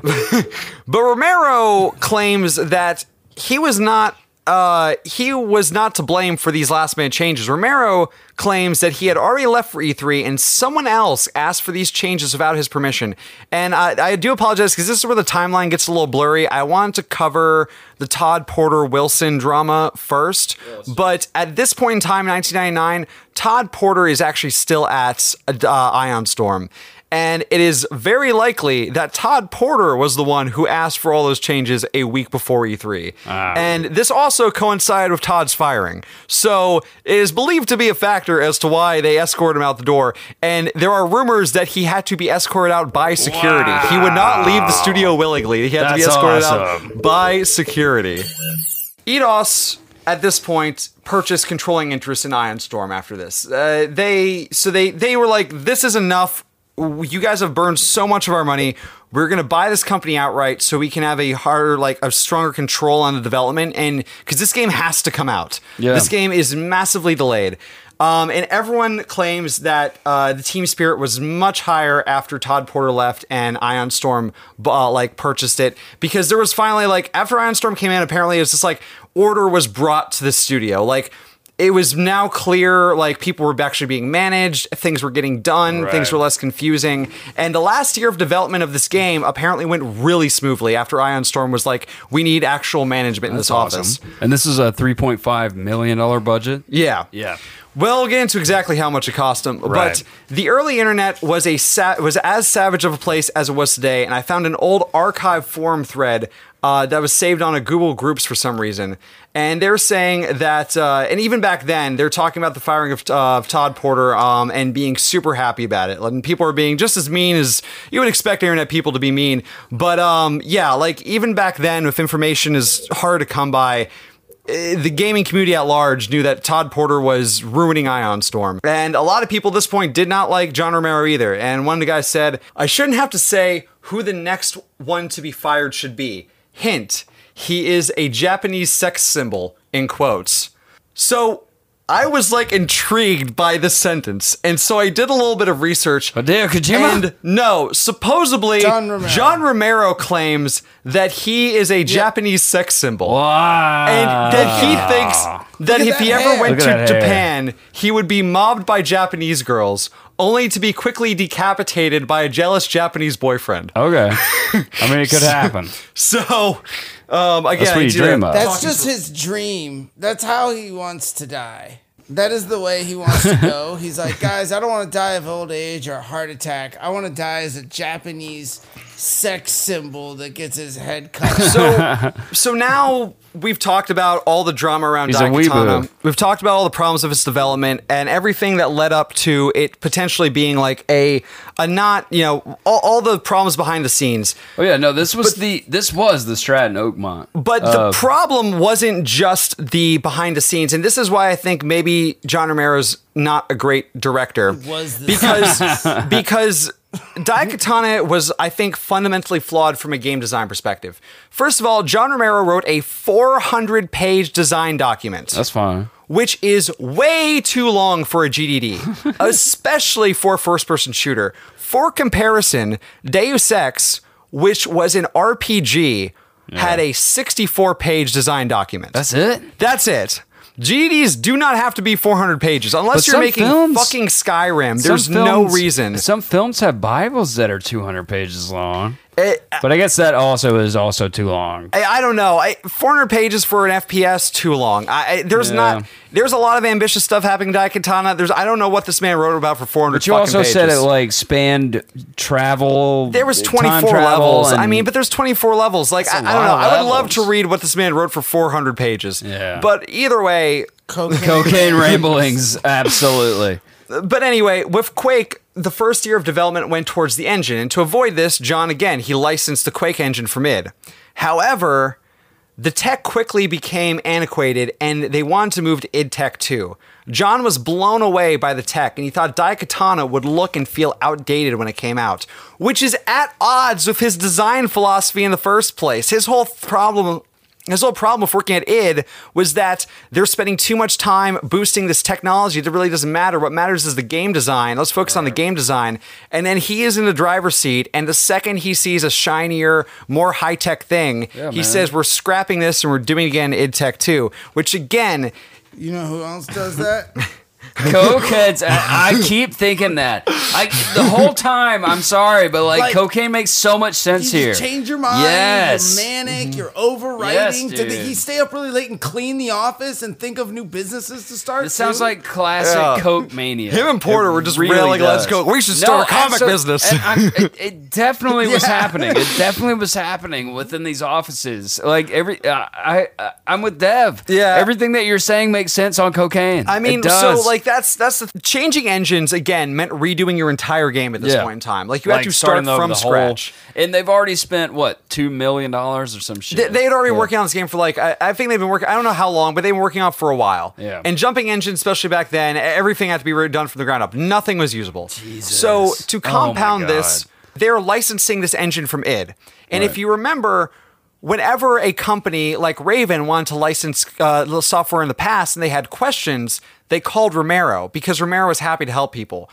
But Romero claims that he was not. Uh, he was not to blame for these last-minute changes. Romero claims that he had already left for E three, and someone else asked for these changes without his permission. And I, I do apologize, because this is where the timeline gets a little blurry. I wanted to cover the Todd Porter Wilson drama first, yes. but at this point in time, nineteen ninety-nine, Todd Porter is actually still at uh, Ion Storm. And it is very likely that Todd Porter was the one who asked for all those changes a week before E three. Ah. And this also coincided with Todd's firing. So it is believed to be a factor as to why they escorted him out the door. And there are rumors that he had to be escorted out by security. Wow. He would not leave the studio willingly. He had That's to be escorted awesome. out by security. Eidos, at this point, purchased controlling interest in Ion Storm after this. Uh, they So they, they were like, this is enough. You guys have burned so much of our money. We're going to buy this company outright so we can have a harder, like a stronger control on the development. And because this game has to come out. Yeah. This game is massively delayed. Um, and everyone claims that uh, the team spirit was much higher after Todd Porter left and Ion Storm uh, like purchased it, because there was finally like after Ion Storm came in, apparently it's just like order was brought to the studio. Like, it was now clear, like, people were actually being managed, things were getting done, right. things were less confusing, and the last year of development of this game apparently went really smoothly after Ion Storm was like, we need actual management That's in this awesome. office. And this is a three point five million dollars budget? Yeah. Yeah. We'll get into exactly how much it cost them, right. but the early internet was a sa- was as savage of a place as it was today, and I found an old archive forum thread uh, that was saved on a Google Groups for some reason, and they're saying that, uh, and even back then, they're talking about the firing of, uh, of Todd Porter um, and being super happy about it, and people are being just as mean as you would expect internet people to be mean, but um, yeah, like even back then, if information is hard to come by, the gaming community at large knew that Todd Porter was ruining Ion Storm. And a lot of people at this point did not like John Romero either. And one of the guys said, I shouldn't have to say who the next one to be fired should be. Hint, he is a Japanese sex symbol, in quotes. So I was like intrigued by this sentence. And so I did a little bit of research. Hideo Kojima? And no, supposedly John Romero, John Romero claims that he is a yep. Japanese sex symbol. Wow. And that he thinks that if that he hair. ever went to Japan, hair. he would be mobbed by Japanese girls, only to be quickly decapitated by a jealous Japanese boyfriend. Okay. I mean, it could happen. So, um, again, that's what you dream of. That's just his dream. That's how he wants to die. That is the way he wants to go. He's like, guys, I don't want to die of old age or a heart attack. I want to die as a Japanese sex symbol that gets his head cut. So, so now we've talked about all the drama around Daikatana. We've talked about all the problems of its development and everything that led up to it potentially being like a a not, you know, all, all the problems behind the scenes. Oh yeah, no, this was but, the this was the Stratton Oakmont. But uh, the problem wasn't just the behind the scenes, and this is why I think maybe John Romero's not a great director was because because Daikatana was, I think, fundamentally flawed from a game design perspective. First of all, John Romero wrote a four hundred page design document. That's fine. Which is way too long for a G D D, especially for a first-person shooter. For comparison, Deus Ex, which was an R P G, yeah. had a sixty-four page design document. That's it? That's it. G D Ds do not have to be four hundred pages unless you're making films, fucking Skyrim. There's films, no reason. Some films have Bibles that are two hundred pages long. It, but I guess that also is also too long. I, I don't know. I, four hundred pages for an F P S, too long. I, I there's yeah. not there's a lot of ambitious stuff happening in Daikatana. There's I don't know what this man wrote about for four hundred. But you fucking also pages. said it like spanned travel. There was twenty-four levels. I mean, but there's twenty-four levels. Like I, I don't know. I would love to read what this man wrote for four hundred pages. Yeah. But either way, cocaine, cocaine ramblings, absolutely. But anyway, with Quake, the first year of development went towards the engine, and to avoid this, John, again, he licensed the Quake engine from id. However, the tech quickly became antiquated, and they wanted to move to id Tech two. John was blown away by the tech, and he thought Daikatana would look and feel outdated when it came out, which is at odds with his design philosophy in the first place. His whole problem... His whole problem with working at id was that they're spending too much time boosting this technology that really doesn't matter. What matters is the game design. Let's focus on the game design. And then he is in the driver's seat, and the second he sees a shinier, more high-tech thing, yeah, he man. says, we're scrapping this and we're doing it again id Tech two, which again... You know who else does that? Cokeheads. I, I keep thinking that I, the whole time. I'm sorry, but like, like cocaine makes so much sense you here. Change your mind. Yes, you're manic. You're overwriting. Yes, did he stay up really late and clean the office and think of new businesses to start? It sounds like classic yeah. Coke mania. Him and Porter it were just really railing. Let's go. We should start no, a comic so, business. I, it, it definitely was yeah. happening. It definitely was happening within these offices. Like every, uh, I, I, I'm with Dev. Yeah, everything that you're saying makes sense on cocaine. I mean, it does. So like. Like that's that's the th- changing engines again meant redoing your entire game at this yeah. point in time. Like you like had to start from scratch, whole, and they've already spent what two million dollars or some shit. They, they'd already yeah. working on this game for like I, I think they've been working. I don't know how long, but they've been working on it for a while. Yeah. And jumping engines, especially back then, everything had to be redone from the ground up. Nothing was usable. Jesus. So to compound oh this, they're licensing this engine from id. And right. if you remember. Whenever a company like Raven wanted to license uh, software in the past and they had questions, they called Romero because Romero was happy to help people.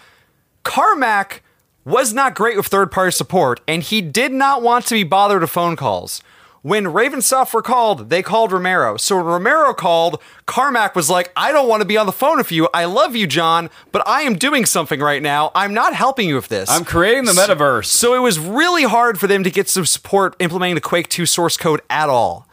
Carmack was not great with third-party support, and he did not want to be bothered with phone calls. When Raven Software called, they called Romero. So when Romero called, Carmack was like, I don't want to be on the phone with you. I love you, John, but I am doing something right now. I'm not helping you with this. I'm creating the metaverse. So, so it was really hard for them to get some support implementing the Quake two source code at all.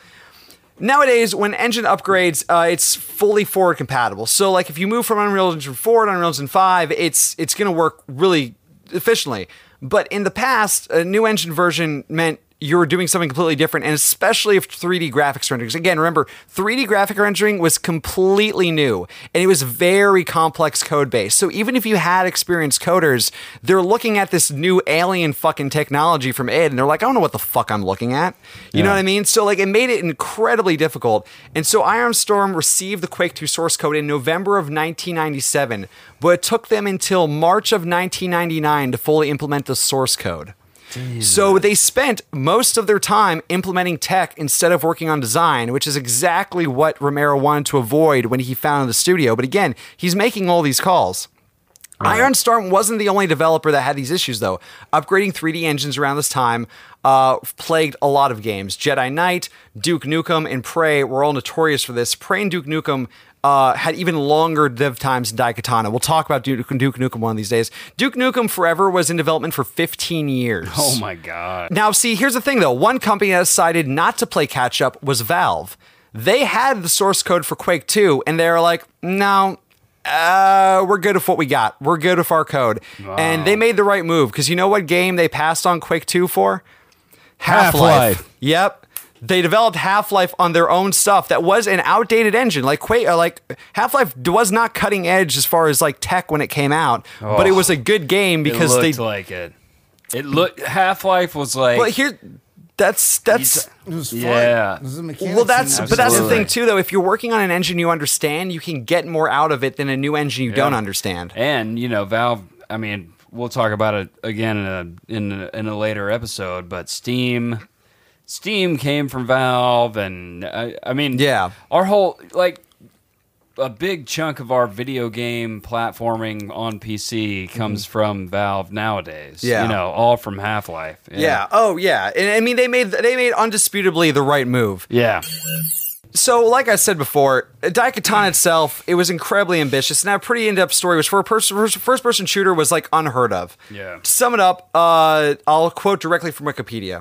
Nowadays, when engine upgrades, uh, it's fully forward compatible. So like if you move from Unreal Engine four to Unreal Engine five, it's, it's going to work really efficiently. But in the past, a new engine version meant you were doing something completely different, and especially if three D graphics renderings. Again, remember, three D graphic rendering was completely new, and it was very complex code base. So even if you had experienced coders, they're looking at this new alien fucking technology from id, and they're like, I don't know what the fuck I'm looking at. You yeah. know what I mean? So like, it made it incredibly difficult. And so Ion Storm received the Quake two source code in November of nineteen ninety-seven, but it took them until March of nineteen ninety-nine to fully implement the source code. Jesus. So they spent most of their time implementing tech instead of working on design, which is exactly what Romero wanted to avoid when he founded the studio. But again, he's making all these calls. Right. Ion Storm wasn't the only developer that had these issues, though. Upgrading three D engines around this time uh, plagued a lot of games. Jedi Knight, Duke Nukem, and Prey were all notorious for this. Prey and Duke Nukem uh, had even longer dev times than Daikatana. We'll talk about Duke, Duke Nukem one of these days. Duke Nukem Forever was in development for fifteen years. Oh, my God. Now, see, here's the thing, though. One company that decided not to play catch-up was Valve. They had the source code for Quake two, and they were like, no... Uh, we're good with what we got. We're good with our code. Wow. And they made the right move, because you know what game they passed on Quake two for? Half-Life. Half-Life. Yep. They developed Half-Life on their own stuff that was an outdated engine. Like Quake, or like Half-Life was not cutting edge as far as like tech when it came out, oh, but it was a good game because it looked they like it. It looked Half-Life was like. Well, here, that's that's. It was fun. Yeah. It was a mechanic. Well, that's Absolutely. But that's the thing too, though. If you're working on an engine you understand, you can get more out of it than a new engine you yeah. don't understand. And you know, Valve. I mean, we'll talk about it again in a, in a, in a later episode. But Steam, Steam came from Valve, and I, I mean, yeah, our whole like a big chunk of our video game platforming on P C comes mm-hmm. from Valve nowadays. Yeah. You know, all from Half-Life. Yeah. yeah. Oh, yeah. And I mean, they made they made undisputably the right move. Yeah. So, like I said before, Daikatana itself, it was incredibly ambitious and had a pretty in-depth story, which for a pers- first-person shooter was, like, unheard of. Yeah. To sum it up, uh, I'll quote directly from Wikipedia.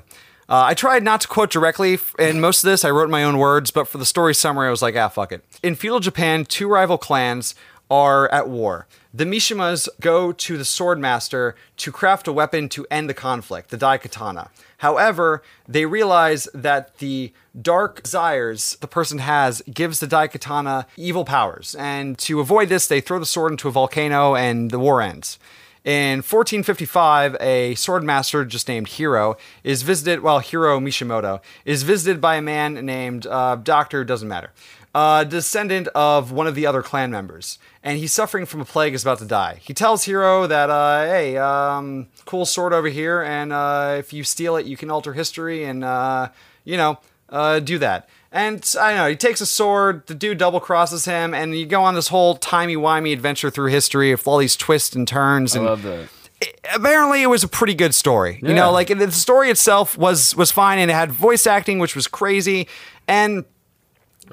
Uh, I tried not to quote directly, and most of this I wrote in my own words, but for the story summary, I was like, ah, fuck it. In feudal Japan, two rival clans are at war. The Mishimas go to the swordmaster to craft a weapon to end the conflict, the Daikatana. However, they realize that the dark desires the person has gives the Daikatana evil powers. And to avoid this, they throw the sword into a volcano and the war ends. In fourteen fifty-five, a swordmaster just named Hiro is visited, well, Hiro Mishimoto, is visited by a man named uh, Doctor, doesn't matter, uh, descendant of one of the other clan members. And he's suffering from a plague, is about to die. He tells Hiro that, uh, hey, um, cool sword over here, and uh, if you steal it, you can alter history and, uh, you know, uh, do that. And, I don't know, he takes a sword, the dude double-crosses him, and you go on this whole timey-wimey adventure through history with all these twists and turns. I and love that. It, apparently, it was a pretty good story. Yeah. You know, like, the story itself was was fine, and it had voice acting, which was crazy, and...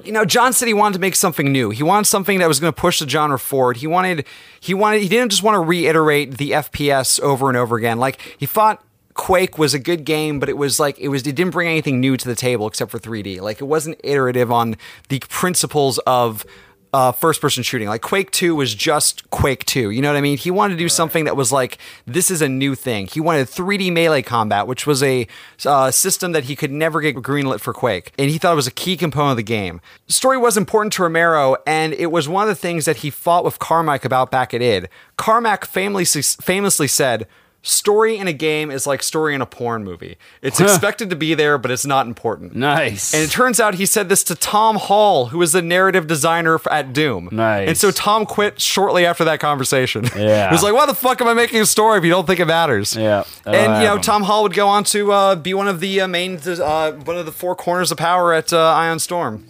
You know, John said he wanted to make something new. He wanted something that was going to push the genre forward. He wanted, he wanted, he didn't just want to reiterate the F P S over and over again. Like, he thought Quake was a good game, but it was like, it was, it didn't bring anything new to the table except for three D. Like, it wasn't iterative on the principles of uh, first-person shooting. Like, Quake two was just Quake two. You know what I mean? He wanted to do something that was like, this is a new thing. He wanted three D melee combat, which was a uh, system that he could never get greenlit for Quake. And he thought it was a key component of the game. The story was important to Romero, and it was one of the things that he fought with Carmack about back at id. Carmack famously, famously said, story in a game is like story in a porn movie. It's expected to be there, but it's not important. Nice. And it turns out he said this to Tom Hall, who was the narrative designer at Doom. Nice. And so Tom quit shortly after that conversation. Yeah. He was like, why the fuck am I making a story if you don't think it matters? Yeah. And, you know, Tom Hall would go on to uh, be one of the uh, main, uh, one of the four corners of power at uh, Ion Storm.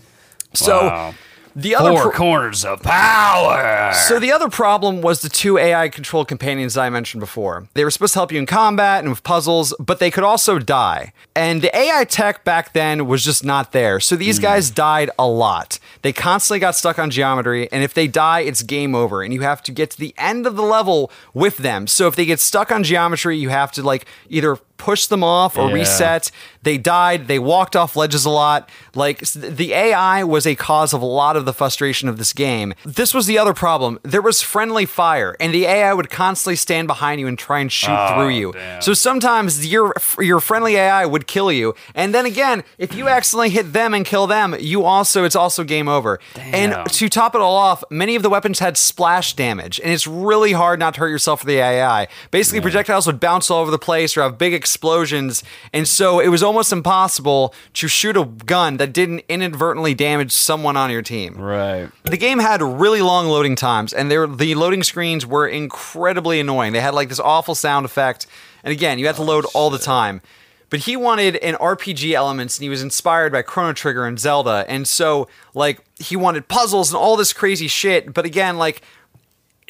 So... Wow. The other Four pro- corners of power. So the other problem was the two A I-controlled companions that I mentioned before. They were supposed to help you in combat and with puzzles, but they could also die. And the A I tech back then was just not there. So these mm. guys died a lot. They constantly got stuck on geometry, and if they die, it's game over, and you have to get to the end of the level with them. So if they get stuck on geometry, you have to like either push them off or yeah. reset. They died. They walked off ledges a lot. Like, the A I was a cause of a lot of the frustration of this game. This was the other problem. There was friendly fire, and the A I would constantly stand behind you and try and shoot oh, through you. Damn. So sometimes your your friendly A I would kill you, and then again, if you accidentally hit them and kill them, you also it's also game over. Damn. And to top it all off, many of the weapons had splash damage, and it's really hard not to hurt yourself with the A I. Basically, yeah. projectiles would bounce all over the place or have big explosions. explosions, and so it was almost impossible to shoot a gun that didn't inadvertently damage someone on your team. Right. The game had really long loading times, and were, the loading screens were incredibly annoying. They had like this awful sound effect, and again, you had to load oh, all the time. But he wanted an R P G elements, and he was inspired by Chrono Trigger and Zelda, and so like he wanted puzzles and all this crazy shit, but again, like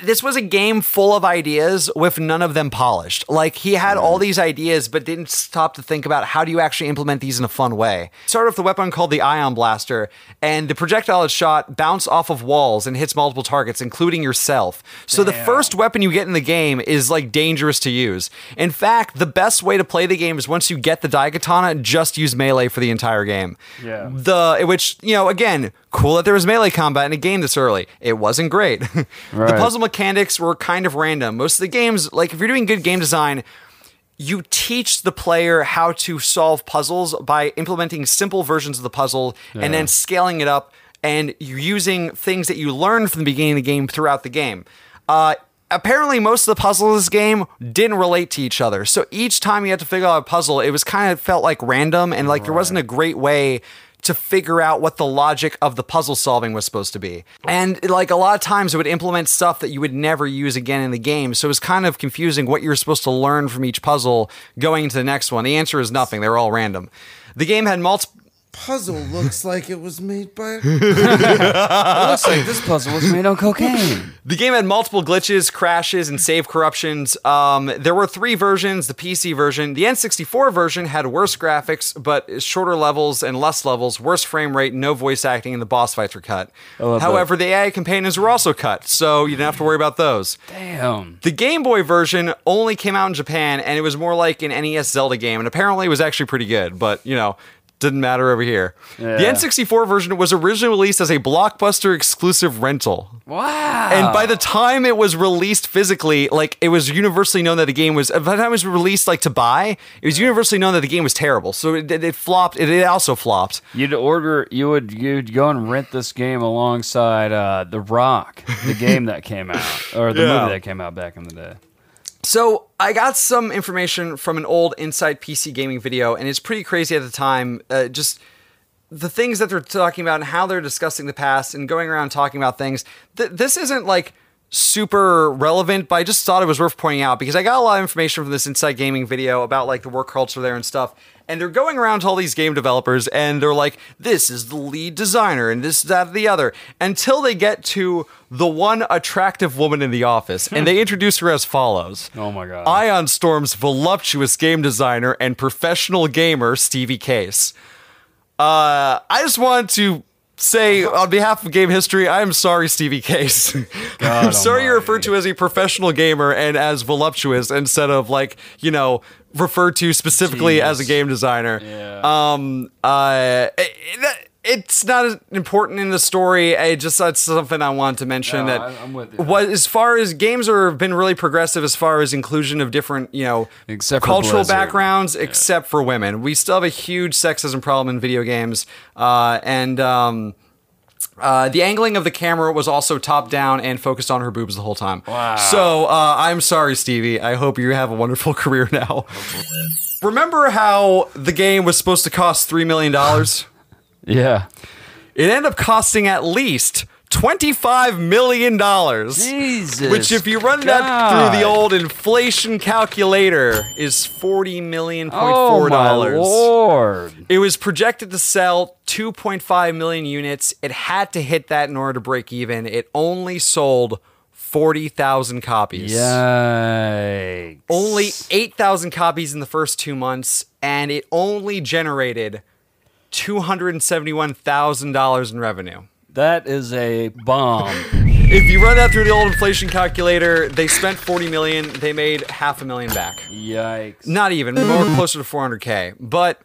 this was a game full of ideas with none of them polished. Like, he had all these ideas, but didn't stop to think about how do you actually implement these in a fun way. Started with a weapon called the Ion Blaster, and the projectile it shot bounced off of walls and hits multiple targets, including yourself. So Damn. The first weapon you get in the game is, like, dangerous to use. In fact, the best way to play the game is once you get the Daikatana, just use melee for the entire game. Yeah. The Which, you know, again... Cool that there was melee combat in a game this early. It wasn't great. Right. The puzzle mechanics were kind of random. Most of the games, like if you're doing good game design, you teach the player how to solve puzzles by implementing simple versions of the puzzle yeah. and then scaling it up and you're using things that you learn from the beginning of the game throughout the game. Uh, Apparently, most of the puzzles in this game didn't relate to each other. So each time you had to figure out a puzzle, it was kind of felt like random and like right. there wasn't a great way to figure out what the logic of the puzzle solving was supposed to be. And like a lot of times it would implement stuff that you would never use again in the game. So it was kind of confusing what you're supposed to learn from each puzzle going into the next one. The answer is nothing. They were all random. The game had multiple... puzzle looks like it was made by... It looks like this puzzle was made on cocaine. The game had multiple glitches, crashes, and save corruptions. Um, there were three versions, the P C version. The N sixty-four version had worse graphics, but shorter levels and less levels, worse frame rate, no voice acting, and the boss fights were cut. However, that. the A I companions were also cut, so you didn't have to worry about those. Damn. The Game Boy version only came out in Japan, and it was more like an N E S Zelda game, and apparently it was actually pretty good, but, you know... didn't matter over here. Yeah. The N sixty-four version was originally released as a Blockbuster exclusive rental. Wow. And by the time it was released physically, like it was universally known that the game was, by the time it was released like to buy, it was universally known that the game was terrible. So it, it flopped. It, it also flopped. You'd order, you would you'd go and rent this game alongside uh, The Rock, the game that came out, or the yeah. movie that came out back in the day. So I got some information from an old Inside P C Gaming video, and it's pretty crazy at the time. Uh, just the things that they're talking about and how they're discussing the past and going around talking about things. Th- this isn't like super relevant, but I just thought it was worth pointing out because I got a lot of information from this Inside Gaming video about like the work culture there and stuff. And they're going around to all these game developers and they're like, this is the lead designer and this, that, and the other. Until they get to the one attractive woman in the office. And they introduce her as follows. Oh my God. Ion Storm's voluptuous game designer and professional gamer, Stevie Case. Uh, I just wanted to say, on behalf of game history, I am sorry, Stevie Case. God I'm sorry almighty. You're referred to as a professional gamer and as voluptuous instead of like, you know... referred to specifically Jeez. As a game designer. Yeah. Um, uh, it, it, it's not important in the story. I just, that's something I wanted to mention. No, that I, I'm with you. What, as far as games are been really progressive as far as inclusion of different, you know, except cultural backgrounds, yeah. except for women. We still have a huge sexism problem in video games. Uh, and, um, Uh, the angling of the camera was also top down and focused on her boobs the whole time. Wow. So uh, I'm sorry, Stevie. I hope you have a wonderful career now. Remember how the game was supposed to cost three million dollars? Yeah. It ended up costing at least twenty-five million dollars. Jesus. Which if you run God. That through the old inflation calculator is forty million dollars. Oh, my Lord. It was projected to sell two point five million units. It had to hit that in order to break even. It only sold forty thousand copies. Yikes. Only eight thousand copies in the first two months, and it only generated two hundred seventy-one thousand dollars in revenue. That is a bomb. If you run that through the old inflation calculator, they spent forty million dollars. They made half a million back. Yikes. Not even. More closer to four hundred K. But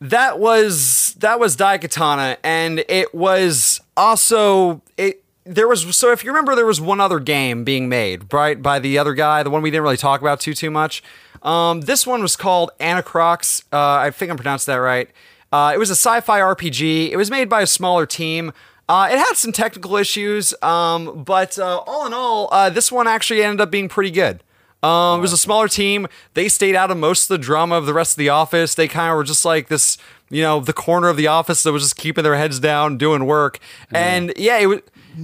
that was that was Daikatana, and it was also it. There was so if you remember, there was one other game being made right by the other guy, the one we didn't really talk about too too much. Um, this one was called Anachronox. Uh, I think I'm pronouncing that right. Uh, it was a sci-fi R P G. It was made by a smaller team. Uh, it had some technical issues, um, but uh, all in all, uh, this one actually ended up being pretty good. Um, it was a smaller team. They stayed out of most of the drama of the rest of the office. They kind of were just like this, you know, the corner of the office that was just keeping their heads down, doing work. Mm. And yeah, it was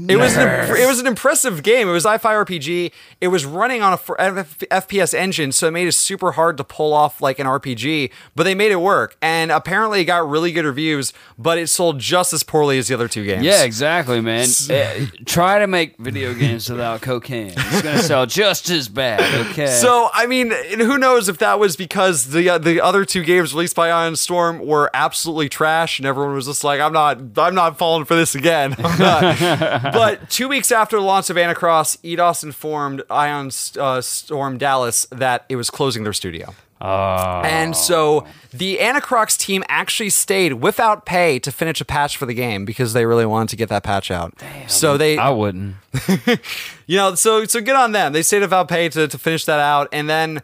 it was an, it was an impressive game. It was a sci-fi R P G. It was running on a F P S engine, so it made it super hard to pull off like an R P G. But they made it work, and apparently it got really good reviews. But it sold just as poorly as the other two games. Yeah, exactly, man. uh, try to make video games without cocaine. It's gonna sell just as bad. Okay. So I mean, who knows if that was because the uh, the other two games released by Ion Storm were absolutely trash, and everyone was just like, "I'm not, I'm not falling for this again." I'm not. But two weeks after the launch of Anacross, Eidos informed Ion uh, Storm Dallas that it was closing their studio. Oh. And so the Anacrox team actually stayed without pay to finish a patch for the game because they really wanted to get that patch out. Damn, so they, I wouldn't. You know, so so good on them. They stayed without pay to, to finish that out. And then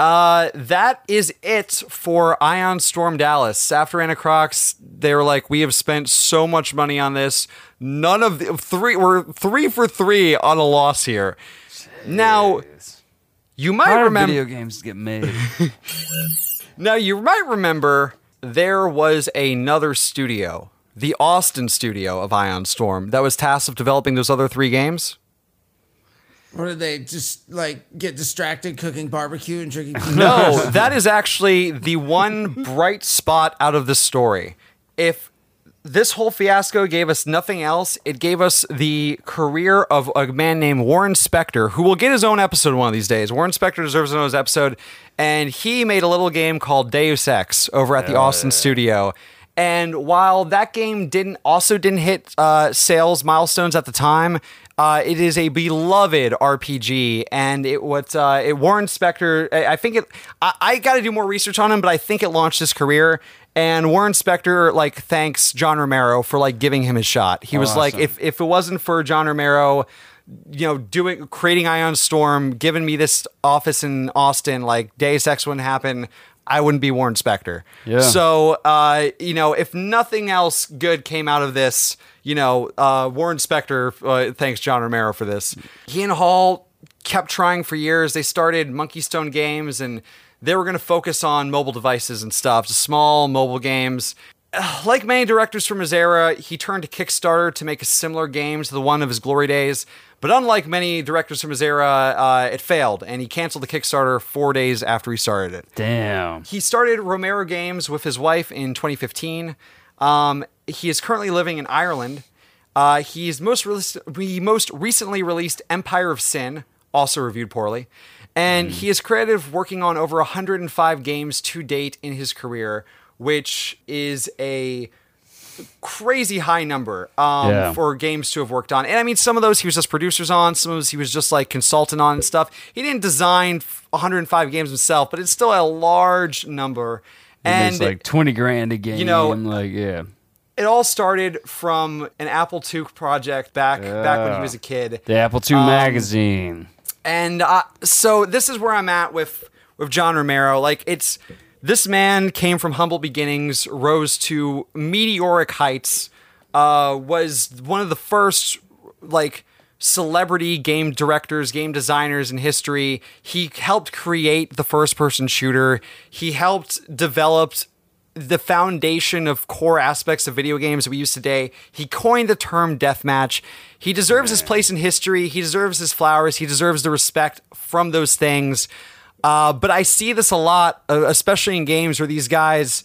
uh, that is it for Ion Storm Dallas. After Anacrox, they were like, we have spent so much money on this. None of the three we're three for three on a loss here. Jeez. Now, you might How remember video games get made. Now you might remember there was another studio, the Austin studio of Ion Storm, that was tasked with developing those other three games. Or did they just, like, get distracted cooking barbecue and drinking? No, that is actually the one bright spot out of the story. if this whole fiasco gave us nothing else, it gave us the career of a man named Warren Spector, who will get his own episode one of these days. Warren Spector deserves his own episode, and he made a little game called Deus Ex over at the uh. Austin studio. And while that game didn't also didn't hit uh, sales milestones at the time, uh, it is a beloved R P G. And it what uh, it Warren Spector, I, I think it. I, I got to do more research on him, but I think it launched his career. And Warren Spector, like, thanks John Romero for, like, giving him his shot. He was awesome. Like, if, if it wasn't for John Romero, you know, doing creating Ion Storm, giving me this office in Austin, like, Deus Ex wouldn't happen. I wouldn't be Warren Spector. Yeah. So, uh, you know, if nothing else good came out of this, you know, uh, Warren Spector, uh, thanks John Romero for this. He and Hall kept trying for years. They started Monkey Stone Games, and they were going to focus on mobile devices and stuff, just small mobile games. Like many directors from his era, he turned to Kickstarter to make a similar game to the one of his glory days. But unlike many directors from his era, uh, it failed, and he canceled the Kickstarter four days after he started it. Damn. He started Romero Games with his wife in twenty fifteen. Um, he is currently living in Ireland. Uh, he's most re- he most recently released Empire of Sin, also reviewed poorly. And he is creative, working on over one hundred five games to date in his career, which is a crazy high number um, yeah. for games to have worked on. And I mean, some of those he was just producers on, some of those he was just like consultant on and stuff. He didn't design one hundred five games himself, but it's still a large number. And, and it's like twenty grand a game. You know, like, yeah. It all started from an Apple two project back yeah. back when he was a kid. The Apple two um, magazine. And uh, so this is where I'm at with, with John Romero. Like, it's this man came from humble beginnings, rose to meteoric heights, uh, was one of the first like celebrity game directors, game designers in history. He helped create the first-person shooter. He helped develop the foundation of core aspects of video games that we use today. He coined the term deathmatch. He deserves his place in history. He deserves his flowers. He deserves the respect from those things. Uh, but I see this a lot, especially in games where these guys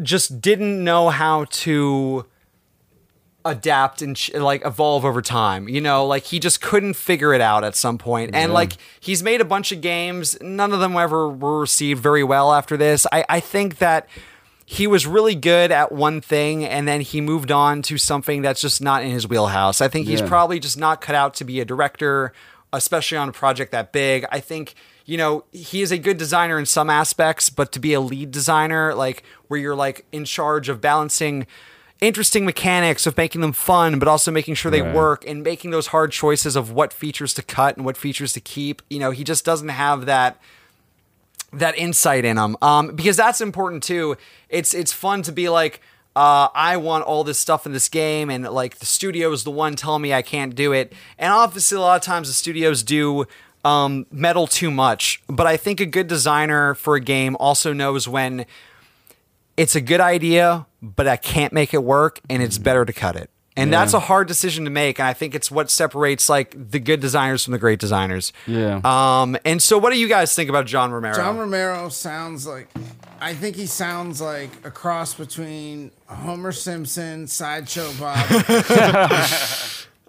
just didn't know how to adapt and sh- like evolve over time. You know, like he just couldn't figure it out at some point. Yeah. And like, he's made a bunch of games. None of them ever were received very well after this. I, I think that he was really good at one thing, and then he moved on to something that's just not in his wheelhouse. I think he's yeah. probably just not cut out to be a director, especially on a project that big. I think, you know, he is a good designer in some aspects, but to be a lead designer, like where you're like in charge of balancing interesting mechanics, of making them fun, but also making sure they right. work, and making those hard choices of what features to cut and what features to keep. You know, he just doesn't have that that insight in him, um, because that's important too. It's it's fun to be like, uh, I want all this stuff in this game, and like the studio is the one telling me I can't do it. And obviously, a lot of times the studios do um, meddle too much. But I think a good designer for a game also knows when it's a good idea, but I can't make it work, and it's better to cut it. And yeah. that's a hard decision to make, and I think it's what separates like the good designers from the great designers. Yeah. Um. And so what do you guys think about John Romero? John Romero sounds like, I think he sounds like a cross between Homer Simpson, Sideshow Bob.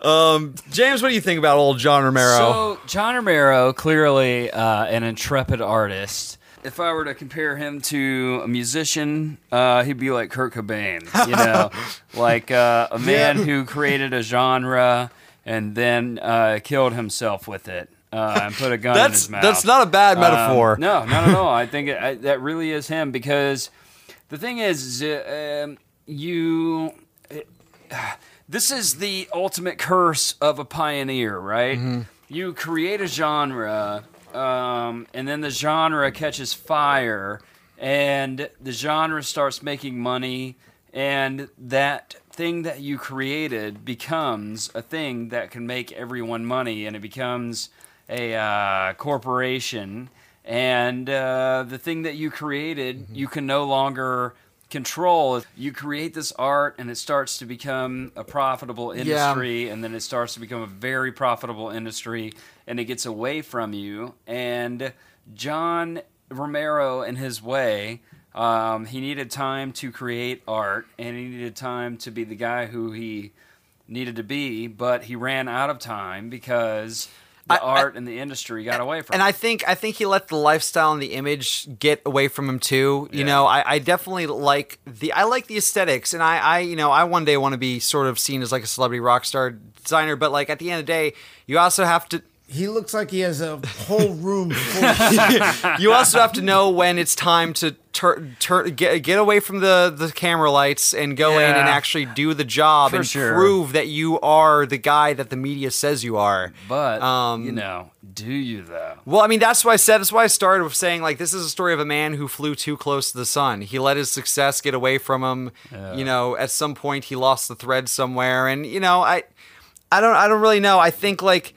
um, James, what do you think about old John Romero? So John Romero, clearly uh, an intrepid artist. If I were to compare him to a musician, uh, he'd be like Kurt Cobain, you know, like uh, a man yeah. who created a genre and then uh, killed himself with it uh, and put a gun that's, in his mouth. That's not a bad metaphor. Um, no, not at all. I think it, I, that really is him, because the thing is, uh, um, you... It, uh, this is the ultimate curse of a pioneer, right? Mm-hmm. You create a genre... Um, and then the genre catches fire, and the genre starts making money, and that thing that you created becomes a thing that can make everyone money, and it becomes a uh, corporation, and uh, the thing that you created, mm-hmm. you can no longer control. You create this art, and it starts to become a profitable industry, yeah. and then it starts to become a very profitable industry, and it gets away from you. And John Romero, in his way, Um, he needed time to create art, and he needed time to be the guy who he needed to be, but he ran out of time because the I, art I, and the industry got I, away from and him. And I think I think he let the lifestyle and the image get away from him too. You yeah. know, I, I definitely like the I like the aesthetics, and I, I you know I one day want to be sort of seen as like a celebrity rock star designer, but like at the end of the day, you also have to. He looks like he has a whole room full of shit. You also have to know when it's time to tur- tur- get, get away from the, the camera lights and go yeah, in and actually do the job and sure. prove that you are the guy that the media says you are. But, um, you know, do you though? Well, I mean, that's why I said, that's why I started with saying, like, this is a story of a man who flew too close to the sun. He let his success get away from him. Yeah. You know, at some point he lost the thread somewhere. And, you know, I, I don't, I don't really know. I think, like,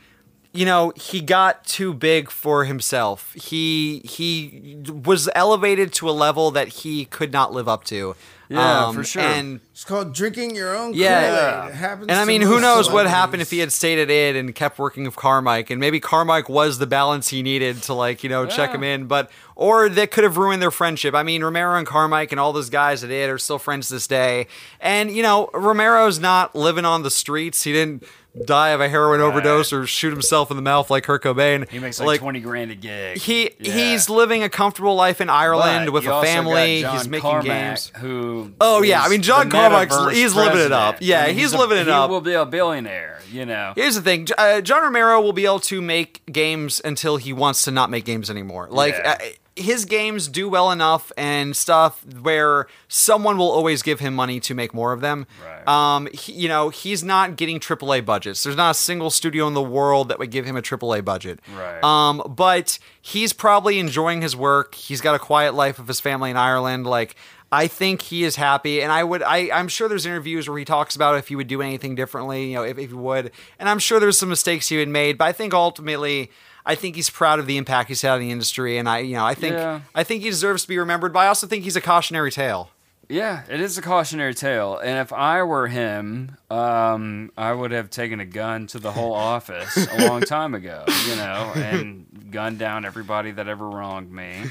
you know, he got too big for himself. He he was elevated to a level that he could not live up to. Yeah, um, for sure. And it's called drinking your own Kool-Aid. Yeah. It happens and I mean, who knows so what nice. happened if he had stayed at I D and kept working with Carmack, and maybe Carmack was the balance he needed to, like, you know, yeah. check him in. But or that could have ruined their friendship. I mean, Romero and Carmack and all those guys at I D are still friends to this day. And, you know, Romero's not living on the streets. He didn't die of a heroin yeah. overdose or shoot himself in the mouth like Kurt Cobain. He makes like, like twenty grand a gig. He yeah. he's living a comfortable life in Ireland but with a family. He's making Carmack, games. Who oh yeah, I mean John Carmack, he's president. living it up. Yeah, I mean, he's, he's living a, it up. He will be a billionaire. You know. Here's the thing: uh, John Romero will be able to make games until he wants to not make games anymore. Like. Yeah. Uh, his games do well enough and stuff where someone will always give him money to make more of them. Right. Um, he, you know, he's not getting triple A budgets. There's not a single studio in the world that would give him a triple A budget. Right. Um, but he's probably enjoying his work. He's got a quiet life of his family in Ireland. Like, I think he is happy, and I would. I, I'm sure there's interviews where he talks about if he would do anything differently. You know, if, if he would, and I'm sure there's some mistakes he had made. But I think ultimately, I think he's proud of the impact he's had on the industry, and I, you know, I think yeah. I think he deserves to be remembered. But I also think he's a cautionary tale. Yeah, it is a cautionary tale. And if I were him, um, I would have taken a gun to the whole office a long time ago, you know, and gunned down everybody that ever wronged me.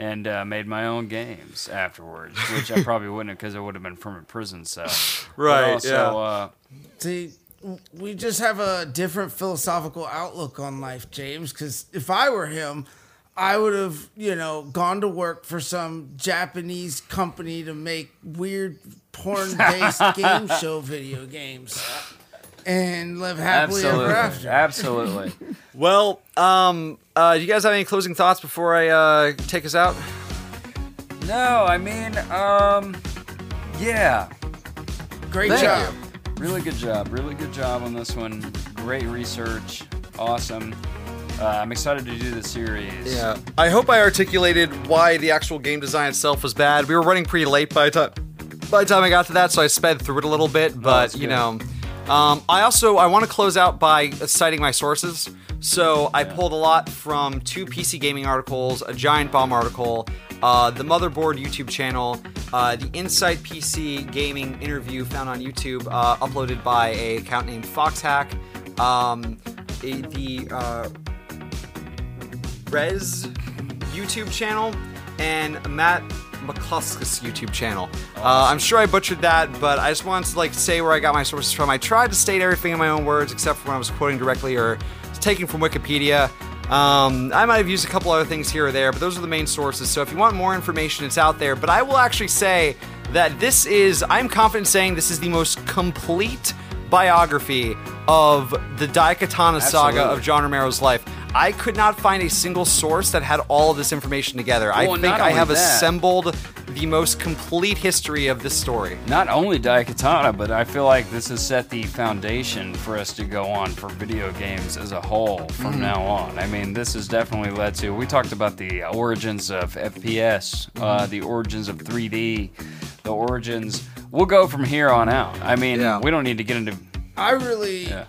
And uh, made my own games afterwards, which I probably wouldn't have because I would have been from a prison cell. Right, also, yeah. Uh, See, we just have a different philosophical outlook on life, James, because if I were him, I would have, you know, gone to work for some Japanese company to make weird porn-based game show video games and live happily Absolutely. ever after. Absolutely. Well, um, uh, do you guys have any closing thoughts before I uh, take us out? No, I mean, um, yeah. Great Thank job. You. Really good job. Really good job on this one. Great research. Awesome. Uh, I'm excited to do the series. Yeah. I hope I articulated why the actual game design itself was bad. We were running pretty late by the time, by the time I got to that, so I sped through it a little bit, but, oh, you know... Um, I also, I want to close out by citing my sources. So I yeah. pulled a lot from two P C gaming articles, a Giant Bomb article, uh, the Motherboard YouTube channel, uh, the Inside P C Gaming interview found on YouTube, uh, uploaded by a account named Foxhack, um, the uh, Rez YouTube channel, and Matt McCluskey's YouTube channel. Awesome. Uh, I'm sure I butchered that, but I just wanted to like say where I got my sources from. I tried to state everything in my own words, except for when I was quoting directly or taking from Wikipedia. Um, I might have used a couple other things here or there, but those are the main sources. So if you want more information, it's out there. But I will actually say that this is, I'm confident saying this is the most complete biography of the Daikatana saga of John Romero's life. I could not find a single source that had all of this information together. Well, I think I have that. assembled the most complete history of this story. Not only Daikatana, but I feel like this has set the foundation for us to go on for video games as a whole from mm. now on. I mean, this has definitely led to... We talked about the origins of F P S, mm. uh, the origins of three D, the origins... We'll go from here on out. I mean, yeah. we don't need to get into... I really... Yeah.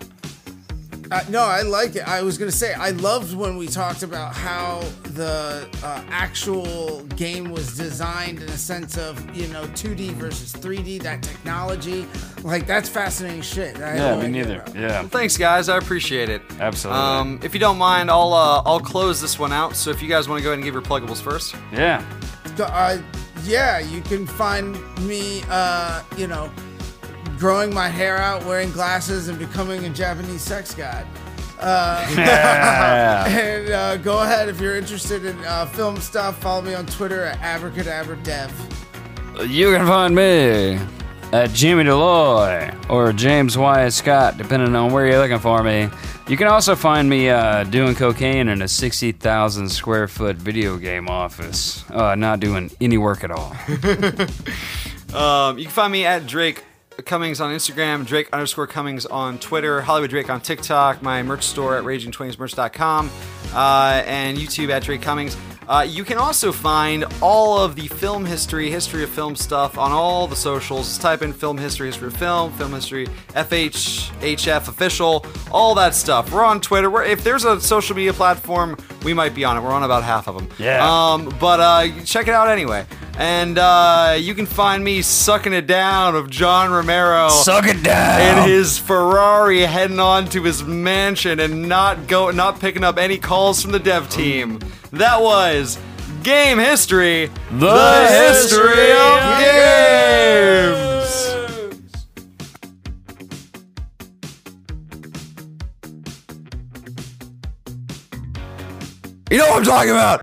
Uh, no, I like it. I was going to say, I loved when we talked about how the uh, actual game was designed in a sense of, you know, two D versus three D, that technology. Like, that's fascinating shit. I yeah, me neither. Yeah. Well, thanks, guys. I appreciate it. Absolutely. Um, if you don't mind, I'll, uh, I'll close this one out. So if you guys want to go ahead and give your pluggables first. Yeah. So, uh, yeah, you can find me, uh, you know, growing my hair out, wearing glasses, and becoming a Japanese sex god. Uh, yeah. And uh, go ahead if you're interested in uh, film stuff. Follow me on Twitter at abracadabradev. You can find me at Jimmy Deloy or James Wyatt Scott, depending on where you're looking for me. You can also find me uh, doing cocaine in a sixty thousand square foot video game office, uh, not doing any work at all. um, you can find me at Drake Cummings on Instagram, Drake underscore Cummings on Twitter, Hollywood Drake on TikTok, my merch store at raging twenties merch dot com, uh, and YouTube at Drake Cummings. Uh, you can also find all of the film history, history of film stuff on all the socials. Just type in film history, history of film, film history, F H, H F official, all that stuff. We're on Twitter. We're, if there's a social media platform, we might be on it. We're on about half of them. Yeah. Um, but uh, check it out anyway. And uh, you can find me sucking it down of John Romero. Suck it down. In his Ferrari heading on to his mansion and not go, not picking up any calls from the dev team. That was Game History, the, the history, history of, of games. games. You know what I'm talking about.